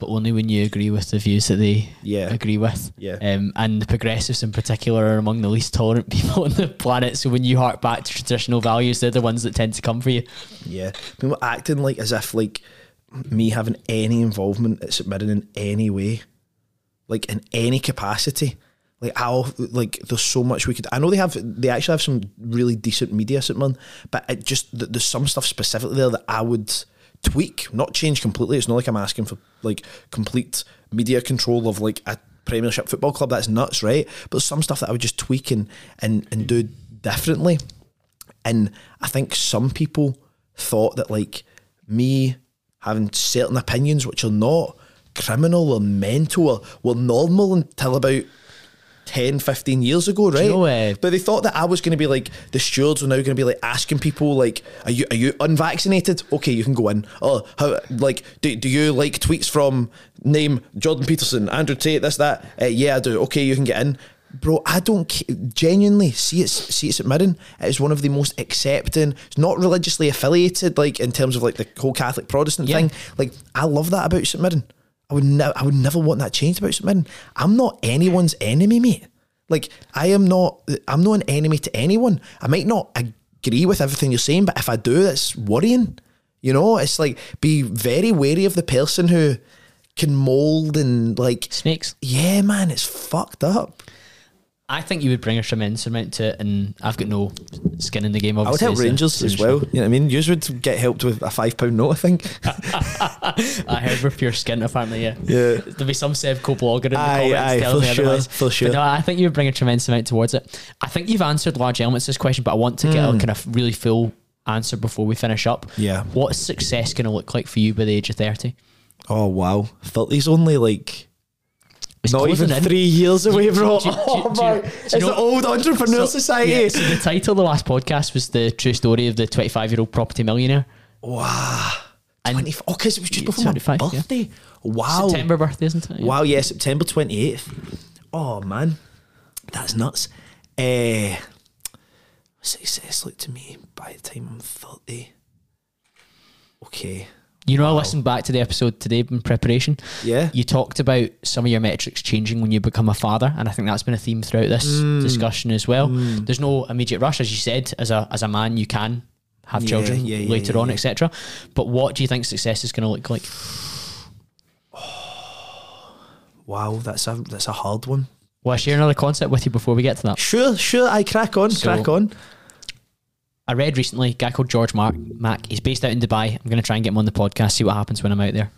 but only when you agree with the views that they agree with. Yeah. And the progressives in particular are among the least tolerant people on the planet. So when you hark back to traditional values, they're the ones that tend to come for you. Yeah. People acting like as if like me having any involvement at St. Mirren in any way, like in any capacity. Like, there's so much we could... I know they actually have some really decent media, St. Mirren, but it just, there's some stuff specifically there that I would tweak, not change completely. It's not like I'm asking for, like, complete media control of, like, a Premiership football club. That's nuts, right? But some stuff that I would just tweak and do differently. And I think some people thought that, like, me having certain opinions, which are not criminal or mental or were normal until about 10, 15 years ago, right? But they thought that I was going to be like, the stewards were now going to be like asking people like, are you unvaccinated? Okay, you can go in. Oh, how, like, do you like tweets from name Jordan Peterson, Andrew Tate, this, that? Yeah, I do. Okay, you can get in. Bro, I don't genuinely see it's at Mirren. It is one of the most accepting. It's not religiously affiliated, like in terms of like the whole Catholic Protestant thing. Like, I love that about St. Mirren. I would never want that changed about St. Mirren. I'm not anyone's enemy, mate. Like, I'm not an enemy to anyone. I might not agree with everything you're saying, but if I do, that's worrying. You know, it's like, be very wary of the person who can mould and like... Snakes. Yeah, man, it's fucked up. I think you would bring a tremendous amount to it, and I've got no skin in the game, obviously. I would help Rangers as well. You know what I mean? You would get helped with a £5 note, I think. I heard we're pure skin, apparently, yeah. There'll be some Sevco blogger in the comments telling me otherwise. For sure. But no, I think you would bring a tremendous amount towards it. I think you've answered large elements of this question, but I want to get a kind of really full answer before we finish up. Yeah. What's success going to look like for you by the age of 30? Oh, wow. 30's only like... It's not even 3 years away, bro. Oh my! It's an old entrepreneur society. Yeah, so the title of the last podcast was the true story of the 25-year-old property millionaire. Wow! And 25. Oh, because it was just before my birthday. Yeah. Wow! September birthday, isn't it? Yeah. Wow! Yeah, September 28th. Oh man, that's nuts. Success look to me by the time I'm 30. Okay. You know, I listened back to the episode today in preparation. Yeah. You talked about some of your metrics changing when you become a father, and I think that's been a theme throughout this discussion as well. There's no immediate rush, as you said, as a man you can have children later on, etc. But what do you think success is going to look like? Oh, wow, that's a hard one. Well, I share another concept with you before we get to that. Sure, I crack on, I read recently, a guy called George Mack, he's based out in Dubai. I'm going to try and get him on the podcast, see what happens when I'm out there.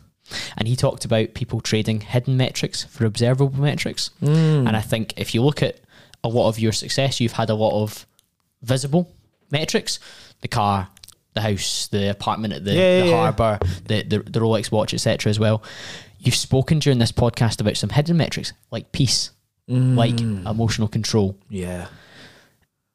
And he talked about people trading hidden metrics for observable metrics. And I think if you look at a lot of your success, you've had a lot of visible metrics. The car, the house, the apartment at the harbour, the Rolex watch, etc. as well. You've spoken during this podcast about some hidden metrics, like peace, like emotional control. Yeah.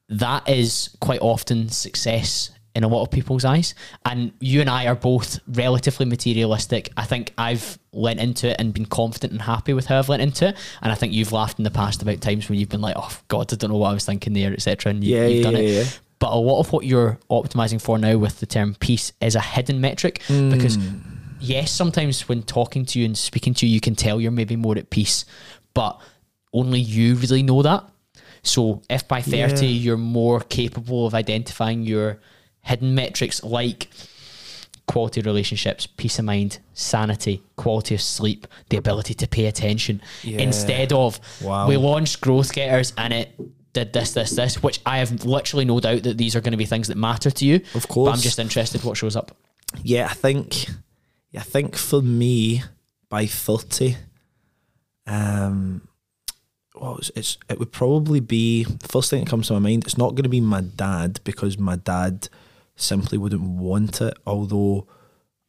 That is quite often success in a lot of people's eyes. And you and I are both relatively materialistic. I think I've lent into it and been confident and happy with how I've lent into it. And I think you've laughed in the past about times when you've been like, oh God, I don't know what I was thinking there, etc. And you've done it. But a lot of what you're optimizing for now with the term peace is a hidden metric because yes, sometimes when talking to you and speaking to you, you can tell you're maybe more at peace, but only you really know that. So if by 30 you're more capable of identifying your hidden metrics like quality relationships, peace of mind, sanity, quality of sleep, the ability to pay attention. Yeah. Instead of, we launched Growth Getters and it did this, which I have literally no doubt that these are going to be things that matter to you. Of course. But I'm just interested what shows up. Yeah, I think for me, by 30, it would probably be, first thing that comes to my mind, it's not going to be my dad, because my dad simply wouldn't want it, although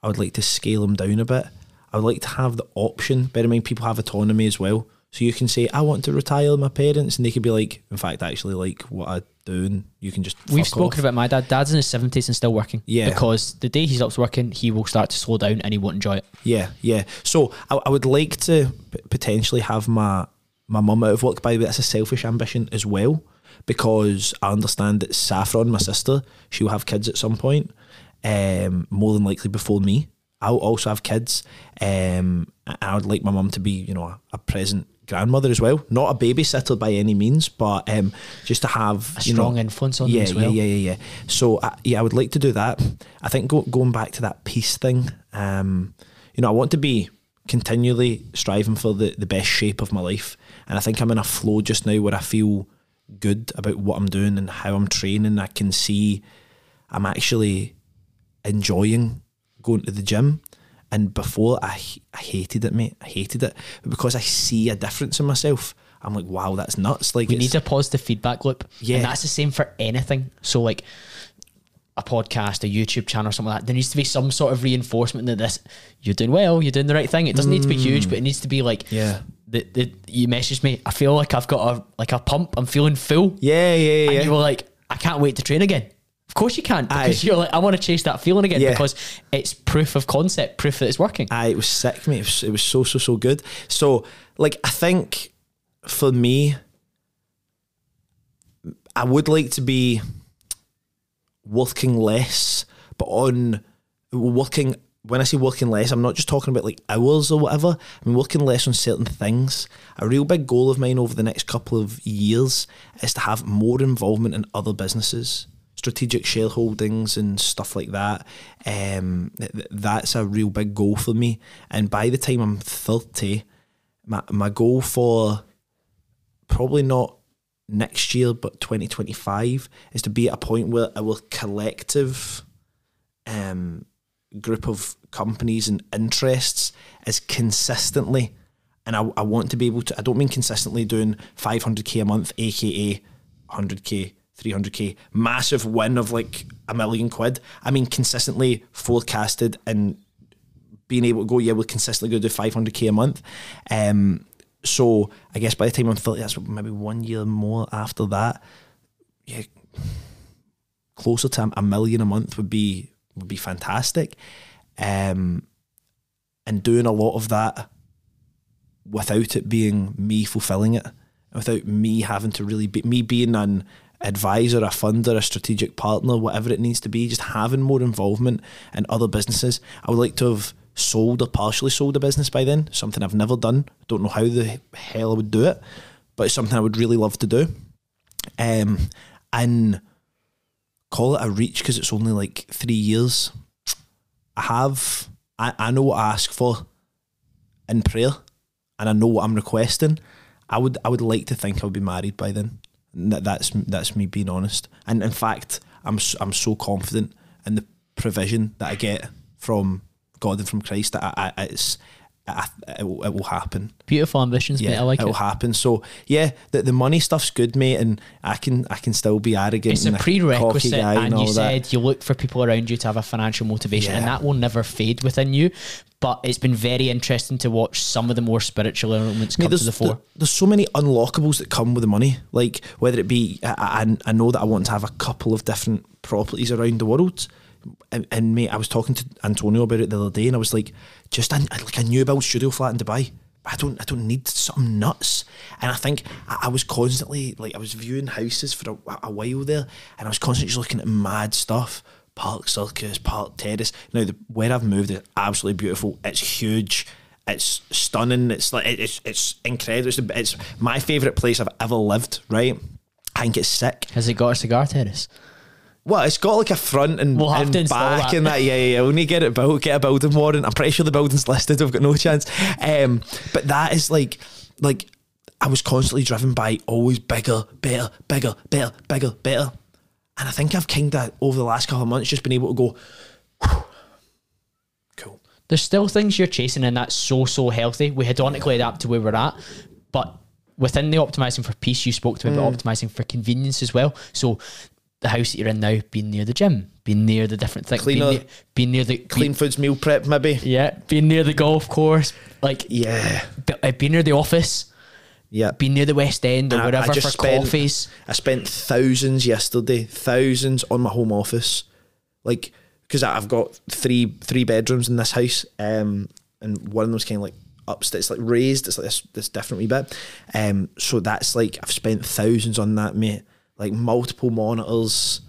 I would like to scale him down a bit. I would like to have the option. Bear in mind, people have autonomy as well. So you can say, I want to retire my parents, and they could be like, in fact, I actually like what I do, and you can just We've spoken off. About my dad. Dad's in his 70s and still working. Yeah. Because the day he stops working, he will start to slow down and he won't enjoy it. Yeah, yeah. So I would like to potentially have my mum out of work. By the way, that's a selfish ambition as well, because I understand that Saffron, my sister, she will have kids at some point, more than likely before me. I'll also have kids. I would like my mum to be, a present grandmother as well. Not a babysitter by any means, but just to have... A strong influence on them as well. Yeah. So, I would like to do that. I think going back to that peace thing, I want to be continually striving for the best shape of my life. And I think I'm in a flow just now where I feel good about what I'm doing and how I'm training. I can see I'm actually enjoying going to the gym, and before I hated it, mate. I hated it, but because I see a difference in myself, I'm like, wow, that's nuts. Like, we need a positive feedback loop. Yeah, and that's the same for anything. So like a podcast, a YouTube channel, something like that, there needs to be some sort of reinforcement that this, you're doing well, you're doing the right thing. It doesn't need to be huge, but it needs to be like, yeah, you messaged me, I feel like I've got a pump, I'm feeling full. Yeah. And you were like, I can't wait to train again. Of course you can't, because you're like, I want to chase that feeling again, because it's proof of concept, proof that it's working. It was sick, mate. It was so good. So like, I think for me, I would like to be working less, but when I say working less, I'm not just talking about like hours or whatever. I mean, working less on certain things. A real big goal of mine over the next couple of years is to have more involvement in other businesses, strategic shareholdings and stuff like that. That's a real big goal for me. And by the time I'm 30, my goal for probably not next year, but 2025, is to be at a point where our collective group of companies and interests is consistently, and I want to be able to, I don't mean consistently doing 500k a month, aka 100k, 300k, massive win of like £1 million. I mean consistently forecasted and being able to go, we're consistently going to do 500k a month. So I guess by the time I'm 30, that's maybe 1 year more after that. Yeah, closer to £1 million a month would be fantastic. And doing a lot of that without it being me fulfilling it, without me having to really be, me being an advisor, a funder, a strategic partner, whatever it needs to be, just having more involvement in other businesses. I would like to have sold or partially sold a business by then, something I've never done. Don't know how the hell I would do it, but it's something I would really love to do. And call it a reach, because it's only like 3 years. I know what I ask for in prayer, and I know what I'm requesting. I would like to think I would be married by then. That's me being honest. And in fact, I'm so confident in the provision that I get from God and from Christ that it will happen. Beautiful ambitions, mate. I like it. It will happen. So yeah, the money stuff's good, mate, and I can still be arrogant. It's a prerequisite, and you said you look for people around you to have a financial motivation, and that will never fade within you. But it's been very interesting to watch some of the more spiritual elements come to the fore. There's so many unlockables that come with the money, like whether it be I know that I want to have a couple of different properties around the world. And mate, I was talking to Antonio about it the other day, and I was like, just like a new build studio flat in Dubai. I don't need something nuts. And I think I was constantly like, I was viewing houses for a while there, and I was constantly just looking at mad stuff. Park Circus, Park Terrace. Now where I've moved is absolutely beautiful. It's huge. It's stunning. It's like it's incredible. It's my favourite place I've ever lived. Right? I think it's sick. Has it got a cigar terrace? Well, it's got like a front and, we'll have and to back that. And that. Yeah, yeah, yeah. When you get it built, get a building warrant. I'm pretty sure the building's listed. I've got no chance. But that is like I was constantly driven by always bigger, better, bigger, better, bigger, better. And I think I've kind of, over the last couple of months, just been able to go, whew, cool. There's still things you're chasing, and that's so healthy. We hedonically adapt to where we're at, but within the optimizing for peace, you spoke to me about optimizing for convenience as well. So the house that you're in now, being near the gym, being near the different things, being near the clean foods meal prep, maybe. Yeah, being near the golf course, like yeah, being near the office. Yeah, be near the West End or wherever for coffees. I spent thousands yesterday, on my home office, like because I've got three bedrooms in this house, and one of them's kind of like upstairs, like raised. It's like this different wee bit, so that's like I've spent thousands on that, mate. Like multiple monitors,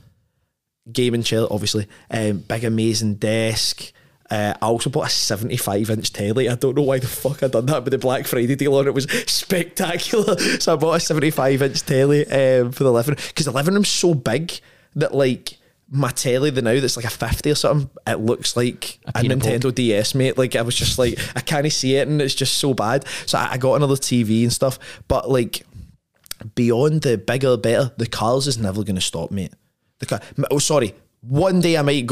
gaming chair, obviously, big amazing desk. I also bought a 75-inch telly. I don't know why the fuck I done that, but the Black Friday deal on it was spectacular. So I bought a 75-inch telly for the living room, because the living room's so big that like my telly the now that's like a 50 or something, it looks like a Nintendo DS, mate. Like I was just like, I can't see it, and it's just so bad. So I got another TV and stuff, but like beyond the bigger, better, the cars is never going to stop, mate. The car. Oh, sorry. One day I might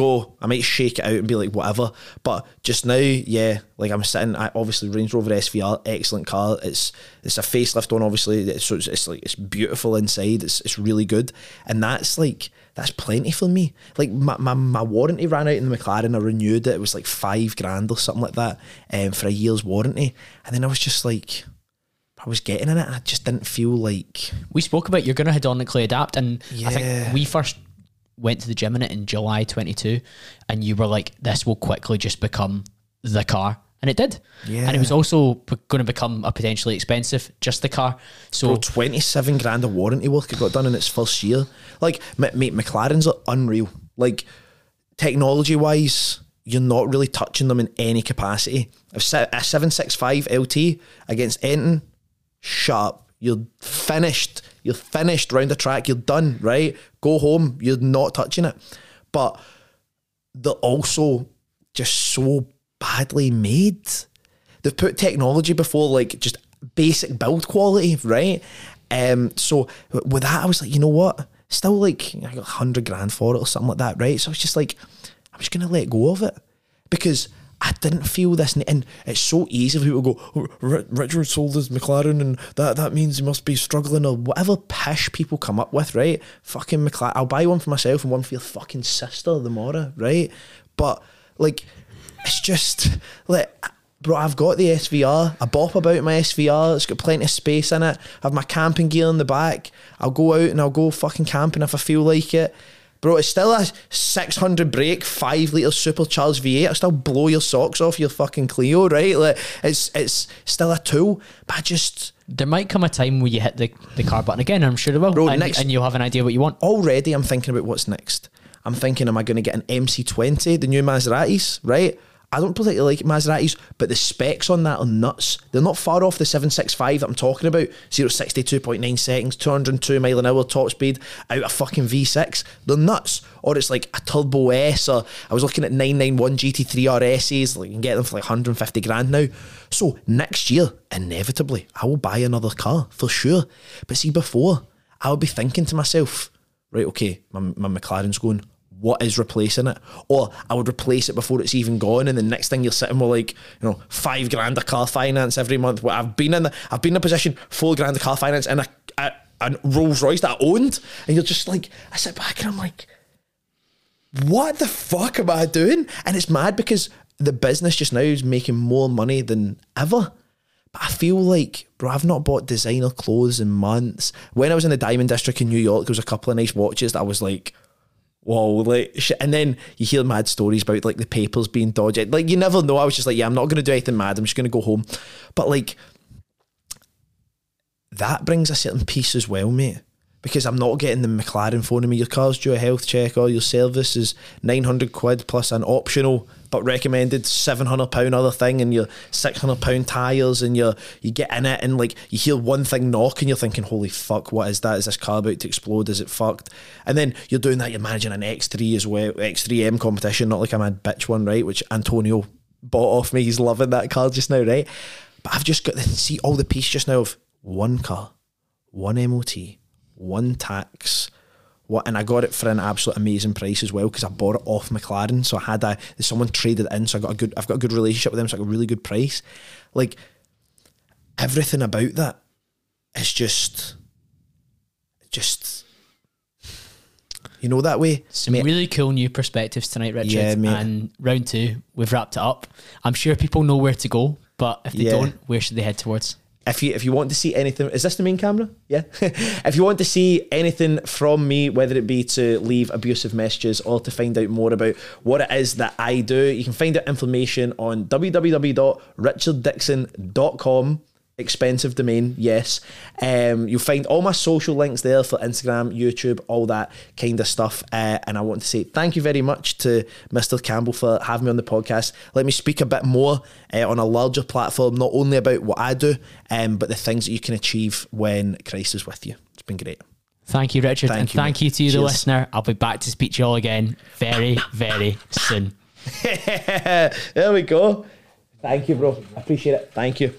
shake it out and be like, whatever. But just now, yeah, like I'm sitting, obviously Range Rover SVR, excellent car. It's a facelift on, obviously. It's like, it's beautiful inside. It's really good. And that's like, that's plenty for me. Like my warranty ran out in the McLaren. I renewed it. It was like $5,000 or something like that for a year's warranty. And then I was just like, I was getting in it and I just didn't feel like... We spoke about you're going to hedonically adapt. And yeah. I think we first went to the gym in it in July 22, and you were like, this will quickly just become the car. And it did. Yeah. And it was also going to become a potentially expensive, just the car. So bro, $27,000 of warranty work it got done in its first year. Like, mate, McLarens are unreal. Like, technology-wise, you're not really touching them in any capacity. A 765 LT against Enton, sharp. You're finished. You're finished round the track. You're done, right? Go home. You're not touching it. But they're also just so badly made. They've put technology before, like, just basic build quality, right? So with that, I was like, you know what? Still, like, I got $100,000 for it or something like that, right? So I was just like, I'm just going to let go of it because... I didn't feel this, and it's so easy for people to go, oh, Richard sold his McLaren and that means he must be struggling, or whatever pish people come up with, right? Fucking McLaren, I'll buy one for myself and one for your fucking sister tomorrow, right? But like, it's just like, bro, I've got the SVR, I bop about my SVR, it's got plenty of space in it, I have my camping gear in the back, I'll go out and I'll go fucking camping if I feel like it. Bro, it's still a 600 brake, 5-litre supercharged V8. I'll still blow your socks off your fucking Clio, right? Like, it's still a tool, but I just... There might come a time where you hit the car button again, I'm sure it will, bro, and you'll have an idea what you want. Already I'm thinking about what's next. I'm thinking, am I going to get an MC20, the new Maseratis, right? I don't particularly like Maseratis, but the specs on that are nuts. They're not far off the 765 that I'm talking about. 0-60, 2.9 seconds, 202 mile an hour top speed, out of fucking V6. They're nuts. Or it's like a Turbo S, or I was looking at 991 GT3 RSs, like you can get them for like $150,000 now. So next year, inevitably, I will buy another car for sure. But see, before, I would be thinking to myself, right, okay, my McLaren's going, what is replacing it? Or I would replace it before it's even gone, and the next thing you're sitting with, like, you know, $5,000 a car finance every month. Well, I've been in a position, $4,000 a car finance and a Rolls Royce that I owned, and you're just like, I sit back and I'm like, what the fuck am I doing? And it's mad because the business just now is making more money than ever. But I feel like, bro, I've not bought designer clothes in months. When I was in the Diamond District in New York, there was a couple of nice watches that I was like, whoa, like shit. And then you hear mad stories about like the papers being dodgy. Like, you never know. I was just like, yeah, I'm not going to do anything mad. I'm just going to go home. But like, that brings a certain peace as well, mate. because I'm not getting the McLaren phoning me, your car's due a health check, or your service is £900 plus an optional but recommended £700 other thing, and your £600 tyres, and you get in it and like you hear one thing knock and you're thinking, holy fuck, what is that? Is this car about to explode? Is it fucked? And then you're doing that, you're managing an X3 as well, X3M competition, not like a mad bitch one, right? Which Antonio bought off me, he's loving that car just now, right? But I've just got to see all the piece just now of one car, one MOT, one tax, and I got it for an absolute amazing price as well because I bought it off McLaren. So I had someone traded it in, so I've got a good relationship with them, so I got a really good price. Like everything about that is just you know that way. Some really cool new perspectives tonight, Richard. Yeah, mate. And round two, we've wrapped it up. I'm sure people know where to go, but if they don't, where should they head towards? If you want to see anything, is this the main camera? Yeah. If you want to see anything from me, whether it be to leave abusive messages or to find out more about what it is that I do, you can find out information on www.richarddickson.com. Expensive domain, yes. You'll find all my social links there for Instagram, YouTube, all that kind of stuff. And I want to say thank you very much to Mr. Campbell for having me on the podcast. Let me speak a bit more on a larger platform, not only about what I do, but the things that you can achieve when Christ is with you. It's been great. Thank you, Richard. Thank you to you, the listener. I'll be back to speak to you all again very, very soon. There we go. Thank you, bro. I appreciate it. Thank you.